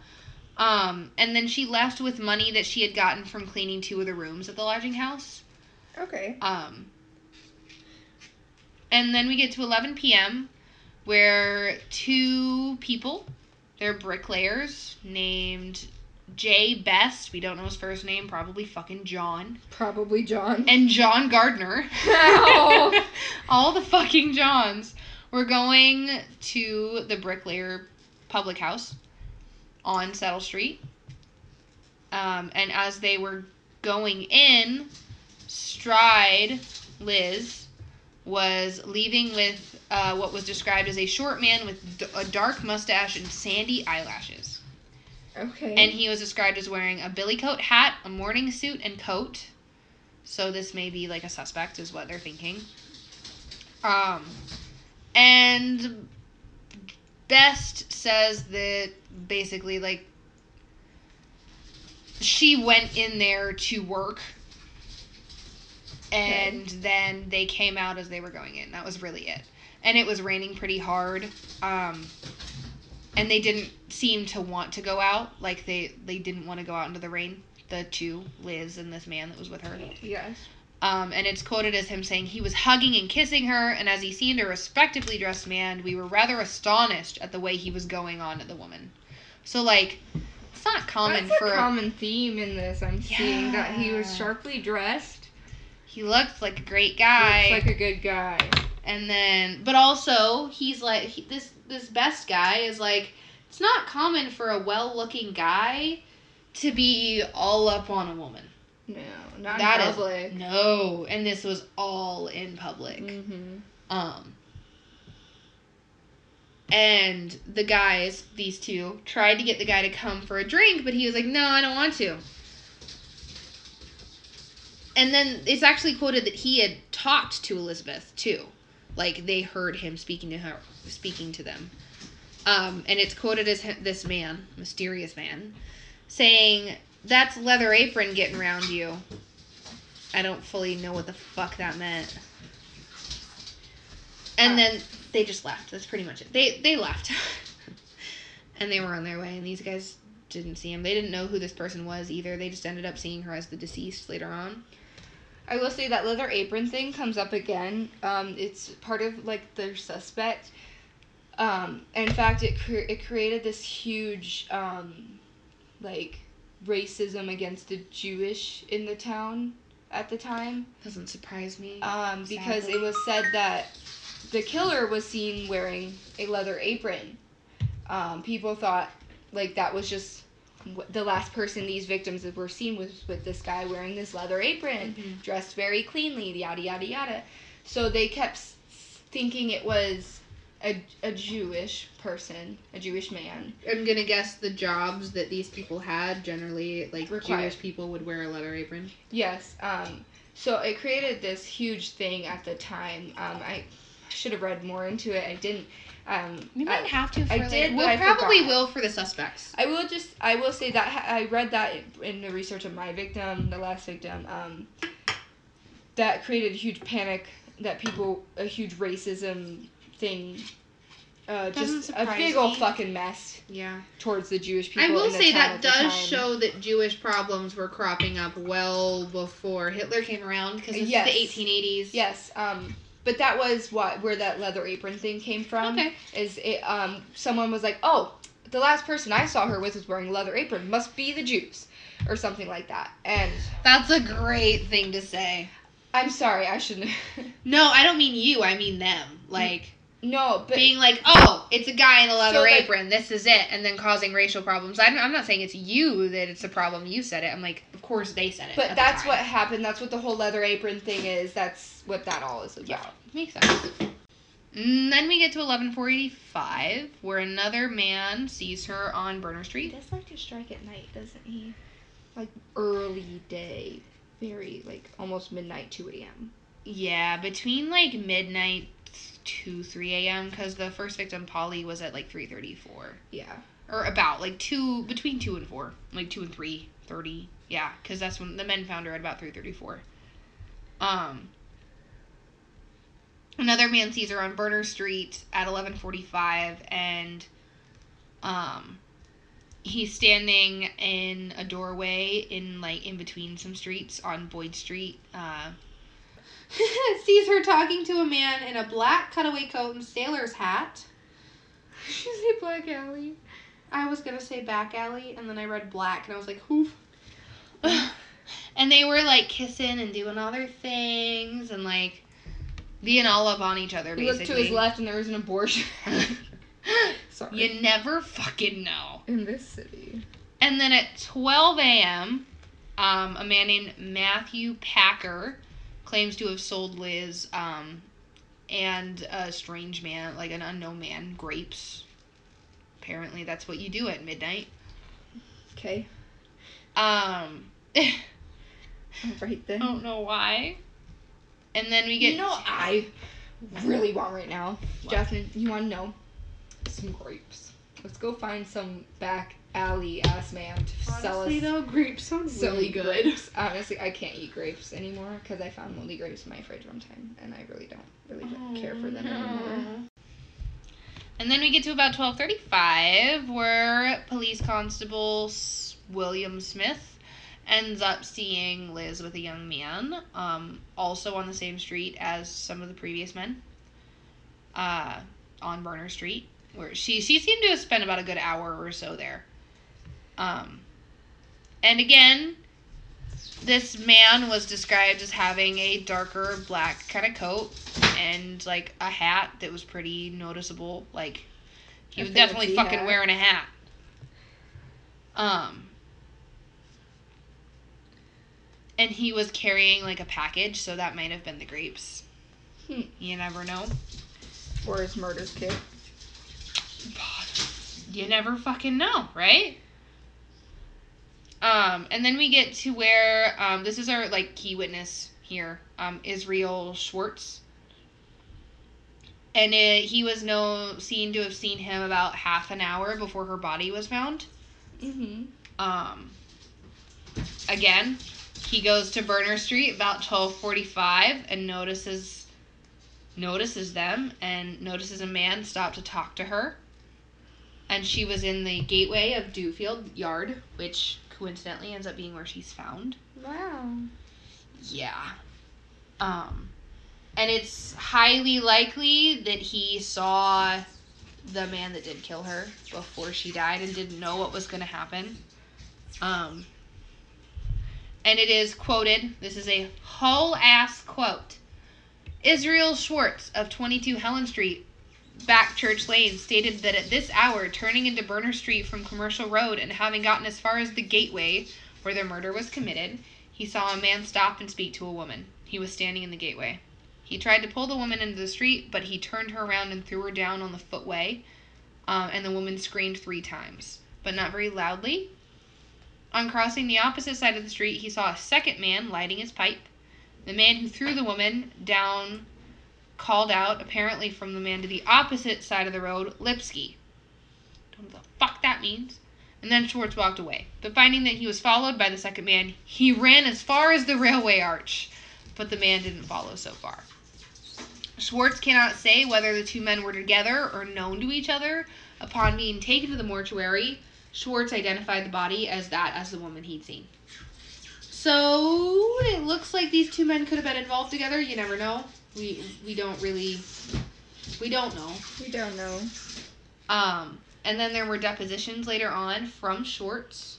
And then she left with money that she had gotten from cleaning two of the rooms at the lodging house. Okay. And then we get to 11 p.m., where two people, they're bricklayers, named J. Best. We don't know his first name. Probably fucking John. Probably John. And John Gardner. Ow. All the fucking Johns. We're going to the bricklayer public house on Settle Street. And as they were going in, Stride, Liz, was leaving with what was described as a short man with a dark mustache and sandy eyelashes. Okay. And he was described as wearing a billy coat hat, a morning suit, and coat. So this may be a suspect is what they're thinking. And Best says that basically she went in there to work. And then they came out as they were going in. That was really it. And it was raining pretty hard. And they didn't seem to want to go out. They didn't want to go out into the rain. The two, Liz and this man that was with her. Yes. And it's quoted as him saying, "He was hugging and kissing her, and as he seemed a respectably dressed man, we were rather astonished at the way he was going on at the woman." So, it's not common. That's a common theme in this. I'm seeing that he was sharply dressed. He looks like a great guy. Looks like a good guy. And then, but also, he's like, this best guy is like, it's not common for a well-looking guy to be all up on a woman. No, not in public. No, and this was all in public. Mm-hmm. And the guys, these two, tried to get the guy to come for a drink, but he was like, no, I don't want to. And then it's actually quoted that he had talked to Elizabeth, too. Like, they heard him speaking to them. And it's quoted as this man, mysterious man, saying, that's Leather Apron getting around you. I don't fully know what the fuck that meant. And then they just left. That's pretty much it. They left. And they were on their way, and these guys didn't see him. They didn't know who this person was either. They just ended up seeing her as the deceased later on. I will say that Leather Apron thing comes up again. It's part of, like, their suspect. In fact, it created this huge, like, racism against the Jewish in the town at the time. Doesn't surprise me. Because it was said that the killer was seen wearing a leather apron. People thought, like, that was just the last person these victims were seen was with this guy wearing this leather apron, mm-hmm. dressed very cleanly, yada, yada, yada. So they kept thinking it was a Jewish person, a Jewish man. I'm going to guess the jobs that these people had generally, like, required. Jewish people would wear a leather apron. Yes. So it created this huge thing at the time. I should have read more into it. I didn't. You might have to. I probably will for the suspects. I will say that I read that in the research of my victim, the last victim, that created a huge panic that people, a huge racism thing, just a big old fucking mess. Yeah. Towards the Jewish people. I will say that does show that Jewish problems were cropping up well before Hitler came around, because it's the 1880s. Yes. But that was where that leather apron thing came from. Okay. Is it, someone was like, oh, the last person I saw her with was wearing a leather apron. Must be the Jews. Or something like that. And that's a great thing to say. I'm sorry, I shouldn't. No, I don't mean you. I mean them. Like, no, but being like, oh, it's a guy in a leather apron. This is it. And then causing racial problems. I'm not saying it's you that it's a problem. You said it. I'm like, of course they said it. But that's what happened. That's what the whole leather apron thing is. That's what that all is about. Yeah, makes sense. Then we get to 1145, where another man sees her on Berner Street. He does like to strike at night, doesn't he? Like, early day. Very, like, almost midnight, 2 a.m. Yeah, between, like, midnight to 3 a.m., because the first victim, Polly, was at, like, 3:34. Yeah. Or about, like, between 2 and 4. Like, 2 and 3:30. Yeah, because that's when the men found her at about 3:34. Another man sees her on Berner Street at 11:45, and, he's standing in a doorway in, like, in between some streets on Boyd Street. Sees her talking to a man in a black cutaway coat and sailor's hat. Did you say Black Alley? I was going to say Back Alley, and then I read black, and I was like, hoof. And they were, like, kissing and doing all their things and, like, being all up on each other, basically. He looked to his left, and there was an abortion. Sorry. You never fucking know. In this city. And then at 12 a.m., a man named Matthew Packer claims to have sold Liz and a strange man, like an unknown man, grapes. Apparently that's what you do at midnight. Okay. Right then. I don't know why. And then we get... You know what I really want right now? What? Jasmine, you want to know? Some grapes. Let's go find some back alley ass man to sell us. Honestly though, grapes sound really good. Grapes. Honestly, I can't eat grapes anymore because I found moldy grapes in my fridge one time, and I really don't care for them anymore. And then we get to about 12:35, where Police Constable William Smith ends up seeing Liz with a young man, also on the same street as some of the previous men, on Berner Street. Where she seemed to have spent about a good hour or so there. And again, This man was described as having a darker black kind of coat and, like, a hat that was pretty noticeable. Like, he was definitely fucking wearing a hat. And he was carrying, like, a package, so that might have been the grapes. Hmm. You never know. Or his murder's kit. You never fucking know, right? And then we get to where, this is our, like, key witness here, Israel Schwartz. And he was seen to have seen him about half an hour before her body was found. Mm-hmm. Again, he goes to Berner Street about 12:45 and notices them and notices a man stop to talk to her. And she was in the gateway of Dutfield's Yard, which coincidentally ends up being where she's found. Wow. Yeah. And it's highly likely that he saw the man that did kill her before she died and didn't know what was going to happen. And it is quoted, this is a whole ass quote, Israel Schwartz of 22 Helen Street, back Church Lane, stated that at this hour, turning into Berner Street from Commercial Road and having gotten as far as the gateway where the murder was committed, he saw a man stop and speak to a woman. He was standing in the gateway. He tried to pull the woman into the street, but he turned her around and threw her down on the footway, and the woman screamed 3 times, but not very loudly. On crossing the opposite side of the street, he saw a second man lighting his pipe. The man who threw the woman down called out, apparently from the man to the opposite side of the road, Lipsky. Don't know what the fuck that means. And then Schwartz walked away. But finding that he was followed by the second man, he ran as far as the railway arch. But the man didn't follow so far. Schwartz cannot say whether the two men were together or known to each other. Upon being taken to the mortuary, Schwartz identified the body as the woman he'd seen. So, it looks like these two men could have been involved together. You never know. We don't know. And then there were depositions later on from Schwartz,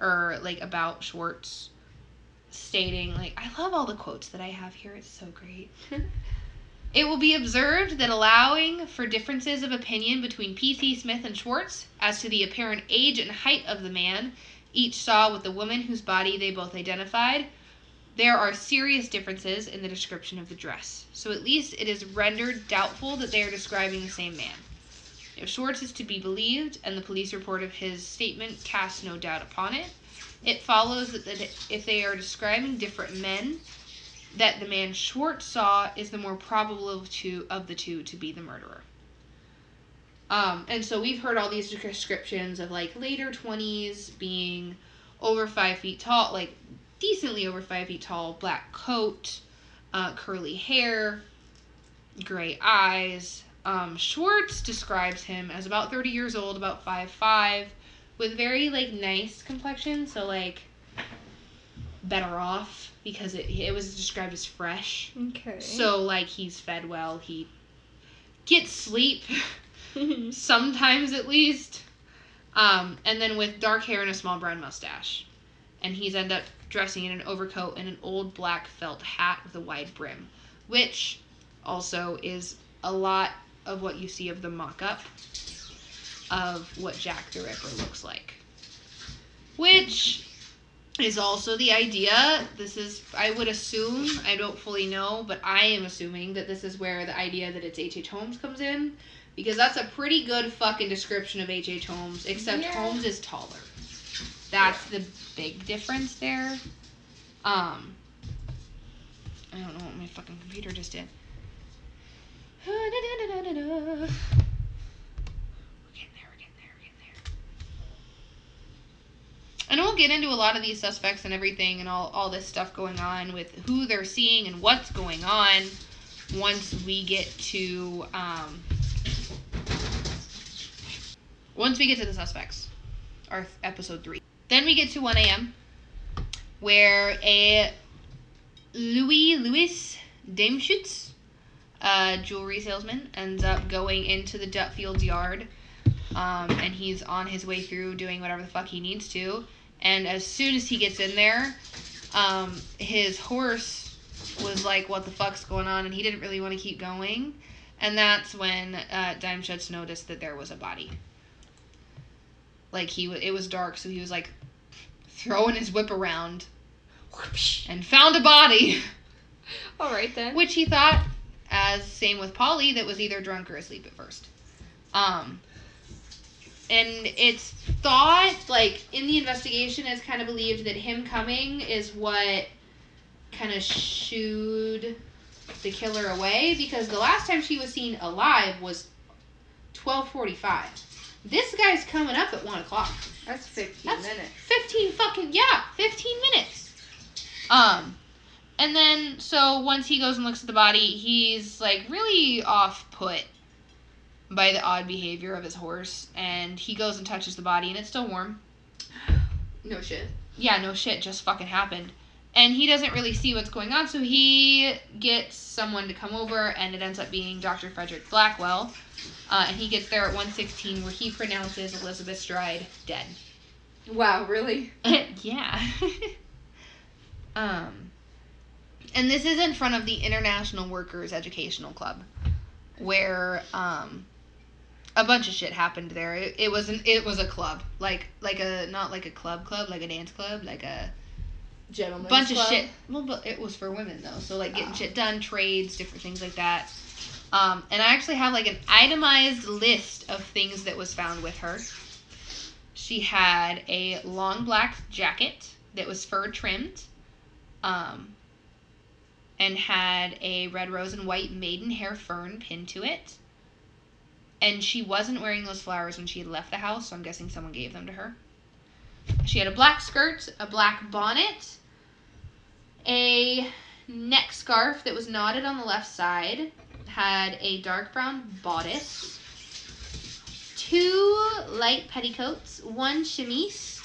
or, like, about Schwartz, stating, like, I love all the quotes that I have here. It's so great. It will be observed that allowing for differences of opinion between P.C. Smith and Schwartz as to the apparent age and height of the man each saw with the woman whose body they both identified, there are serious differences in the description of the dress. So at least it is rendered doubtful that they are describing the same man. If Schwartz is to be believed, and the police report of his statement casts no doubt upon it, it follows that if they are describing different men, that the man Schwartz saw is the more probable of the two to be the murderer. And so we've heard all these descriptions of, like, later 20s, being over 5 feet tall, like, decently over 5 feet tall, black coat, curly hair, gray eyes. Schwartz describes him as about 30 years old, about 5'5", with very, like, nice complexion, so, like, better off, because it was described as fresh. Okay. So, like, he's fed well, he gets sleep, sometimes at least. And then with dark hair and a small brown mustache. And he's ended up dressing in an overcoat and an old black felt hat with a wide brim, which also is a lot of what you see of the mock-up of what Jack the Ripper looks like. Which is also the idea, I would assume, I don't fully know, but I am assuming that this is where the idea that it's H.H. Holmes comes in, because that's a pretty good fucking description of H.H. Holmes, except yeah. Holmes is taller. That's the big difference there. I don't know what my fucking computer just did. We're getting there. And we'll get into a lot of these suspects and everything and all this stuff going on with who they're seeing and what's going on once we get to, the suspects, our episode 3. Then we get to 1 a.m. where a Louis Dameschutz, a jewelry salesman, ends up going into the Dutfield's Yard, and he's on his way through doing whatever the fuck he needs to, and as soon as he gets in there, his horse was like, what the fuck's going on? And he didn't really want to keep going. And that's when Dime Shuts noticed that there was a body. Like, it was dark, so he was, like, throwing his whip around and found a body. All right, then. Which he thought, as same with Polly, that was either drunk or asleep at first. And it's thought, like, in the investigation, it's kind of believed that him coming is what kind of shooed the killer away, because the last time she was seen alive was 12:45. This guy's coming up at 1 o'clock. That's 15 minutes. 15 minutes. And then, so once he goes and looks at the body, he's, like, really off-put by the odd behavior of his horse, and he goes and touches the body, and it's still warm. No shit. Yeah, no shit, just fucking happened. And he doesn't really see what's going on, so he gets someone to come over, and it ends up being Dr. Frederick Blackwell. And he gets there at 1:16, where he pronounces Elizabeth Stride dead. Wow, really? Yeah. And this is in front of the International Workers Educational Club, where a bunch of shit happened there. It was a club, not like a club, like a dance club, like a gentleman's bunch club. Of shit. Well, but it was for women though, so like getting shit done, trades, different things like that. And I actually have like an itemized list of things that was found with her. She had a long black jacket that was fur trimmed, and had a red rose and white maidenhair fern pinned to it. And she wasn't wearing those flowers when she had left the house, so I'm guessing someone gave them to her. She had a black skirt, a black bonnet, a neck scarf that was knotted on the left side, had a dark brown bodice, 2 light petticoats, 1 chemise,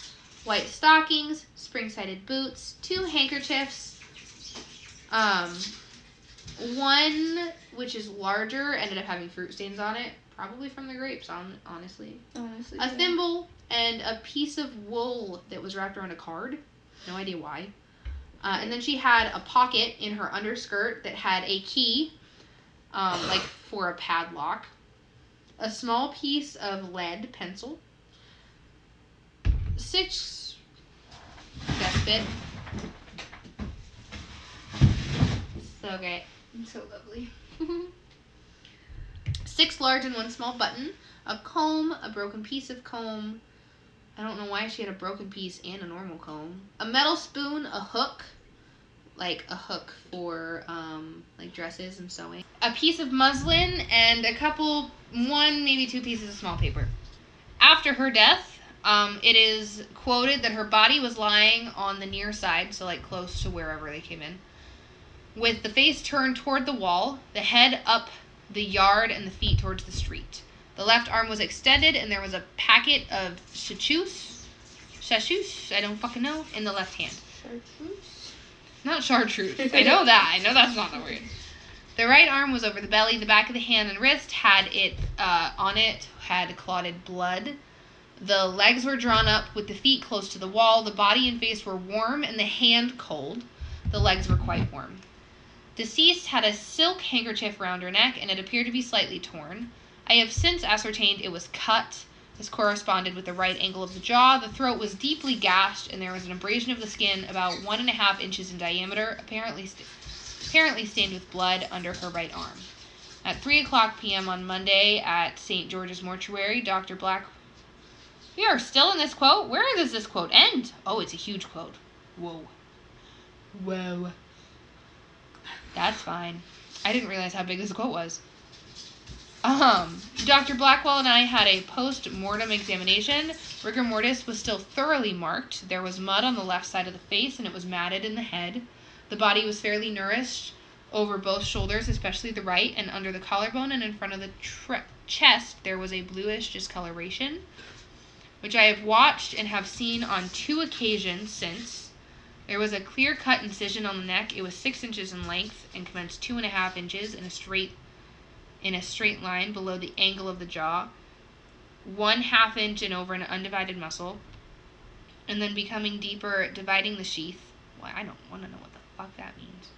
white stockings, spring-sided boots, 2 handkerchiefs, 1 which is larger ended up having fruit stains on it, probably from the grapes. Honestly, a thimble and a piece of wool that was wrapped around a card. No idea why. And then she had a pocket in her underskirt that had a key, like for a padlock, a small piece of lead pencil, 6 That's it. So great. And so lovely. 6 large and 1 small button, a comb, a broken piece of comb. I don't know why she had a broken piece and a normal comb. A metal spoon, a hook, like a hook for like dresses and sewing. A piece of muslin and a couple, 1, maybe 2 pieces of small paper. After her death, it is quoted that her body was lying on the near side, so like close to wherever they came in, with the face turned toward the wall, the head up the yard, and the feet towards the street. The left arm was extended, and there was a packet of chartreuse, I don't fucking know, in the left hand. Chartreuse? Not chartreuse. I know that. I know that's not the word. The right arm was over the belly. The back of the hand and wrist had clotted blood. The legs were drawn up with the feet close to the wall. The body and face were warm, and the hand cold. The legs were quite warm. Deceased had a silk handkerchief round her neck, and it appeared to be slightly torn. I have since ascertained it was cut. This corresponded with the right angle of the jaw. The throat was deeply gashed, and there was an abrasion of the skin about 1.5 inches in diameter, apparently stained with blood under her right arm. At 3 o'clock p.m. on Monday at St. George's Mortuary, Dr. Black... We are still in this quote? Where does this quote end? Oh, it's a huge quote. Whoa. That's fine. I didn't realize how big this quote was. Dr. Blackwell and I had a post-mortem examination. Rigor mortis was still thoroughly marked. There was mud on the left side of the face, and it was matted in the head. The body was fairly nourished over both shoulders, especially the right, and under the collarbone and in front of the chest, there was a bluish discoloration, which I have watched and have seen on 2 occasions since. There was a clear-cut incision on the neck. It was 6 inches in length and commenced 2.5 inches in a straight line below the angle of the jaw, 1/2 inch and over an undivided muscle, and then becoming deeper, dividing the sheath, Why, I don't want to know what the fuck that means.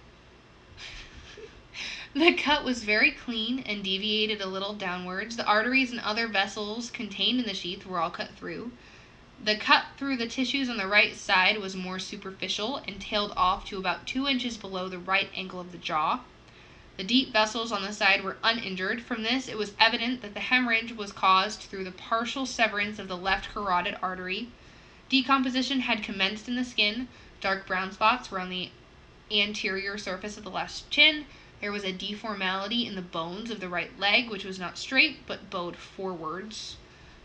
The cut was very clean and deviated a little downwards. The arteries and other vessels contained in the sheath were all cut through. The cut through the tissues on the right side was more superficial and tailed off to about 2 inches below the right angle of the jaw. The deep vessels on the side were uninjured. From this, it was evident that the hemorrhage was caused through the partial severance of the left carotid artery. Decomposition had commenced in the skin. Dark brown spots were on the anterior surface of the left chin. There was a deformality in the bones of the right leg, which was not straight, but bowed forwards.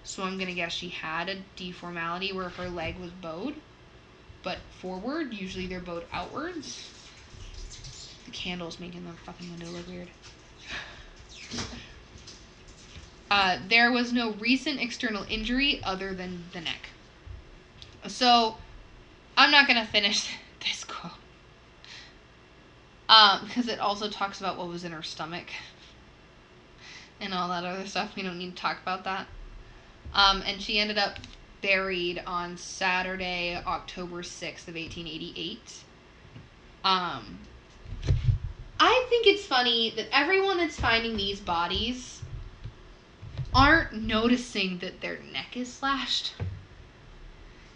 So I'm going to guess she had a deformality where her leg was bowed, but forward. Usually they're bowed outwards. The candle's making the fucking window look weird. There was no recent external injury other than the neck. So, I'm not going to finish this quote. Because it also talks about what was in her stomach and all that other stuff. We don't need to talk about that. And she ended up buried on Saturday, October 6th of 1888. I think it's funny that everyone that's finding these bodies aren't noticing that their neck is slashed.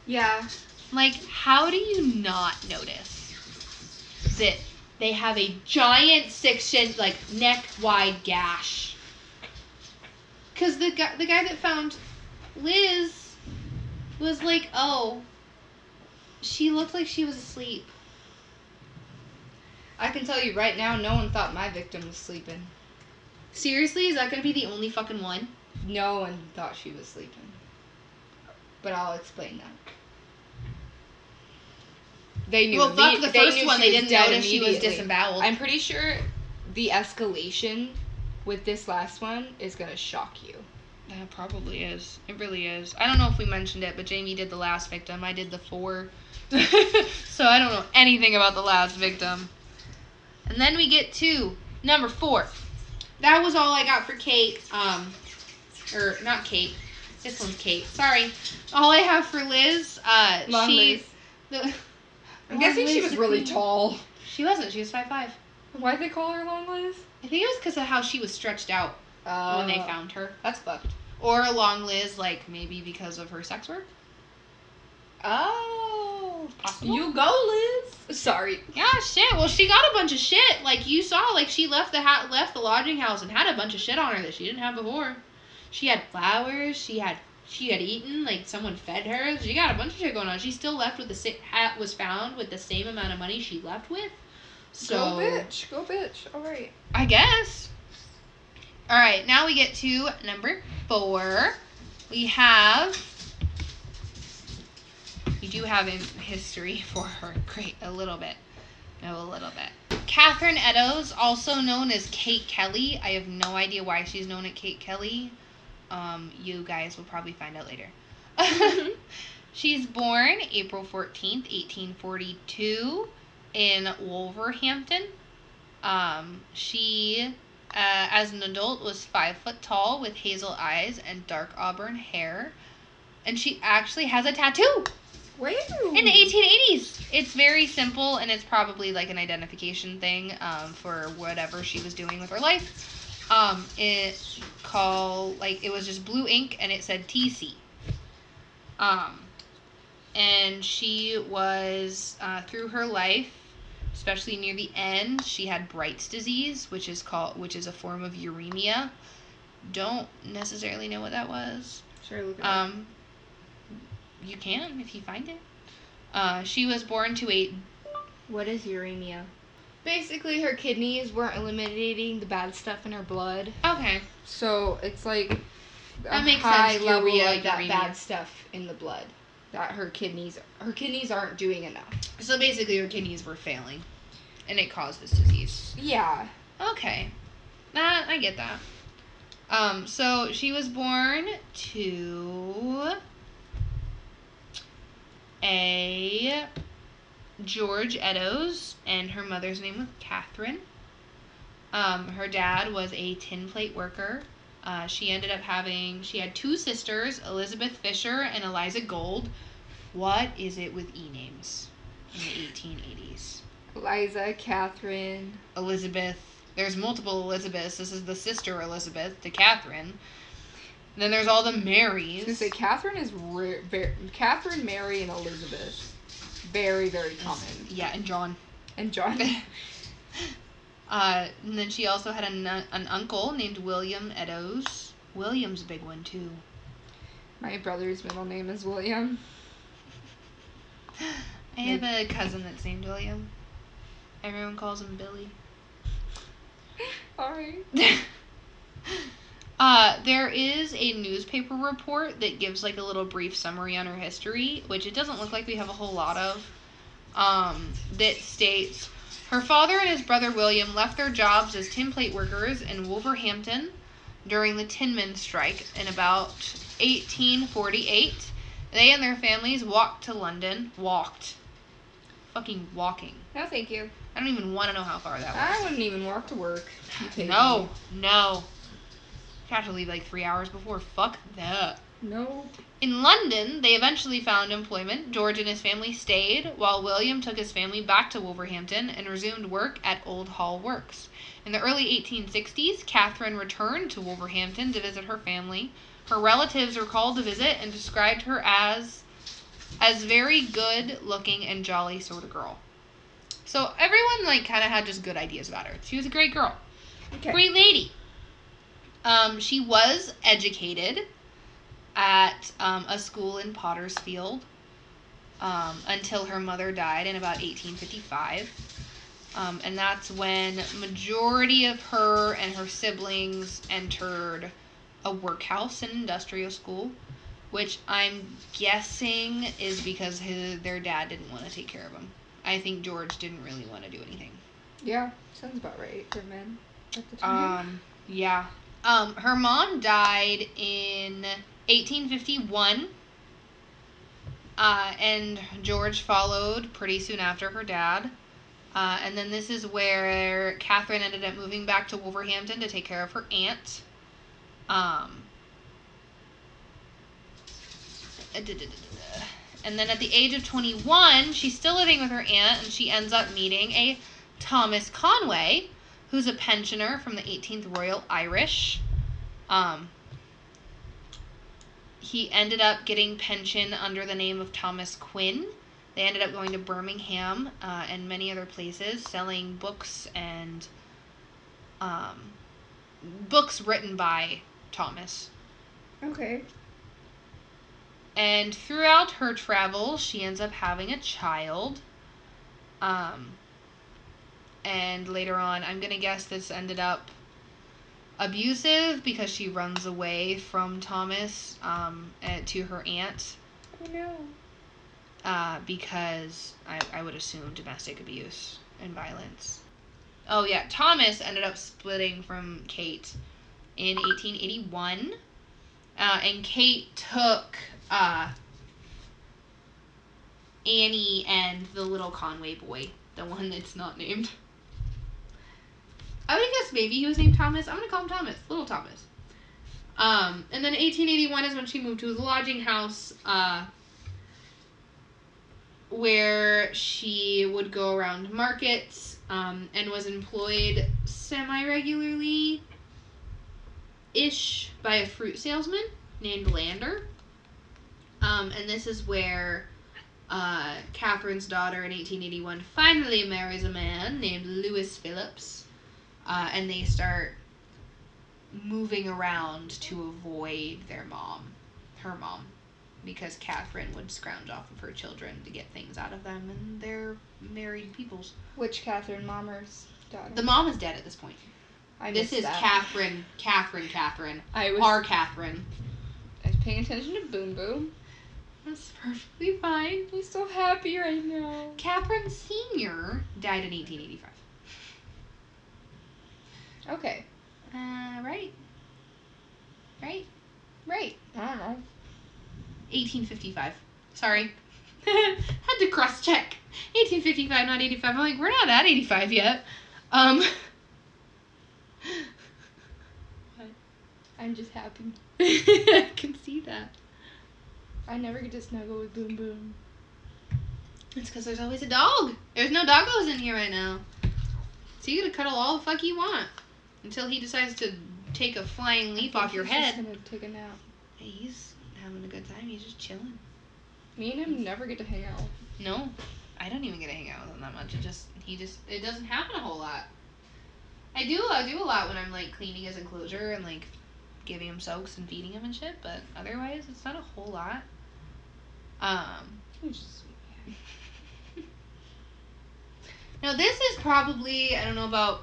Yeah. Like, how do you not notice that they have a giant 6-inch, like, neck-wide gash? Because the guy that found Liz was like, oh, she looked like she was asleep. I can tell you right now, no one thought my victim was sleeping. Seriously? Is that going to be the only fucking one? No one thought she was sleeping. But I'll explain that. They knew. Well, fuck the first one. They didn't notice she was disemboweled. I'm pretty sure the escalation with this last one is going to shock you. Yeah, probably is. It really is. I don't know if we mentioned it, but Jamie did the last victim. I did the 4. So I don't know anything about the last victim. And then we get to number 4. That was all I got for Kate. Or not Kate. This one's Kate. Sorry. All I have for Liz. She's... Liz. I'm guessing she was really tall. She wasn't. She was 5'5". Why'd they call her Long Liz? I think it was because of how she was stretched out when they found her. That's fucked. Or Long Liz, like, maybe because of her sex work. Oh. Possible. You go, Liz. Sorry. Yeah, shit. Well, she got a bunch of shit. Like, you saw, like, she left the lodging house and had a bunch of shit on her that she didn't have before. She had flowers. She had eaten, like, someone fed her. She got a bunch of shit going on. She still left with the hat was found with the same amount of money she left with. So, go bitch. All right. I guess. All right. Now we get to number 4. You do have in history for her. Great. A little bit. Catherine Eddowes, also known as Kate Kelly. I have no idea why she's known as Kate Kelly. You guys will probably find out later. She's born April 14th, 1842 in Wolverhampton. She, as an adult, was 5 foot tall with hazel eyes and dark auburn hair. And she actually has a tattoo. Wow. In the 1880s. It's very simple, and it's probably like an identification thing for whatever she was doing with her life. It was just blue ink, and it said TC. And she was, through her life, especially near the end, she had Bright's disease, which is a form of uremia. Don't necessarily know what that was. Sure, look it up. You can, if you find it. She was born to a... What is uremia? Basically, her kidneys weren't eliminating the bad stuff in her blood. Okay. So, it's like that makes high sense. Level of that bad stuff in the blood. That her kidneys aren't doing enough. So, basically, her kidneys were failing. And it caused this disease. Yeah. Okay. That, I get that. So, she was born to a... George Eddowes, and her mother's name was Catherine. Her dad was a tin plate worker. She had 2 sisters, Elizabeth Fisher and Eliza Gold. What is it with E names? in the 1880s. Eliza, Catherine, Elizabeth. There's multiple Elizabeths. This is the sister Elizabeth to Catherine. And then there's all the Marys. I was gonna say, Catherine is Catherine, Mary, and Elizabeth. Very, very common. Yeah, and John. And John. And then she also had an uncle named William Eddowes. William's a big one, too. My brother's middle name is William. I have a cousin that's named William. Everyone calls him Billy. Alright. There is a newspaper report that gives, like, a little brief summary on her history, which it doesn't look like we have a whole lot of, that states, her father and his brother William left their jobs as tin plate workers in Wolverhampton during the tinmen strike in about 1848. They and their families walked to London. Walked. Fucking walking. No, thank you. I don't even want to know how far that was. I wouldn't even walk to work. No, no. Had to leave like 3 hours before. Fuck that. No. In London, they eventually found employment. George and his family stayed, while William took his family back to Wolverhampton and resumed work at Old Hall Works. In the early 1860s, Catherine returned to Wolverhampton to visit her family. Her relatives were called to visit and described her as very good-looking and jolly sort of girl. So everyone like kind of had just good ideas about her. She was a great girl. Okay. Great lady. She was educated at a school in Pottersfield until her mother died in about 1855. And that's when majority of her and her siblings entered a workhouse and industrial school, which I'm guessing is because their dad didn't want to take care of them. I think George didn't really want to do anything. Yeah, sounds about right for men at the time. Yeah. Her mom died in 1851, and George followed pretty soon after her dad. And then this is where Catherine ended up moving back to Wolverhampton to take care of her aunt. And then at the age of 21, she's still living with her aunt, and she ends up meeting a Thomas Conway, who's a pensioner from the 18th Royal Irish. He ended up getting pension under the name of Thomas Quinn. They ended up going to Birmingham and many other places, selling books and books written by Thomas. Okay. And throughout her travels, she ends up having a child. And later on, I'm going to guess this ended up abusive because she runs away from Thomas to her aunt. Oh, no. Because I would assume domestic abuse and violence. Oh, yeah. Thomas ended up splitting from Kate in 1881. And Kate took Annie and the little Conway boy, the one that's not named. I would guess maybe he was named Thomas. I'm going to call him Thomas. Little Thomas. And then 1881 is when she moved to his lodging house, where she would go around markets, and was employed semi-regularly-ish by a fruit salesman named Lander. And this is where Catherine's daughter in 1881 finally marries a man named Lewis Phillips. And they start moving around to avoid her mom, because Catherine would scrounge off of her children to get things out of them, and they're married peoples. Which Catherine, Mommer's daughter? The mom is dead at this point. This is that. Catherine. Our Catherine. I was paying attention to Boom Boom. That's perfectly fine. I'm so happy right now. Catherine Sr. died in 1885. Okay. Right. I don't know. 1855. Sorry. Had to cross check. 1855, not 85. I'm like, we're not at 85 yet. What? I'm just happy. I can see that. I never get to snuggle with Boom Boom. It's because there's always a dog. There's no doggos in here right now. So you gotta cuddle all the fuck you want. Until he decides to take a flying leap off your head. He's just gonna take a nap. He's having a good time. He's just chilling. Me and him never get to hang out. No. I don't even get to hang out with him that much. It doesn't happen a whole lot. I do a lot when I'm, like, cleaning his enclosure and, like, giving him soaks and feeding him and shit, but otherwise, it's not a whole lot. Now, this is probably, I don't know about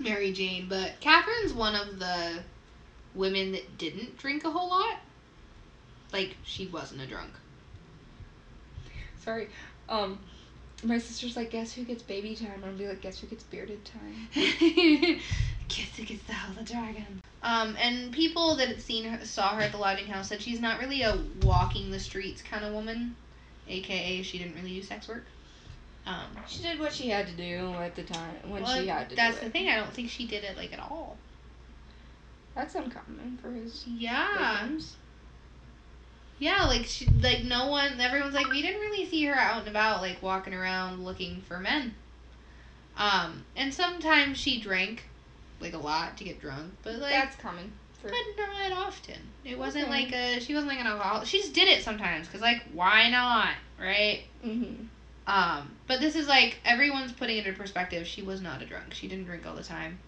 Mary Jane, but Catherine's one of the women that didn't drink a whole lot. Like, she wasn't a drunk. Sorry. My sister's like, guess who gets baby time? I'll be like, guess who gets bearded time? Guess who gets the Howl of the Dragon? And people that saw her at the lodging house said she's not really a walking the streets kind of woman, aka she didn't really do sex work. She did what she had to do at the time That's the thing. I don't think she did it like at all. That's uncommon for his victims. Yeah, like, everyone's like, we didn't really see her out and about, like, walking around looking for men. And sometimes she drank, like, a lot to get drunk, but, like... That's common. But not often. It wasn't, like, she wasn't, like, an alcoholic. She just did it sometimes, because, like, why not, right? Mm-hmm. But this is, like, everyone's putting it into perspective. She was not a drunk. She didn't drink all the time.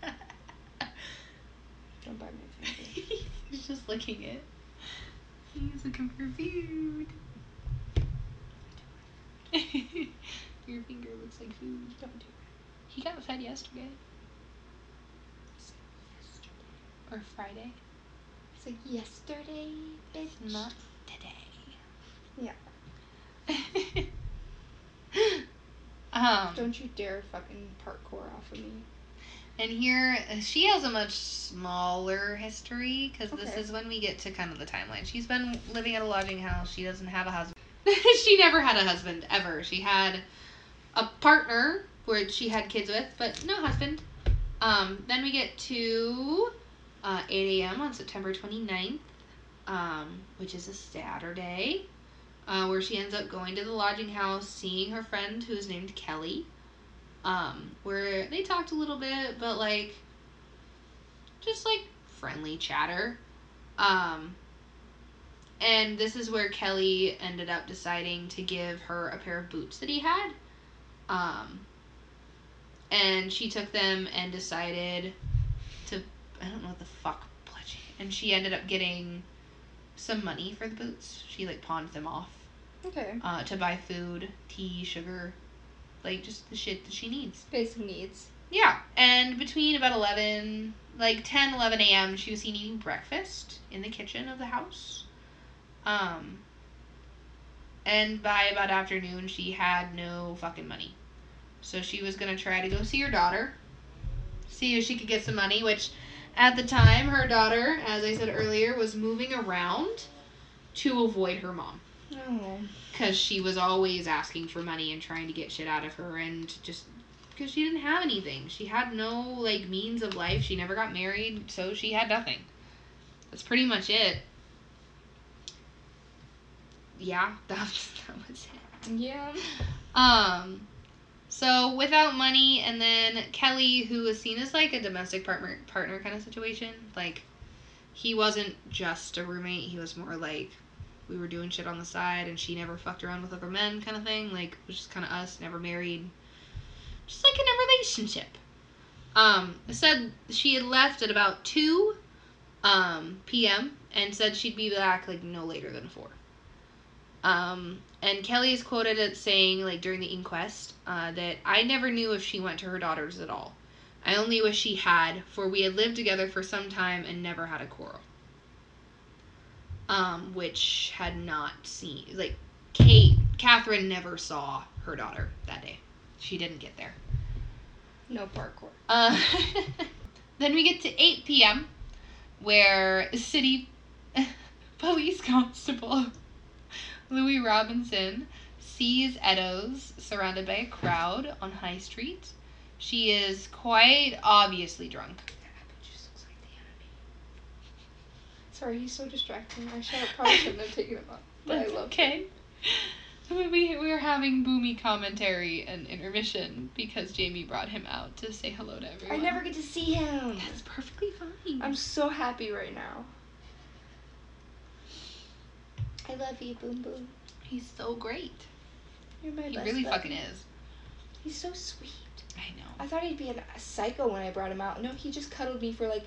Don't buy me. She's just licking it. He's looking for food. Your finger looks like food. Don't do it. He got fed yesterday. Or Friday. It's like yesterday, bitch. Not today. Yeah. Don't you dare fucking parkour off of me. And here, she has a much smaller history, because this is when we get to kind of the timeline. She's been living at a lodging house. She doesn't have a husband. She never had a husband, ever. She had a partner, where she had kids with, but no husband. Then we get to 8 a.m. on September 29th, which is a Saturday, where she ends up going to the lodging house, seeing her friend, who is named Kelly. Where they talked a little bit, but, like, just, like, friendly chatter. And this is where Kelly ended up deciding to give her a pair of boots that he had. And she took them and decided to, I don't know what the fuck, and she ended up getting some money for the boots. She, like, pawned them off. Okay. To buy food, tea, sugar. Like, just the shit that she needs. Basic needs. Yeah. And between about 11 a.m., she was seen eating breakfast in the kitchen of the house. And by about afternoon, she had no fucking money. So she was going to try to go see her daughter. See if she could get some money, which at the time, her daughter, as I said earlier, was moving around to avoid her mom. Because she was always asking for money and trying to get shit out of her, and just because she didn't have anything. She had no, like, means of life. She never got married, so she had nothing. That's pretty much it. Yeah, that was it. Yeah. So without money, and then Kelly, who was seen as, like, a domestic partner kind of situation, like, he wasn't just a roommate. He was more like, we were doing shit on the side, and she never fucked around with other men kind of thing. Like, it was just kind of us, never married. Just like in a relationship. Said she had left at about 2 p.m. and said she'd be back, like, no later than 4. And Kelly is quoted as saying, like, during the inquest, that I never knew if she went to her daughter's at all. I only wish she had, for we had lived together for some time and never had a quarrel. Which had not seen, like, Catherine never saw her daughter that day. She didn't get there. No parkour. Then we get to 8 p.m., where city police constable Louis Robinson sees Eddowes surrounded by a crowd on High Street. She is quite obviously drunk. Sorry, he's so distracting. I probably shouldn't have taken him up. But I love him. we were having Boomy commentary and intermission because Jamie brought him out to say hello to everyone. I never get to see him. That's perfectly fine. I'm so happy right now. I love you, Boom Boom. He's so great. You're my best. He really fucking is. He's so sweet. I know. I thought he'd be a psycho when I brought him out. No, he just cuddled me for like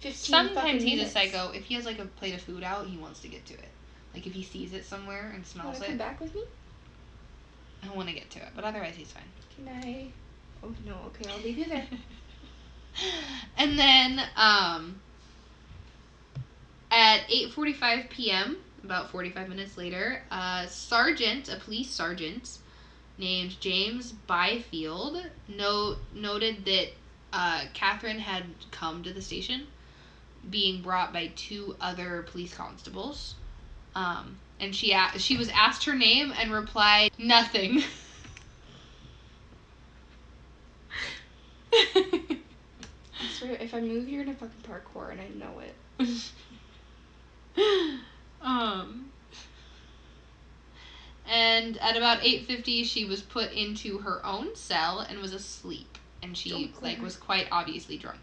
15 fucking minutes. Sometimes he's a psycho. If he has like a plate of food out, he wants to get to it. Like if he sees it somewhere and smells it. Want to come back with me? I don't want to get to it, but otherwise he's fine. Can I? Oh no. Okay, I'll leave you there. And then at 8:45 p.m. about 45 minutes later, a police sergeant named James Byfield noted that Catherine had come to the station being brought by two other police constables. And she was asked her name and replied, "Nothing." I swear, if I move, you're gonna fucking parkour, and I know it. And at about 8:50, she was put into her own cell and was asleep. And she, was quite obviously drunk.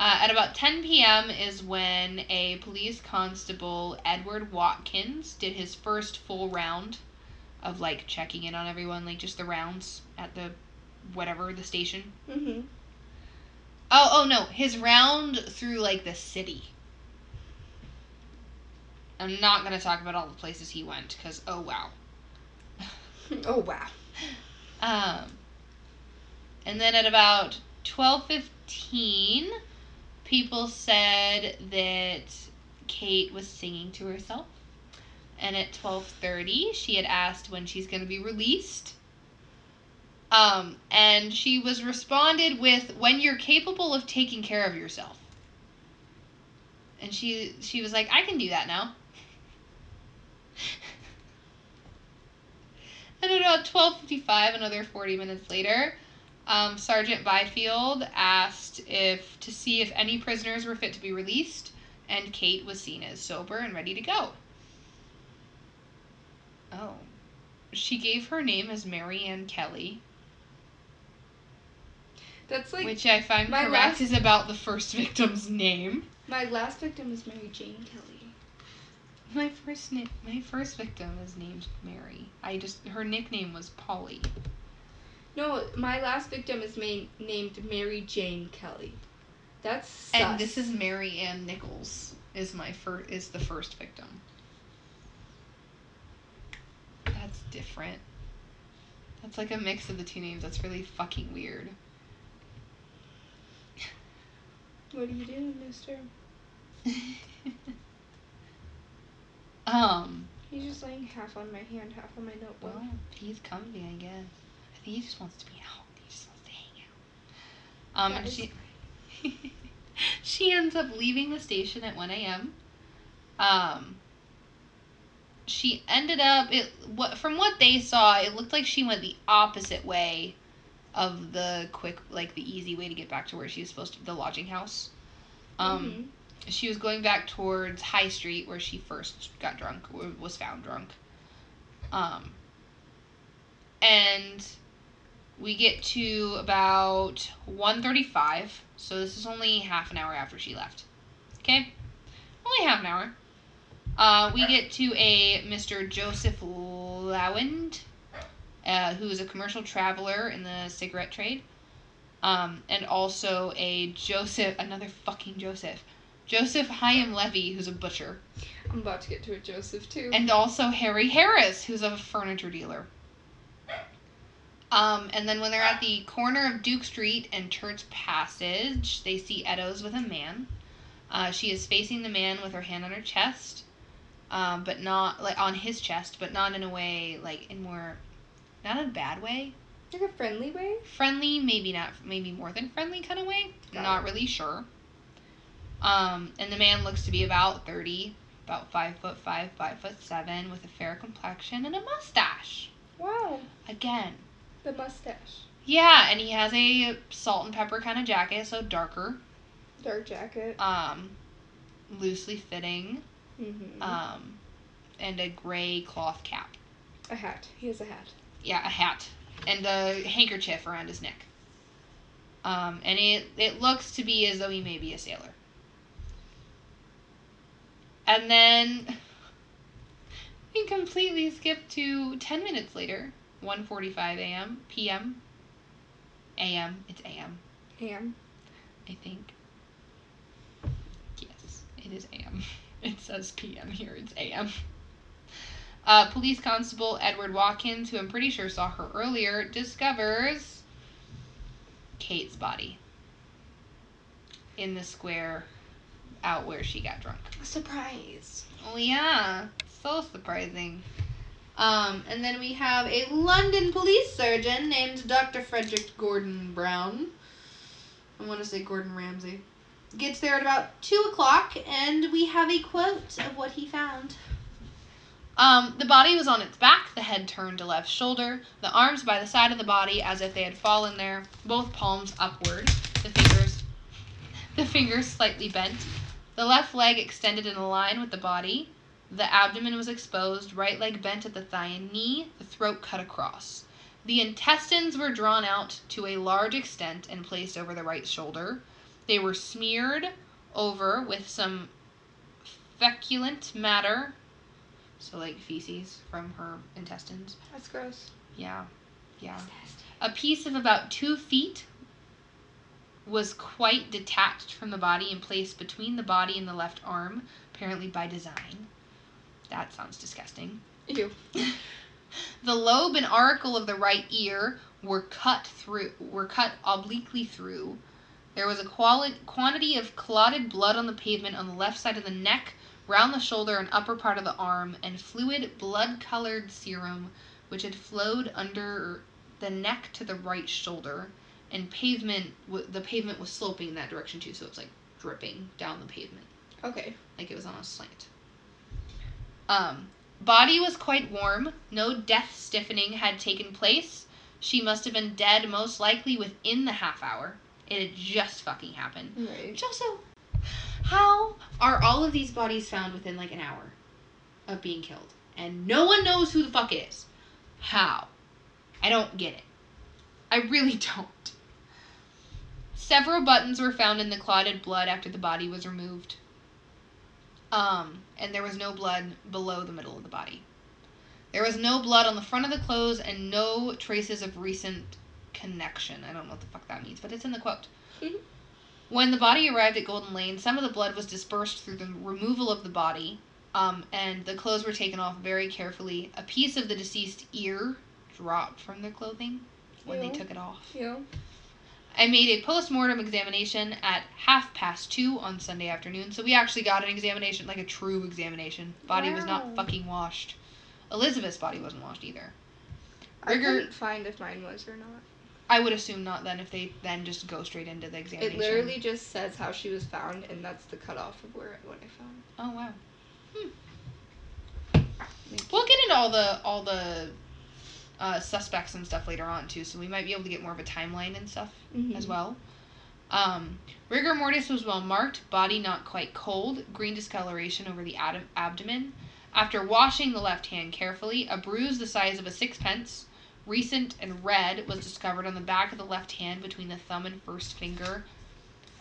At about 10 p.m. is when a police constable, Edward Watkins, did his first full round of, checking in on everyone. Just the rounds at the station. Mm-hmm. Oh, no. His round through, the city. I'm not going to talk about all the places he went, because, oh, wow. Oh, wow. And then at about 12:15, people said that Kate was singing to herself. And at 12:30, she had asked when she's going to be released. And she was responded with, "When you're capable of taking care of yourself." And she was like, "I can do that now." And at about 12:55, another 40 minutes later, Sergeant Byfield asked to see if any prisoners were fit to be released, and Kate was seen as sober and ready to go. Oh. She gave her name as Mary Ann Kelly. That's which I find correct is about the first victim's name. My last victim is Mary Jane Kelly. My first victim is named Mary. Her nickname was Polly. No, my last victim is named Mary Jane Kelly. That's sus. And this is Mary Ann Nichols is the first victim. That's different. That's like a mix of the two names. That's really fucking weird. What are you doing, mister? He's just laying half on my hand, half on my notebook. Well, he's comfy, I guess. I think he just wants to be out. He just wants to hang out. And she she ends up leaving the station at 1 a.m. She ended up from what they saw, it looked like she went the opposite way of the easy way to get back to where she was supposed to, the lodging house. Mm-hmm. She was going back towards High Street where she first got drunk, or was found drunk. And we get to about 1:35, so this is only half an hour after she left. Okay? Only half an hour. We get to a Mr. Joseph Lowand, who is a commercial traveler in the cigarette trade. And also Joseph Chaim Levy, who's a butcher. I'm about to get to a Joseph, too. And also Harry Harris, who's a furniture dealer. And then when they're at the corner of Duke Street and Church Passage, they see Eddowes with a man. She is facing the man with her hand on her chest, but not, on his chest, but not in a way, not in a bad way. Like a friendly way? Friendly, maybe more than friendly kind of way. Not really sure. And the man looks to be about 30, about 5'5", 5'7", with a fair complexion and a mustache. Wow. Again. The mustache. Yeah, and he has a salt and pepper kind of jacket, so darker. Dark jacket. Loosely fitting. Mm-hmm. And a gray cloth cap. A hat. He has a hat. Yeah, a hat. And a handkerchief around his neck. And it looks to be as though he may be a sailor. And then we completely skip to 10 minutes later, 1:45 a.m., p.m., a.m., it's a.m. A.m. I think. Yes, it is a.m. It says p.m. here, it's a.m. Police Constable Edward Watkins, who I'm pretty sure saw her earlier, discovers Kate's body in the square out where she got drunk. Surprise. Oh, yeah. So surprising. And then we have a London police surgeon named Dr. Frederick Gordon Brown. I want to say Gordon Ramsay. Gets there at about 2 o'clock, and we have a quote of what he found. The body was on its back, the head turned to left shoulder, the arms by the side of the body as if they had fallen there, both palms upward, the fingers slightly bent, the left leg extended in a line with the body, the abdomen was exposed, right leg bent at the thigh and knee, the throat cut across. The intestines were drawn out to a large extent and placed over the right shoulder. They were smeared over with some feculent matter. So, like, feces from her intestines. That's gross. Yeah. Yeah. That's nasty. A piece of about 2 feet was quite detached from the body and placed between the body and the left arm, apparently by design. That sounds disgusting. Ew. The lobe and auricle of the right ear were cut obliquely through. There was a quantity of clotted blood on the pavement on the left side of the neck, round the shoulder and upper part of the arm, and fluid blood-colored serum, which had flowed under the neck to the right shoulder, and the pavement was sloping in that direction too, so it's like dripping down the pavement. Okay. Like it was on a slant. Body was quite warm. No death stiffening had taken place. She must have been dead, most likely within the half hour. It had just fucking happened. Right. Which also, how are all of these bodies found within, like, an hour of being killed? And no one knows who the fuck it is. How? I don't get it. I really don't. Several buttons were found in the clotted blood after the body was removed. And there was no blood below the middle of the body. There was no blood on the front of the clothes and no traces of recent connection. I don't know what the fuck that means, but it's in the quote. Mm-hmm. When the body arrived at Golden Lane, some of the blood was dispersed through the removal of the body, and the clothes were taken off very carefully. A piece of the deceased ear dropped from their clothing when they took it off. Yeah. I made a post-mortem examination at 2:30 on Sunday afternoon, so we actually got an examination, like a true examination. Body was not fucking washed. Elizabeth's body wasn't washed either. I couldn't find if mine was or not. I would assume not then, if they then just go straight into the examination. It literally just says how she was found, and that's the cutoff of what I found. Oh, wow. We'll get into all the suspects and stuff later on, too, so we might be able to get more of a timeline and stuff as well. Rigor mortis was well marked, body not quite cold, green discoloration over the abdomen. After washing the left hand carefully, a bruise the size of a sixpence, recent and red, was discovered on the back of the left hand between the thumb and first finger.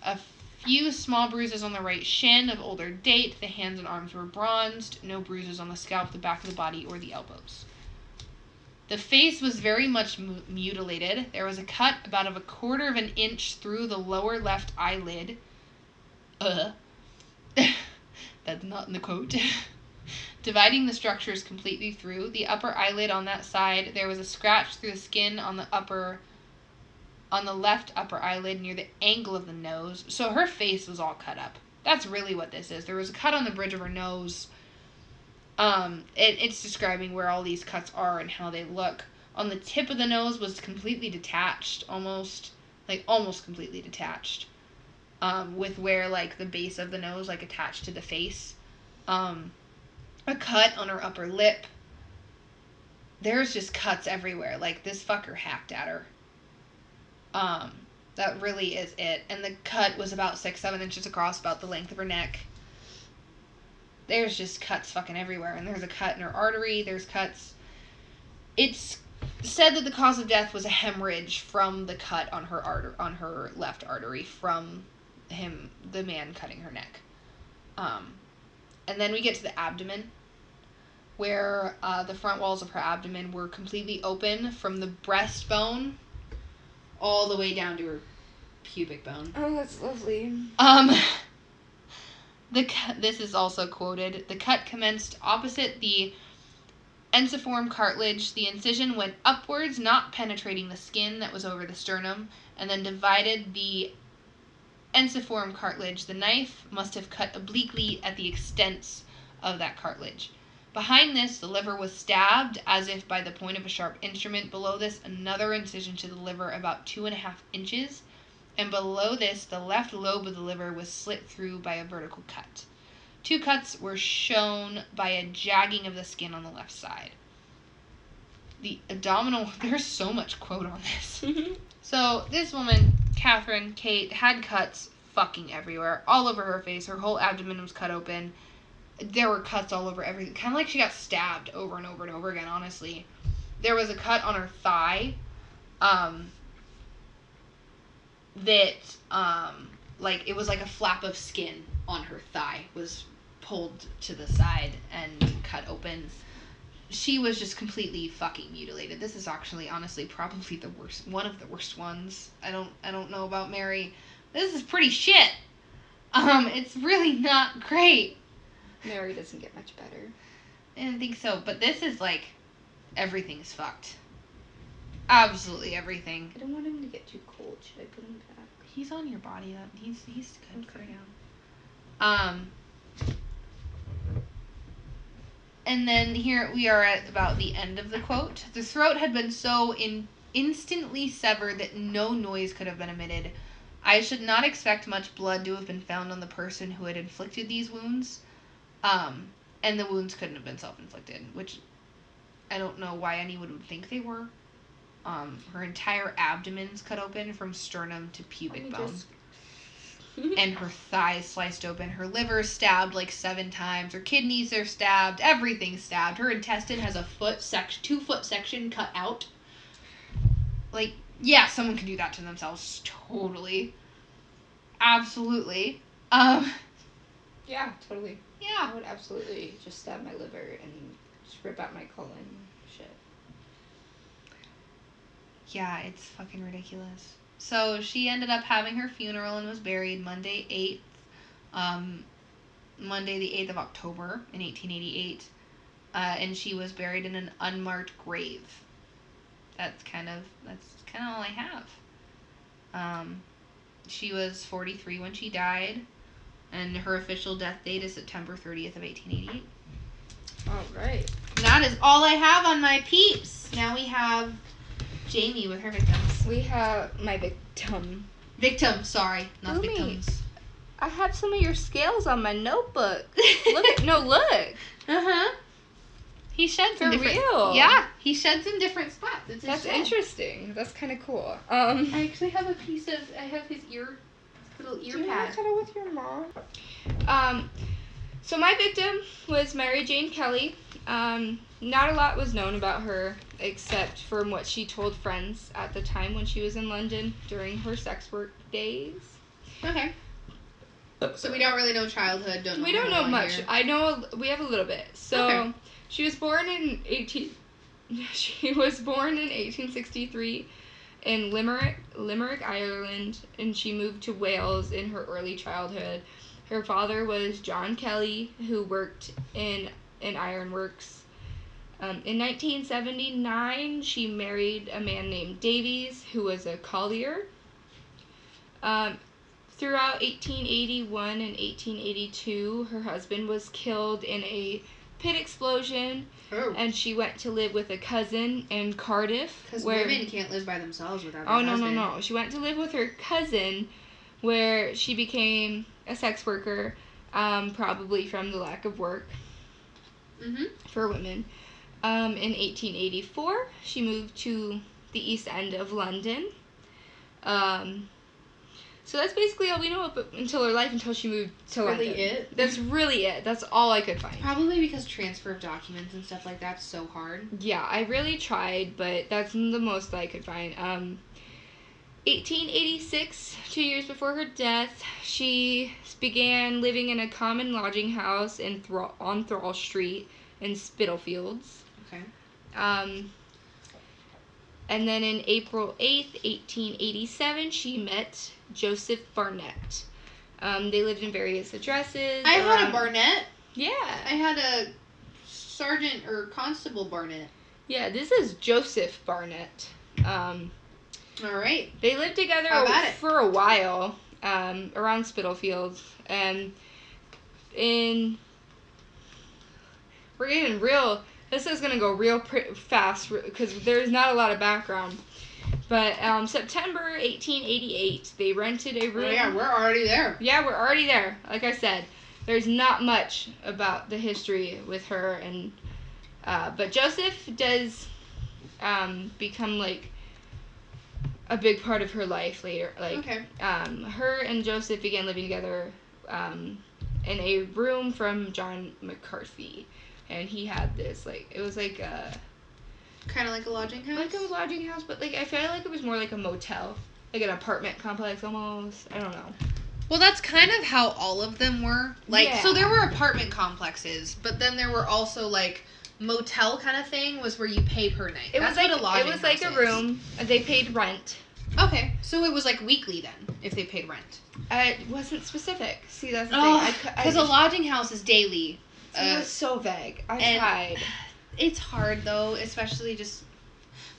A few small bruises on the right shin of older date. The hands and arms were bronzed. No bruises on the scalp, the back of the body, or the elbows. The face was very much mutilated. There was a cut about of a quarter of an inch through the lower left eyelid. That's not in the quote. Dividing the structures completely through. The upper eyelid on that side, there was a scratch through the skin on the left upper eyelid near the angle of the nose. So her face was all cut up. That's really what this is. There was a cut on the bridge of her nose. It's describing where all these cuts are and how they look. On the tip of the nose was completely detached, almost completely detached. With where, like, the base of the nose, like, attached to the face. A cut on her upper lip. There's just cuts everywhere. Like, this fucker hacked at her. That really is it. And the cut was about 6-7 inches across, about the length of her neck. There's just cuts fucking everywhere. And there's a cut in her artery. There's cuts It's said that the cause of death was a hemorrhage from the cut on her left artery from him, the man cutting her neck. And then we get to the abdomen, where the front walls of her abdomen were completely open from the breastbone all the way down to her pubic bone. Oh, that's lovely. This is also quoted. The cut commenced opposite the ensiform cartilage. The incision went upwards, not penetrating the skin that was over the sternum, and then divided the ensiform cartilage. The knife must have cut obliquely at the extents of that cartilage. Behind this, the liver was stabbed as if by the point of a sharp instrument. Below this, another incision to the liver about 2.5 inches. And below this, the left lobe of the liver was slit through by a vertical cut. 2 cuts were shown by a jagging of the skin on the left side. The abdominal... There's so much quote on this. So, this woman, Catherine, Kate, had cuts fucking everywhere. All over her face. Her whole abdomen was cut open. There were cuts all over everything. Kind of like she got stabbed over and over and over again, honestly. There was a cut on her thigh. It was like a flap of skin on her thigh was pulled to the side and cut open. She was just completely fucking mutilated. This is actually, honestly, probably the worst, one of the worst ones. I don't know about Mary. This is pretty shit. It's really not great. Mary doesn't get much better. I didn't think so, but this is like, everything's fucked. Absolutely everything. I don't want him to get too cold. Should I put him back? He's on your body. He's good for you. And then here we are at about the end of the quote. The throat had been so instantly severed that no noise could have been emitted. I should not expect much blood to have been found on the person who had inflicted these wounds. And the wounds couldn't have been self-inflicted, which I don't know why anyone would think they were. Her entire abdomen's cut open from sternum to pubic bone. And her thighs sliced open. Her liver stabbed like 7 times. Her kidneys are stabbed. Everything's stabbed. Her intestine has a 2-foot section cut out. Like, yeah, someone can do that to themselves. Totally. Absolutely. Yeah, totally. Yeah. I would absolutely just stab my liver and just rip out my colon. Yeah, it's fucking ridiculous. So she ended up having her funeral and was buried Monday the 8th of October in 1888. And she was buried in an unmarked grave. That's kind of all I have. She was 43 when she died, and her official death date is September 30th of 1888. All right. That is all I have on my peeps. Now we have Jamie with her victims. We have my victim. Victim, sorry. Not Umi, victims. I have some of your scales on my notebook. Look. Uh-huh. He sheds them. For real. Yeah, he sheds in different spots. That's shed. Interesting. That's kind of cool. I actually have a piece of, I have his ear, little ear pad. Do you want to cut it with your mom? So my victim was Mary Jane Kelly. Not a lot was known about her, except from what she told friends at the time when she was in London during her sex work days. Okay. So we don't really know childhood, don't know. We don't know much. I know we have a little bit. So okay. She was born in 1863 in Limerick, Ireland, and she moved to Wales in her early childhood. Her father was John Kelly, who worked in an ironworks. In 1979, she married a man named Davies, who was a collier. Throughout 1881 and 1882, her husband was killed in a pit explosion, and she went to live with a cousin in Cardiff. Because women can't live by themselves without their husband. No. She went to live with her cousin, where she became a sex worker, probably from the lack of work for women. In 1884, she moved to the East End of London. So that's basically all we know about until her life, until she moved to London. Really it? That's really it. That's all I could find. Probably because transfer of documents and stuff like that's so hard. Yeah, I really tried, but that's the most I could find. 1886, 2 years before her death, she began living in a common lodging house in on Thrawl Street in Spitalfields. Okay. And then in April 8th, 1887, she met Joseph Barnett. They lived in various addresses. I had a Barnett. Yeah. I had a Sergeant or Constable Barnett. Yeah, this is Joseph Barnett. All right. They lived together for a while around Spitalfields. And we're getting real... This is going to go real fast because there's not a lot of background. But September 1888, they rented a room. Oh, yeah, we're already there. Yeah, we're already there. Like I said, there's not much about the history with her. And but Joseph does become, like, a big part of her life later. Like, okay. Her and Joseph began living together in a room from John McCarthy. And he had this, like, it was like a... Kind of like a lodging house? Like a lodging house, but, like, I feel like it was more like a motel. Like an apartment complex, almost. I don't know. Well, that's kind of how all of them were. Like, yeah. So there were apartment complexes, but then there were also, like, motel kind of thing was where you paid per night. It that's was like, a lodging It was like a room. They paid rent. Okay. So it was, like, weekly, then, if they paid rent. It wasn't specific. See, that's the thing. Because a lodging house is daily. It was so vague. I tried. It's hard, though, especially just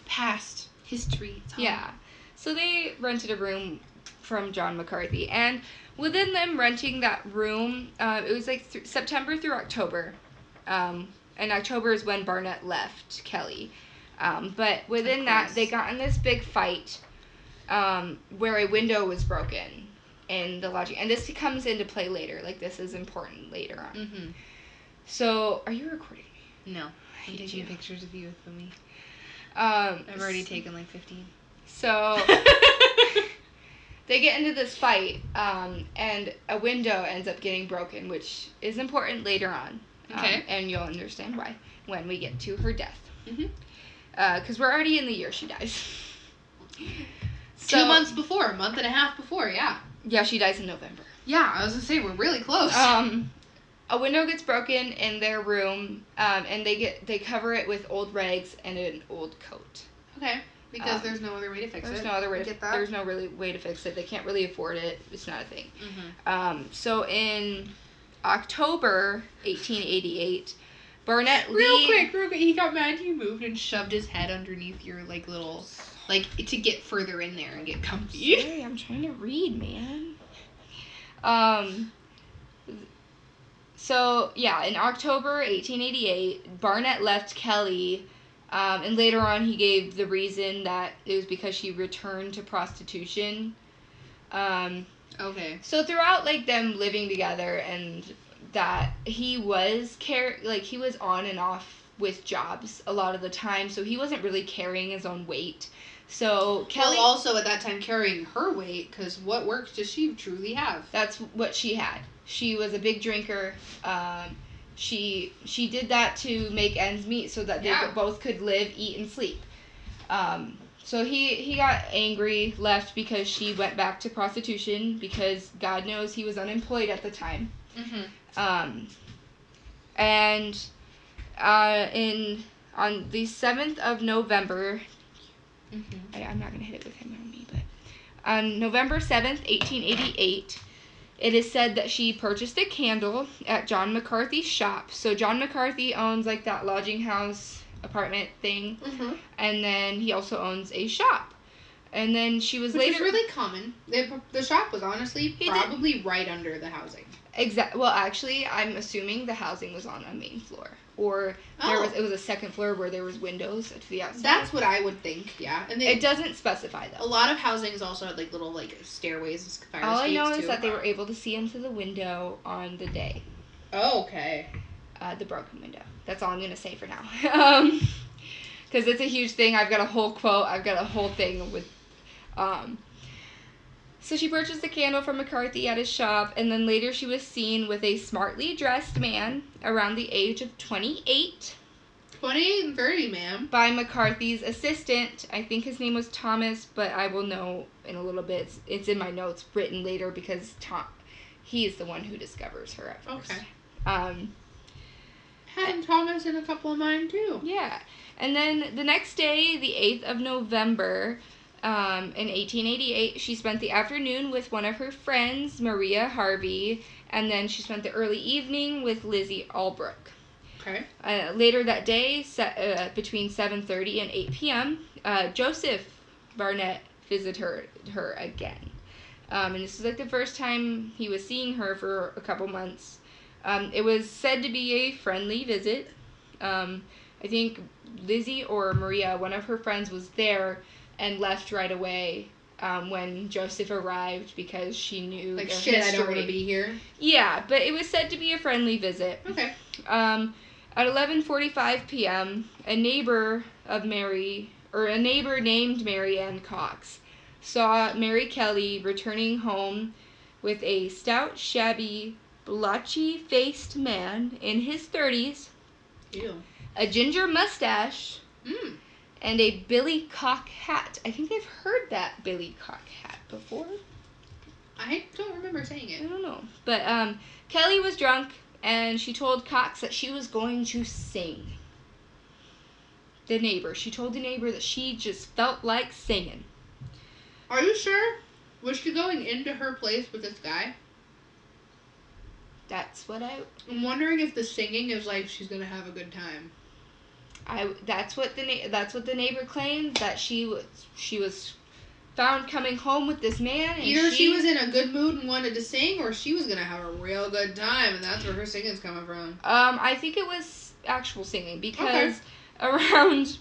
past history. Yeah. So they rented a room from John McCarthy. And within them renting that room, it was like September through October. And October is when Barnett left Kelly. But within that, they got in this big fight where a window was broken in the lodging. And this comes into play later. Like, this is important later on. Mm-hmm. So, are you recording me? No. I'm taking pictures of you with me. I've already taken, like, 15. So, they get into this fight, and a window ends up getting broken, which is important later on. Okay. And you'll understand why when we get to her death. Mm-hmm. Because we're already in the year she dies. So, 2 months before, a month and a half before, yeah. Yeah, she dies in November. Yeah, I was going to say, we're really close. A window gets broken in their room, and they cover it with old rags and an old coat. Okay, because there's no other way to fix it. There's no other way. There's no really way to fix it. They can't really afford it. It's not a thing. Mm-hmm. So in October 1888, Barnett real quick, he got mad. He moved and shoved his head underneath your little to get further in there and get comfy. I'm sorry, I'm trying to read, man. So, yeah, in October 1888, Barnett left Kelly, and later on he gave the reason that it was because she returned to prostitution. Okay. So throughout, like, them living together and that, he was, he was on and off with jobs a lot of the time, so he wasn't really carrying his own weight. So, Kelly... Well, also at that time carrying her weight, because what work does she truly have? That's what she had. She was a big drinker. She did that to make ends meet so that they both could live, eat, and sleep. So he got angry, left because she went back to prostitution because God knows he was unemployed at the time. Mm-hmm. On the 7th of November, mm-hmm. I'm not gonna hit it with him on me, but on November 7th, 1888. It is said that she purchased a candle at John McCarthy's shop. So John McCarthy owns, like, that lodging house apartment thing. Mm-hmm. And then he also owns a shop. And then she was later... Which is really common. The shop was honestly probably right under the housing. Exactly. Well, actually, I'm assuming the housing was on a main floor. Or it was a second floor where there was windows to the outside. That's what I would think, yeah. And it doesn't specify, though. A lot of housings also had, like, little, like, stairways and fire escapes. All I know is that they were able to see into the window on the day. Oh, okay. The broken window. That's all I'm going to say for now. Because it's a huge thing. I've got a whole quote. I've got a whole thing with... So she purchased a candle from McCarthy at his shop, and then later she was seen with a smartly dressed man around the age of 28. 28 and 30, ma'am. By McCarthy's assistant. I think his name was Thomas, but I will know in a little bit. It's in my notes written later because he's the one who discovers her at first. Okay. Had Thomas in a couple of mine, too. Yeah. And then the next day, the 8th of November, in 1888, she spent the afternoon with one of her friends, Maria Harvey, and then she spent the early evening with Lizzie Albrook. Okay. Later that day, between 7:30 and 8 p.m., Joseph Barnett visited her again. And this was like the first time he was seeing her for a couple months. It was said to be a friendly visit. I think Lizzie or Maria, one of her friends, was there and left right away when Joseph arrived because she knew like, shit, history. I don't want to be here. Yeah, but it was said to be a friendly visit. Okay. At 11:45 p.m., a neighbor named Mary Ann Cox saw Mary Kelly returning home with a stout, shabby, blotchy-faced man in his 30s, ew, a ginger mustache, and a billycock hat. I think I've heard that billycock hat before. I don't remember saying it. I don't know. But Kelly was drunk, and she told Cox that she was going to sing. She told the neighbor that she just felt like singing. Are you sure? Was she going into her place with this guy? That's what I'm wondering if the singing is like she's gonna have a good time. That's what the neighbor claimed, that she was found coming home with this man. And either she was in a good mood and wanted to sing, or she was gonna have a real good time, and that's where her singing's coming from. I think it was actual singing because around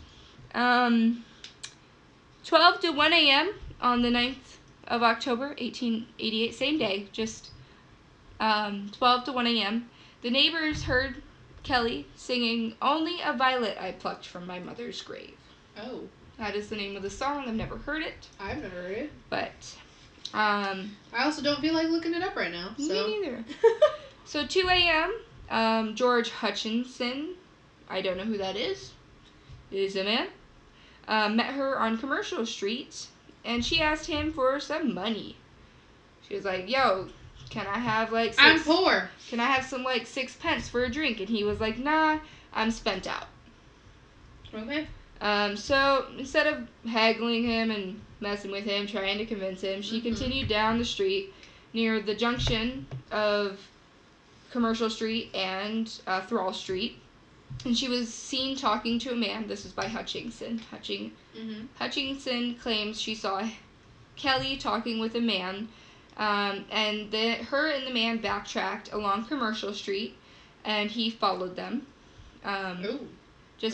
12 to 1 a.m. on the 9th of October, 1888, same day, just 12 to 1 a.m., the neighbors heard Kelly singing "Only a Violet I Plucked from My Mother's Grave." Oh. That is the name of the song. I've never heard it. I've never heard it. But, I also don't feel like looking it up right now. So. Me neither. So, 2 a.m., George Hutchinson, I don't know who that is a man, met her on Commercial Street, and she asked him for some money. She was like, yo, can I have, like, I'm poor. Can I have some, like, 6 pence for a drink? And he was like, nah, I'm spent out. Okay. So, instead of haggling him and messing with him, trying to convince him, she continued down the street near the junction of Commercial Street and Thrawl Street. And she was seen talking to a man. This was by Hutchinson. Hutchinson claims she saw Kelly talking with a man. And her and the man backtracked along Commercial Street, and he followed them.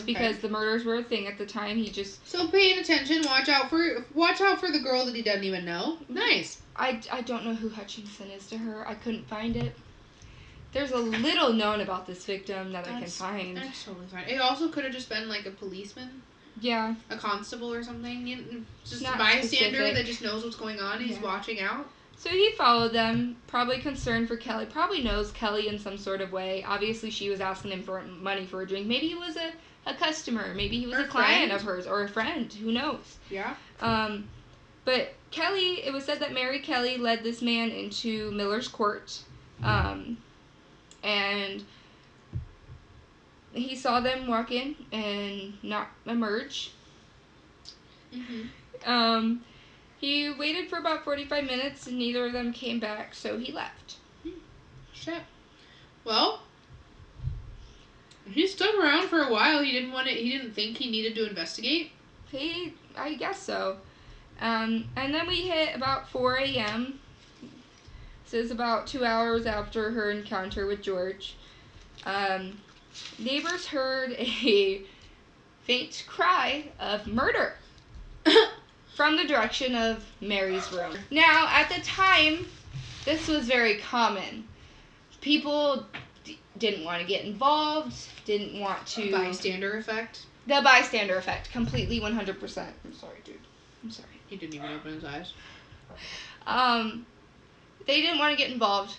Because the murders were a thing at the time, he just... So, paying attention, watch out for the girl that he doesn't even know. Nice. I don't know who Hutchinson is to her. I couldn't find it. There's a little known about this victim that I can find. That's totally fine. It also could have just been, like, a policeman. Yeah. A constable or something. Just a bystander that just knows what's going on. He's watching out. So he followed them, probably concerned for Kelly, probably knows Kelly in some sort of way. Obviously, she was asking him for money for a drink. Maybe he was a customer. Maybe he was a client of hers or a friend. Who knows? Yeah. But Kelly, it was said that Mary Kelly led this man into Miller's Court. And he saw them walk in and not emerge. He waited for about 45 minutes, and neither of them came back, so he left. Shit. Well, he stuck around for a while. He didn't think he needed to investigate. I guess so. And then we hit about 4 a.m. This is about 2 hours after her encounter with George. Neighbors heard a faint cry of murder. From the direction of Mary's room. Now, at the time, this was very common. People didn't want to get involved, didn't want to... Bystander effect? The bystander effect. Completely 100%. I'm sorry, dude. I'm sorry. He didn't even open his eyes. They didn't want to get involved.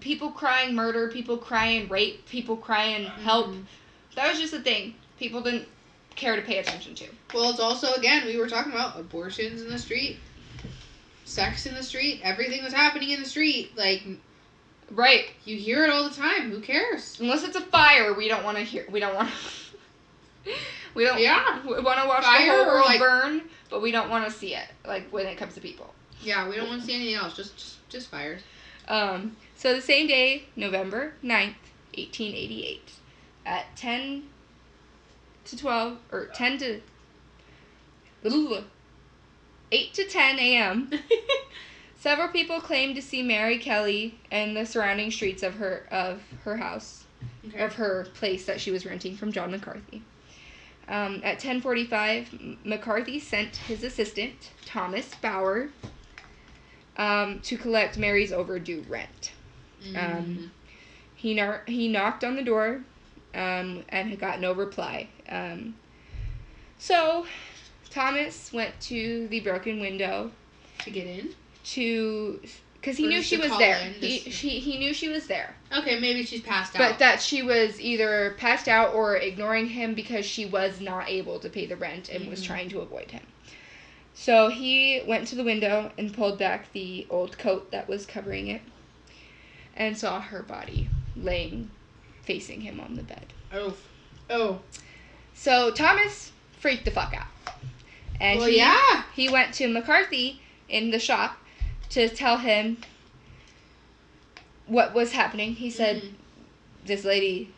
People crying murder, people crying rape, people crying help. Mm-hmm. That was just the thing people didn't care to pay attention to. Well, it's also, again, we were talking about abortions in the street, sex in the street, everything was happening in the street. Like, right. You hear it all the time. Who cares? Unless it's a fire, we don't want to hear. We don't want to. We don't want to watch fire the whole world burn, but we don't want to see it, like, when it comes to people. Yeah, we don't want to see anything else. Just fires. So the same day, November 9th, 1888, at 10 to 12, or 10 to, 8 to 10 a.m., several people claimed to see Mary Kelly and the surrounding streets of her house, okay, of her place that she was renting from John McCarthy. At 10:45, McCarthy sent his assistant, Thomas Bauer, to collect Mary's overdue rent. Mm-hmm. He knocked on the door, and got no reply. So Thomas went to the broken window to get in, because he knew she was there. He knew she was there. Okay, maybe she's passed out. But that she was either passed out or ignoring him because she was not able to pay the rent and mm-hmm. was trying to avoid him. So he went to the window and pulled back the old coat that was covering it and saw her body laying facing him on the bed. Oh. So Thomas freaked the fuck out. And he went to McCarthy in the shop to tell him what was happening. He said, This lady,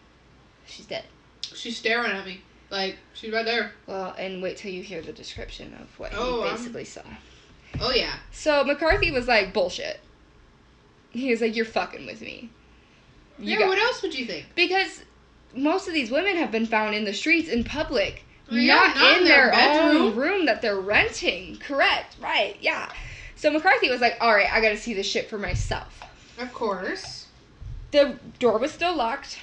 she's dead. She's staring at me. Like, she's right there. Well, and wait till you hear the description of what he basically saw. Oh, yeah. So McCarthy was like, bullshit. He was like, you're fucking with me. What else would you think? Because most of these women have been found in the streets, in public. Well, not in their own room that they're renting. Correct. Right. Yeah. So McCarthy was like, all right, I gotta see this shit for myself. Of course. The door was still locked,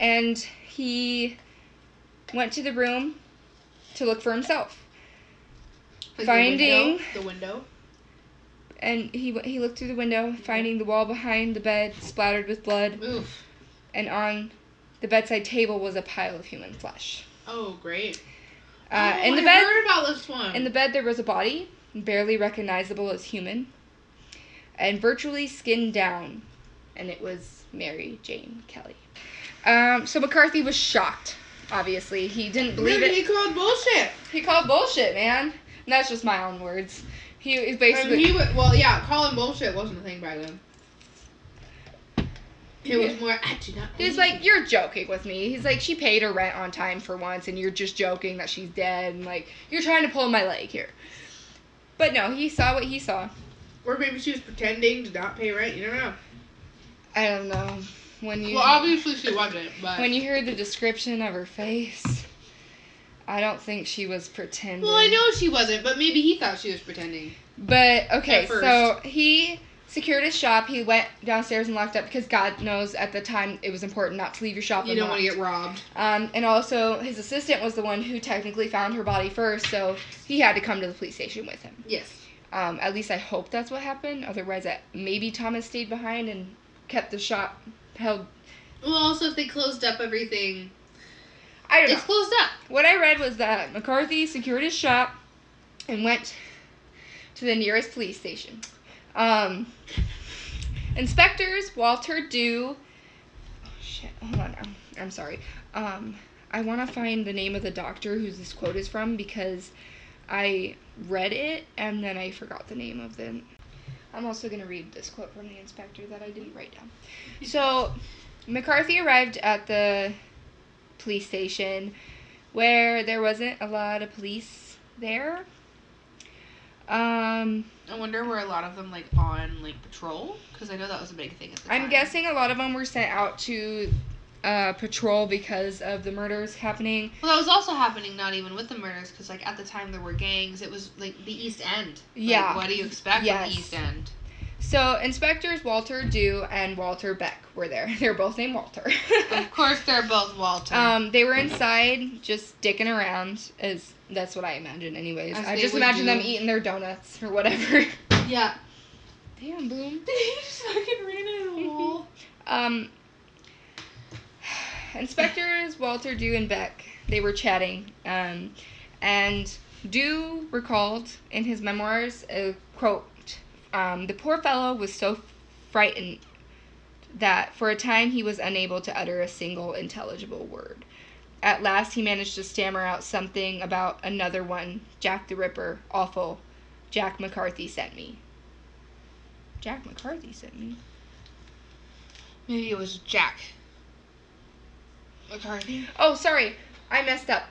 and he went to the room to look for himself. Like finding the window. And he looked through the window, finding the wall behind the bed splattered with blood. Oof. And on the bedside table was a pile of human flesh. Oh, great. I heard about this one. In the bed there was a body, barely recognizable as human, and virtually skinned down. And it was Mary Jane Kelly. So McCarthy was shocked. Obviously, he didn't believe it. He called bullshit. He called bullshit, man. And that's just my own words. He is basically. Calling bullshit wasn't a thing back then. It was more. I do not. He's like, you're joking with me. He's like, she paid her rent on time for once, and you're just joking that she's dead, and like, you're trying to pull my leg here. But no, he saw what he saw. Or maybe she was pretending to not pay rent. You don't know. I don't know. Obviously she wasn't, but when you hear the description of her face, I don't think she was pretending. Well, I know she wasn't, but maybe he thought she was pretending. But okay, so he secured his shop. He went downstairs and locked up because God knows at the time it was important not to leave your shop. You don't want to get robbed. And also his assistant was the one who technically found her body first, so he had to come to the police station with him. Yes. At least I hope that's what happened. Otherwise, maybe Thomas stayed behind and kept the shop. Well, also, if they closed up everything, I don't know. It's closed up. What I read was that McCarthy secured his shop and went to the nearest police station. Inspectors Walter Dew. Oh, shit. Hold on. I'm sorry. I want to find the name of the doctor whose this quote is from because I read it and then I forgot the name of the. I'm also going to read this quote from the inspector that I didn't write down. So, McCarthy arrived at the police station where there wasn't a lot of police there. I wonder were a lot of them, like, on, like, patrol? Because I know that was a big thing at the time. I'm guessing a lot of them were sent out to patrol because of the murders happening. Well, that was also happening not even with the murders because, like, at the time there were gangs. It was, like, the East End. Like, yeah. What do you expect from the East End? So, inspectors Walter Dew and Walter Beck were there. They're both named Walter. Of course they're both Walter. They were inside just dicking around. That's what I imagine anyways. I just imagine them eating their donuts or whatever. Yeah. Damn, Bloom. He just fucking ran into the wall. Inspectors Walter, Dew, and Beck, they were chatting, and Dew recalled in his memoirs a quote, the poor fellow was so frightened that for a time he was unable to utter a single intelligible word. At last he managed to stammer out something about another one, Jack the Ripper, awful, Jack McCarthy sent me. Jack McCarthy sent me? Maybe it was Jack McCarthy. Oh, sorry. I messed up.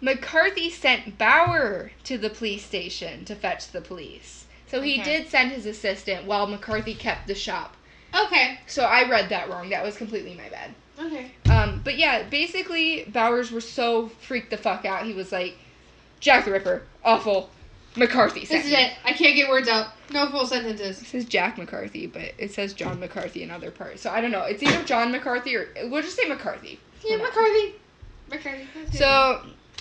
McCarthy sent Bauer to the police station to fetch the police. So he did send his assistant while McCarthy kept the shop. Okay. So I read that wrong. That was completely my bad. Okay. But yeah, basically, Bowers were so freaked the fuck out. He was like, Jack the Ripper, awful, McCarthy sent me. This is it. I can't get words out. No full sentences. It says Jack McCarthy, but it says John McCarthy in other parts. So I don't know. It's either John McCarthy or... We'll just say McCarthy. Yeah, McCarthy. McCarthy. So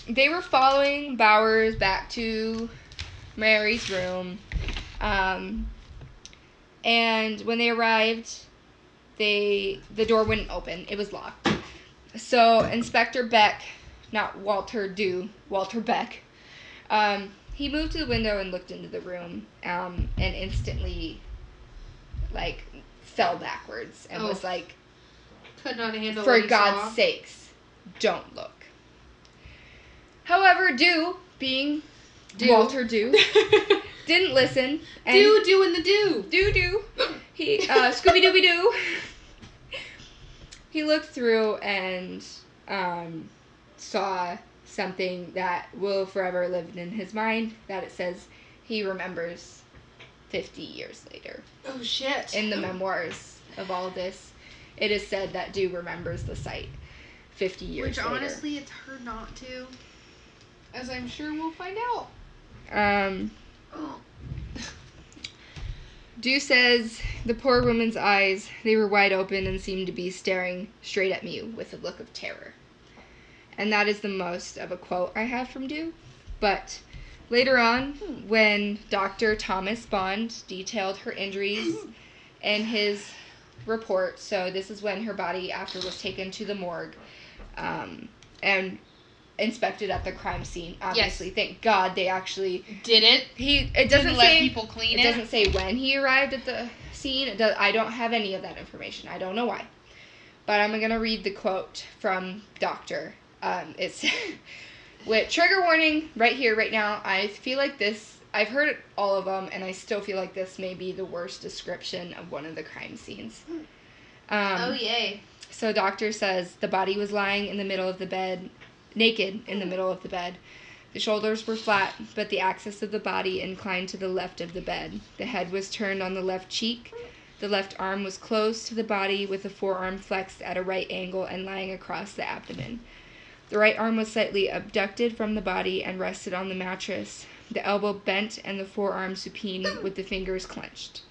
they were following Bowers back to Mary's room. And when they arrived, the door wouldn't open. It was locked. So Inspector Beck, not Walter Dew, Walter Beck, he moved to the window and looked into the room, and instantly, like, fell backwards and was like, could not handle for God's sakes, don't look. However, Dew, being Walter Dew, didn't listen. Dew doing the Dew. Dew Dew. He, Scooby Dooby Doo. He looked through and saw something that will forever live in his mind, that it says he remembers 50 years later. Oh, shit. In the memoirs of all this, it is said that Dew remembers the site 50 years later. Which, honestly, it's hard not to, as I'm sure we'll find out. Dew says, the poor woman's eyes, they were wide open and seemed to be staring straight at me with a look of terror. And that is the most of a quote I have from Dew. But later on, when Dr. Thomas Bond detailed her injuries in his report, so this is when her body after was taken to the morgue, and inspected at the crime scene, obviously. Yes. Thank God they actually did it. It doesn't say, let people clean it. It doesn't say when he arrived at the scene. I don't have any of that information. I don't know why. But I'm going to read the quote from Doctor. It's with trigger warning right here, right now. I feel like this, I've heard all of them, and I still feel like this may be the worst description of one of the crime scenes. Oh, yay. So Doctor says, the body was lying in the middle of the bed, naked in the middle of the bed. The shoulders were flat, but the axis of the body inclined to the left of the bed. The head was turned on the left cheek. The left arm was close to the body with the forearm flexed at a right angle and lying across the abdomen. The right arm was slightly abducted from the body and rested on the mattress. The elbow bent and the forearm supine with the fingers clenched.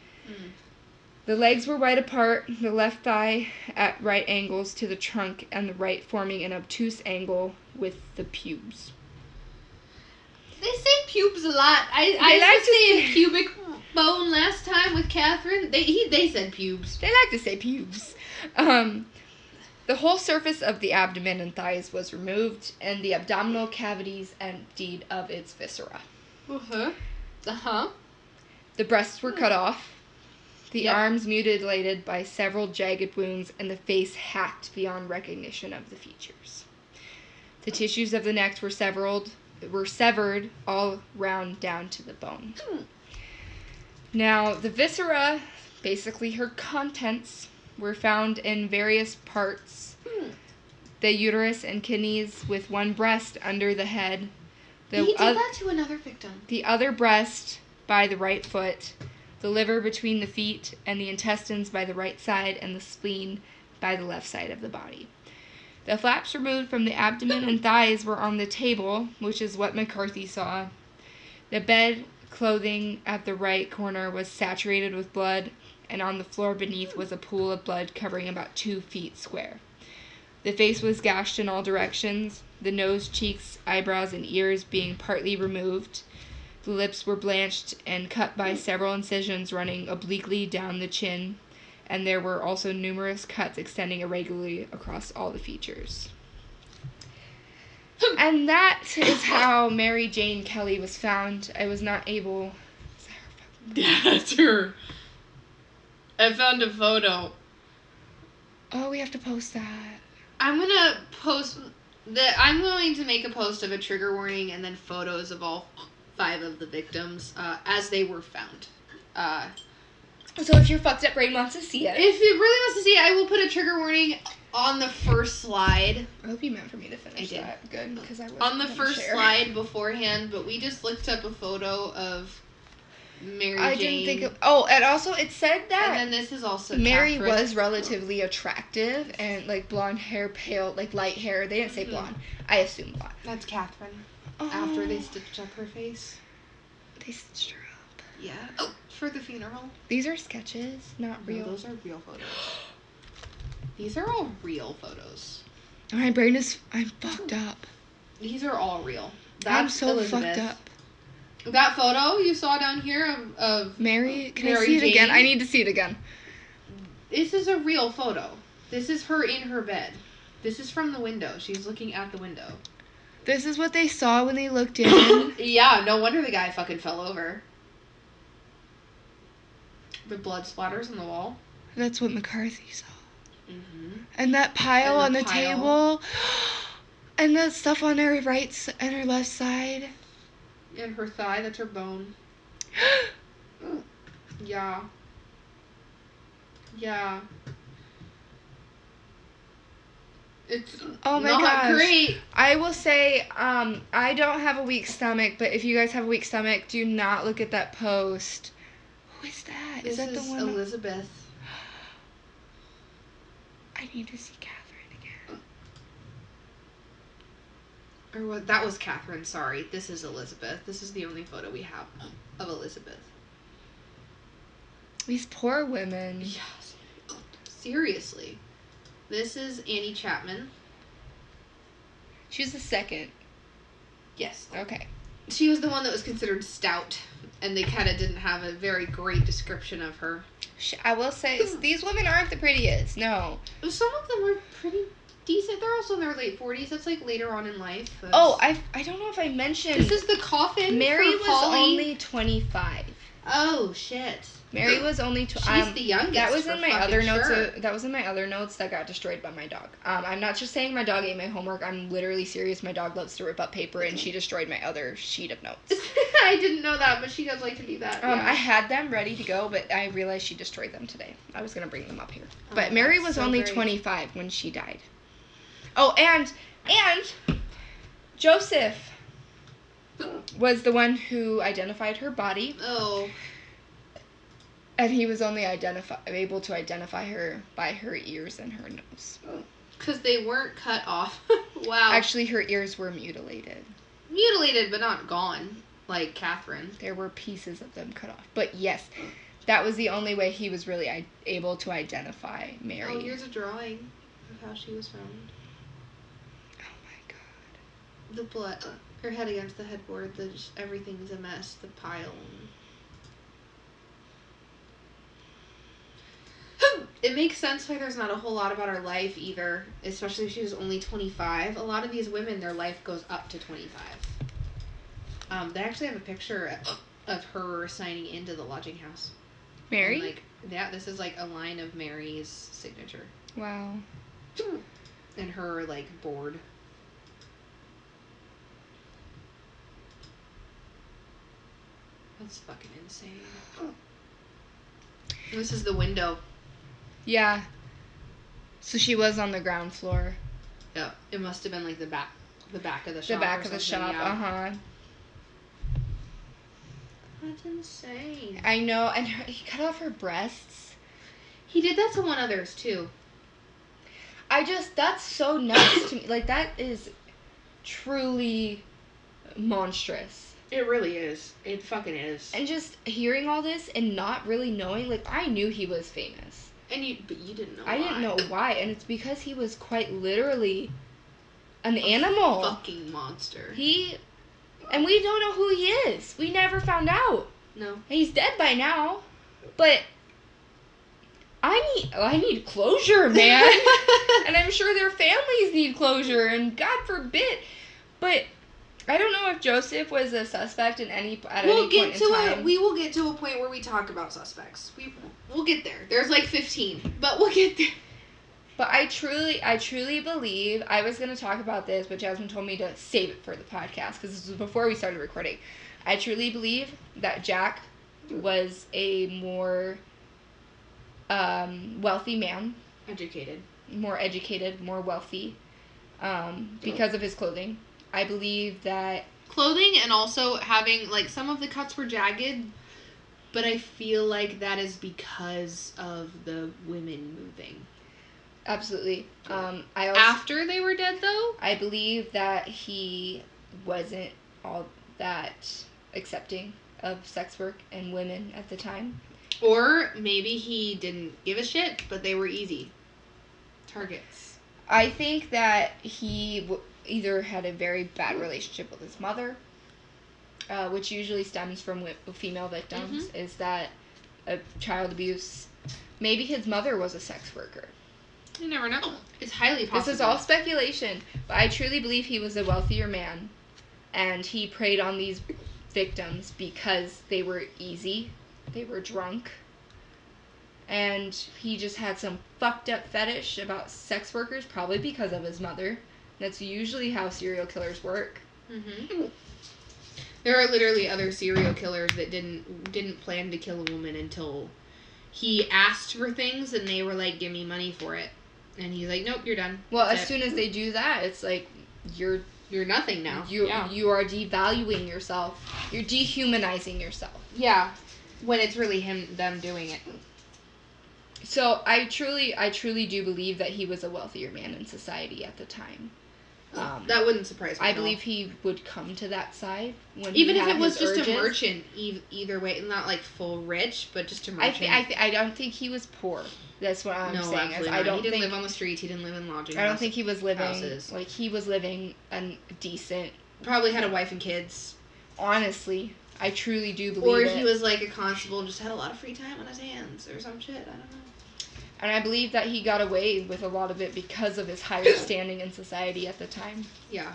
The legs were wide apart, the left thigh at right angles to the trunk, and the right forming an obtuse angle with the pubes. They say pubes a lot. I like to say pubic bone last time with Catherine. They said pubes. They like to say pubes. The whole surface of the abdomen and thighs was removed, and the abdominal cavities emptied of its viscera. The breasts were cut off. The arms mutilated by several jagged wounds, and the face hacked beyond recognition of the features. The tissues of the neck were severed all round down to the bone. Now, the viscera, basically her contents, were found in various parts. The uterus and kidneys, with one breast under the head. He did that to another victim. The other breast by the right foot. The liver between the feet, and the intestines by the right side, and the spleen by the left side of the body. The flaps removed from the abdomen and thighs were on the table, which is what McCarthy saw. The bed clothing at the right corner was saturated with blood, and on the floor beneath was a pool of blood covering about 2 feet square. The face was gashed in all directions, the nose, cheeks, eyebrows, and ears being partly removed. The lips were blanched and cut by several incisions running obliquely down the chin, and there were also numerous cuts extending irregularly across all the features. And that is how Mary Jane Kelly was found. I was not able... Is that her? Yeah, that's her. I found a photo. Oh, we have to post that. I'm going to make a post of a trigger warning and then photos of all 5 of the victims as they were found. So if your fucked up brain wants to see it. If it really wants to see it, I will put a trigger warning on the first slide. I hope you meant for me to finish that. Good, because I wasn't on the first slide beforehand, but we just looked up a photo of Mary Jane. I didn't think of... Oh, and also it said that... And then this is also Mary Catherine. Was relatively attractive and, like, blonde hair, pale, like, light hair. They didn't say blonde. I assume blonde. That's Catherine. Oh. After they stitched up her face. They stitched her up. Yeah. Oh, for the funeral. These are sketches, not real. No, those are real photos. These are all real photos. My brain is... I'm fucked up. These are all real. That's I'm so Elizabeth. Fucked up. That photo you saw down here of Mary, can I see it again? I need to see it again. This is a real photo. This is her in her bed. This is from the window. She's looking at the window. This is what they saw when they looked in. Yeah, no wonder the guy fucking fell over. The blood splatters on the wall. That's what McCarthy saw. Mm-hmm. And that pile on the table. And that stuff on her right and her left side. And her thigh, that's her bone. Yeah. Yeah. It's oh my not gosh. Great. I will say, I don't have a weak stomach, but if you guys have a weak stomach, do not look at that post. Who is that? This is that the one? Elizabeth. I need to see Catherine again. Or what? That was Catherine, sorry. This is Elizabeth. This is the only photo we have of Elizabeth. These poor women. Yes. Seriously. This is Annie Chapman. She was the second. Yes. Okay. She was the one that was considered stout, and they kind of didn't have a very great description of her. I will say, these women aren't the prettiest, no. Some of them are pretty decent. They're also in their late 40s. That's, like, later on in life. That's... Oh, I don't know if I mentioned... This is the coffin Mary for was Polly. Only 25. Oh, shit. Mary was only... She's the youngest. That was in my other notes. Sure. That was in my other notes that got destroyed by my dog. I'm not just saying my dog ate my homework. I'm literally serious. My dog loves to rip up paper, and she destroyed my other sheet of notes. I didn't know that, but she does like to do that. Yeah. I had them ready to go, but I realized she destroyed them today. I was going to bring them up here. Oh, but Mary was only 25 when she died. Oh, and Joseph was the one who identified her body. Oh. And he was only able to identify her by her ears and her nose. Because they weren't cut off. Wow. Actually, her ears were mutilated. Mutilated, but not gone, like Catherine. There were pieces of them cut off. But yes, that was the only way he was really able to identify Mary. Oh, here's a drawing of how she was found. Oh, my God. The blood. Her head against the headboard. Everything's a mess. The pile... It makes sense why there's not a whole lot about her life either, especially if she was only 25. A lot of these women, their life goes up to 25. They actually have a picture of her signing into the lodging house. Mary? And this is like a line of Mary's signature. Wow. And her like board. That's fucking insane. This is the window. Yeah. So she was on the ground floor. Yeah. It must have been like the back of the shop. The back of the shop, yeah. That's insane. I know, and he cut off her breasts. He did that to one others too. That's so nuts to me. Like, that is truly monstrous. It really is. It fucking is. And just hearing all this and not really knowing, like, I knew he was famous. But you didn't know why. I didn't know why, and it's because he was quite literally an animal. Fucking monster. He And we don't know who he is. We never found out. No. He's dead by now. But I need closure, man. And I'm sure their families need closure, and God forbid. But I don't know if Joseph was a suspect at any point in time. We will get to a point where we talk about suspects. We'll get there. There's like 15, but we'll get there. But I truly believe, I was going to talk about this, but Jasmine told me to save it for the podcast, because this was before we started recording. I truly believe that Jack was a more wealthy man. Educated, more wealthy, because of his clothing. I believe that... Clothing, and also having, like, some of the cuts were jagged, but I feel like that is because of the women moving. Absolutely. After they were dead, though? I believe that he wasn't all that accepting of sex work and women at the time. Or maybe he didn't give a shit, but they were easy targets. I think that he either had a very bad relationship with his mother, which usually stems from female victims, is that a child abuse. Maybe his mother was a sex worker. You never know. It's highly possible. This is all speculation, but I truly believe he was a wealthier man, and he preyed on these victims because they were easy, they were drunk, and he just had some fucked up fetish about sex workers, probably because of his mother. That's usually how serial killers work. Mm-hmm. There are literally other serial killers that didn't plan to kill a woman until he asked for things, and they were like, give me money for it. And he's like, nope, you're done. Well, as soon as they do that, it's like, you're nothing now. You are devaluing yourself. You're dehumanizing yourself. Yeah. When it's really them doing it. So I truly do believe that he was a wealthier man in society at the time. That wouldn't surprise me. I believe he would come to that side when even if it was just urges. A merchant, either way, not like full rich, but just a merchant. I don't think he was poor. That's what I'm saying. Absolutely not. He didn't live on the streets. He didn't live in lodging. I don't think he was living houses. Like he was living a decent. Probably had a wife and kids. Honestly, I truly do believe. Or he was like a constable and just had a lot of free time on his hands or some shit. I don't know. And I believe that he got away with a lot of it because of his higher standing in society at the time. Yeah.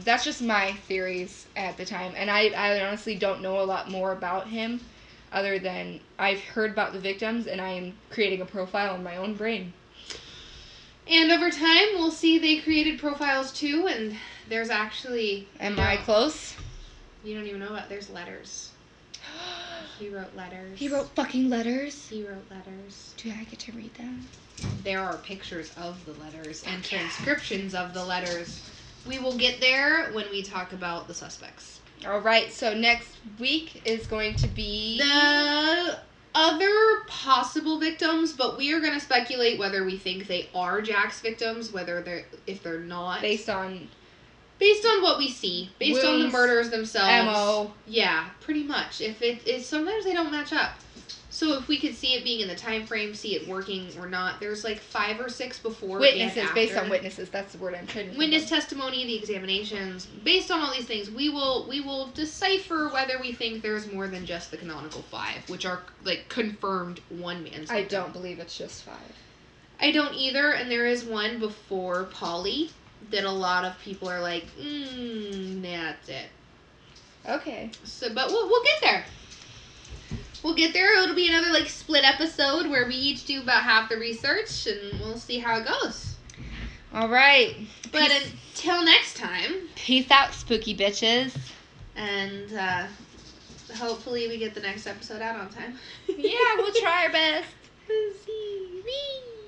That's just my theories at the time. And I honestly don't know a lot more about him other than I've heard about the victims and I am creating a profile in my own brain. And over time, we'll see they created profiles too, and there's actually... I close? You don't even know about... There's letters. He wrote letters. He wrote fucking letters? He wrote letters. Do I get to read them? There are pictures of the letters and transcriptions of the letters. We will get there when we talk about the suspects. Alright, so next week is going to be... the other possible victims, but we are going to speculate whether we think they are Jack's victims, if they're not. Based on what we see. Based on the murders themselves. M.O. Yeah, pretty much. If it is, sometimes they don't match up. So if we could see it being in the time frame, see it working or not, there's like 5 or 6 before witnesses, and after. Based on witnesses. That's the word I'm trying to witness remember. Testimony, the examinations. Based on all these things, we will decipher whether we think there's more than just the canonical 5, which are like confirmed one man's. I don't believe it's just 5. I don't either, and there is one before Polly. That a lot of people are like, that's it. Okay. So, but we'll get there. We'll get there. It'll be another like split episode where we each do about half the research, and we'll see how it goes. All right. But until next time. Peace out, spooky bitches. And hopefully we get the next episode out on time. Yeah, we'll try our best. We'll see.